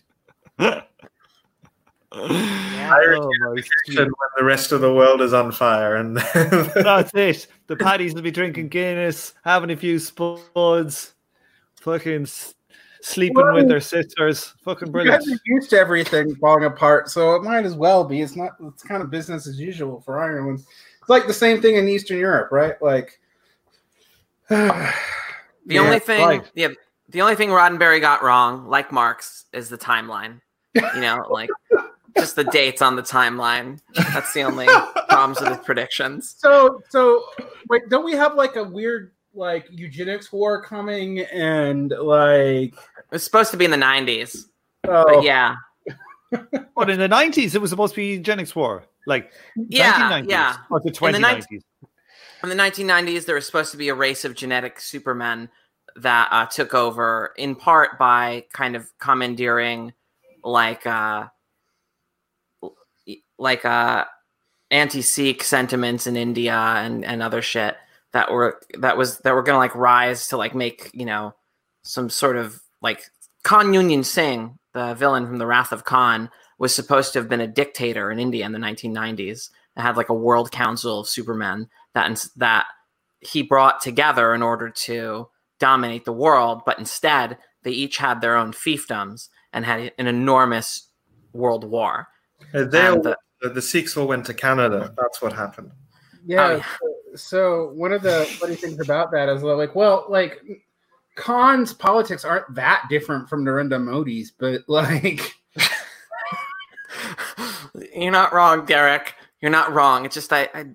Yeah, oh, when the rest of the world is on fire, and that's it. The Paddies will be drinking Guinness, having a few spuds, fucking s- sleeping well, with their sisters. Fucking brilliant. You guys are used to everything falling apart, so it might as well be. It's not. It's kind of business as usual for Ireland. It's like the same thing in Eastern Europe, right? Like. The yeah, only thing, right. yeah, the only thing Roddenberry got wrong, like Marx, is the timeline. You know, like just the dates on the timeline. That's the only problems with his predictions. So, so wait, don't we have like a weird like eugenics war coming? And like, it was supposed to be in the nineties. Oh, but yeah. But in the nineties, it was supposed to be eugenics war, like yeah, nineteen nineties, yeah, or the twenty nineties. In the nineteen nineties, there was supposed to be a race of genetic supermen that uh, took over, in part by kind of commandeering, like, uh, like uh, anti-Sikh sentiments in India and, and other shit that were that was that were gonna like rise to like make, you know, some sort of like Khan Noonien Singh, the villain from The Wrath of Khan, was supposed to have been a dictator in India in the nineteen nineties. It had like a world council of supermen that that he brought together in order to dominate the world, but instead they each had their own fiefdoms and had an enormous world war. And they and all, the, the Sikhs all went to Canada. That's what happened. Yeah. Oh, yeah. So one of the funny things about that is like, well, like Khan's politics aren't that different from Narendra Modi's, but like, you're not wrong, Derek. You're not wrong. It's just I, I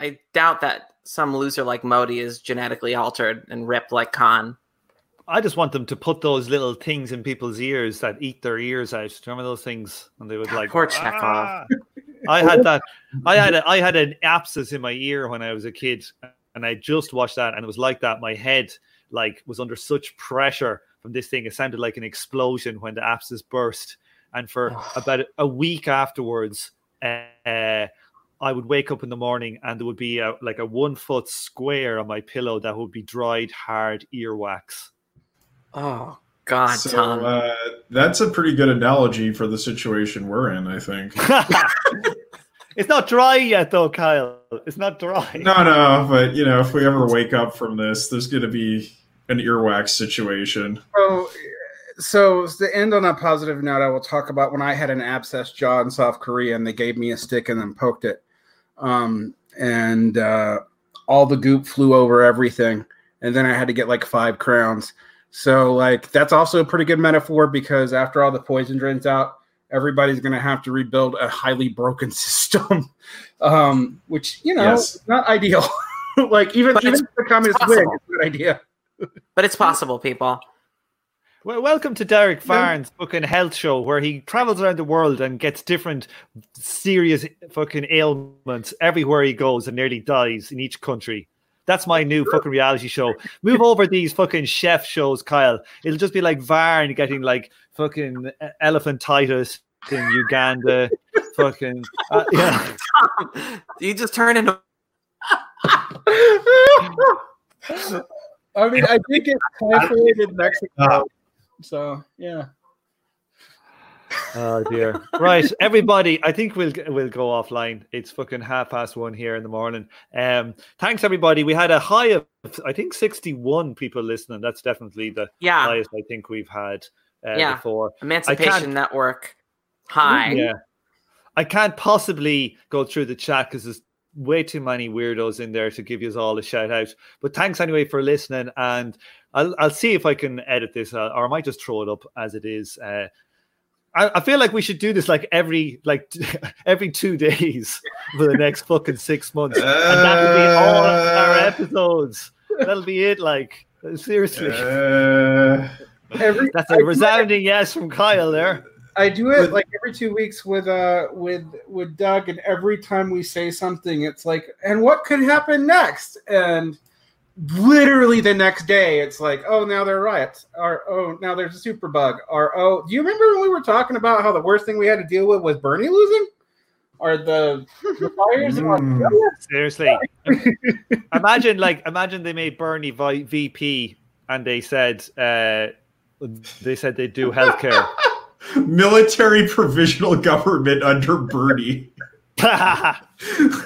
I doubt that some loser like Modi is genetically altered and ripped like Khan. I just want them to put those little things in people's ears that eat their ears out. Remember those things? And they would like, ah! I had that. I had a, I had an abscess in my ear when I was a kid, and I just watched that, and it was like that. My head like was under such pressure from this thing. It sounded like an explosion when the abscess burst. And for about a week afterwards, uh, I would wake up in the morning and there would be a, like a one foot square on my pillow that would be dried hard earwax. Oh God, so, Tom! Uh, that's a pretty good analogy for the situation we're in, I think. It's not dry yet, though, Kyle. It's not dry. No, no, but you know, if we ever wake up from this, there's going to be an earwax situation. Oh. So to end on a positive note, I will talk about when I had an abscessed jaw in South Korea and they gave me a stick and then poked it. Um, and uh, all the goop flew over everything. And then I had to get like five crowns. So like that's also a pretty good metaphor, because after all the poison drains out, everybody's going to have to rebuild a highly broken system, um, which, you know, yes. Not ideal. Like even, even if the communist win, it's a good idea. But it's possible, people. Well, welcome to Derek Farn's fucking health show, where he travels around the world and gets different serious fucking ailments everywhere he goes and nearly dies in each country. That's my new fucking reality show. Move over these fucking chef shows, Kyle. It'll just be like Varn getting like fucking elephantitis in Uganda. Fucking uh, yeah. Tom, you just turn into. I mean, I think it's typhoid Mexico. So yeah. Oh dear. Right, everybody. I think we'll we'll go offline. It's fucking half past one here in the morning. Um, thanks everybody. We had a high of I think sixty-one people listening. That's definitely the yeah. highest I think we've had uh, yeah. before. Emancipation Network. Hi. Yeah. I can't possibly go through the chat because there's way too many weirdos in there to give you all a shout out. But thanks anyway for listening, and I'll I'll see if I can edit this, uh, or I might just throw it up as it is. Uh, I, I feel like we should do this like every like every two days for the next fucking six months, and that'll be all our episodes. That'll be it. Like seriously, uh, every, that's a I resounding do, yes from Kyle there. I do it like every two weeks with uh with with Doug, and every time we say something, it's like, and what could happen next? And literally the next day, it's like, oh, now there are riots. Or, oh, now there's a super bug. Or, oh, do you remember when we were talking about how the worst thing we had to deal with was Bernie losing? Or the, the fires? Mm. And seriously. imagine, like, imagine they made Bernie V P and they said, uh, they said they'd do healthcare. Military provisional government under Bernie.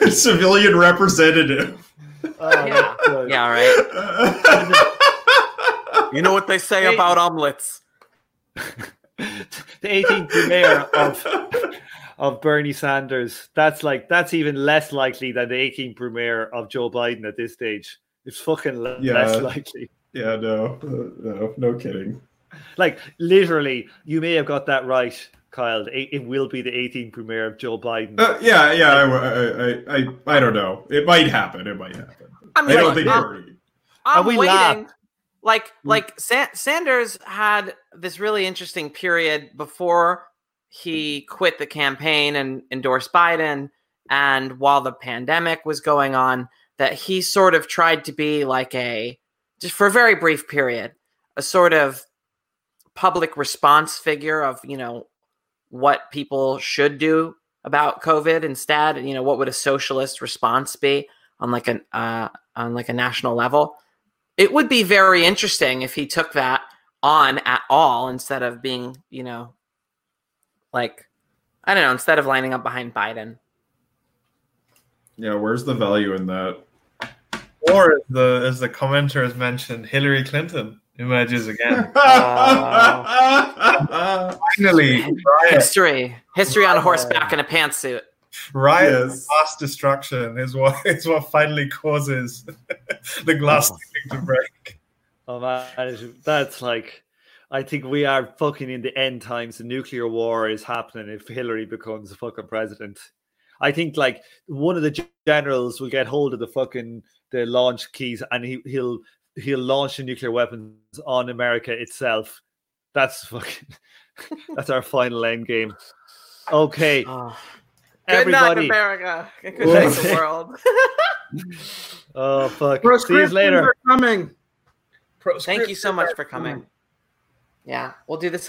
Civilian representative. Oh, yeah. Yeah, right. You know what they say about omelets. The eighteenth mayor of of Bernie Sanders. That's like that's even less likely than the eighteenth premier of Joe Biden at this stage. It's fucking le- yeah. less likely. Yeah, no, no, no kidding. Like literally, you may have got that right. Kyle, it will be the eighteenth premier of Joe Biden. Uh, yeah, yeah, I, I, I, I don't know. It might happen. It might happen. I'm I don't waiting. think I'm, already... I'm Are we waiting. Laugh? Like, like Sa- Sanders had this really interesting period before he quit the campaign and endorsed Biden, and while the pandemic was going on, that he sort of tried to be like a, just for a very brief period, a sort of public response figure of, you know, what people should do about COVID instead. And, you know, what would a socialist response be on like an, uh, on like a national level? It would be very interesting if he took that on at all, instead of being, you know, like, I don't know, instead of lining up behind Biden. Yeah, where's the value in that? Or the, as the commenter has mentioned, Hillary Clinton emerges again. Uh, Finally, riot. history, history riot. On horseback in a pantsuit. Riot, yes. Mass destruction is what is what finally causes the glass ceiling to break. Oh, that is, that's like, I think we are fucking in the end times. The nuclear war is happening if Hillary becomes the fucking president. I think like one of the generals will get hold of the fucking the launch keys, and he he'll he'll launch the nuclear weapons on America itself. That's fucking that's our final end game. Okay, oh. Everybody, good night, America. Good night, the world. Oh fuck! See you later. Thank you so much for coming. Yeah, we'll do this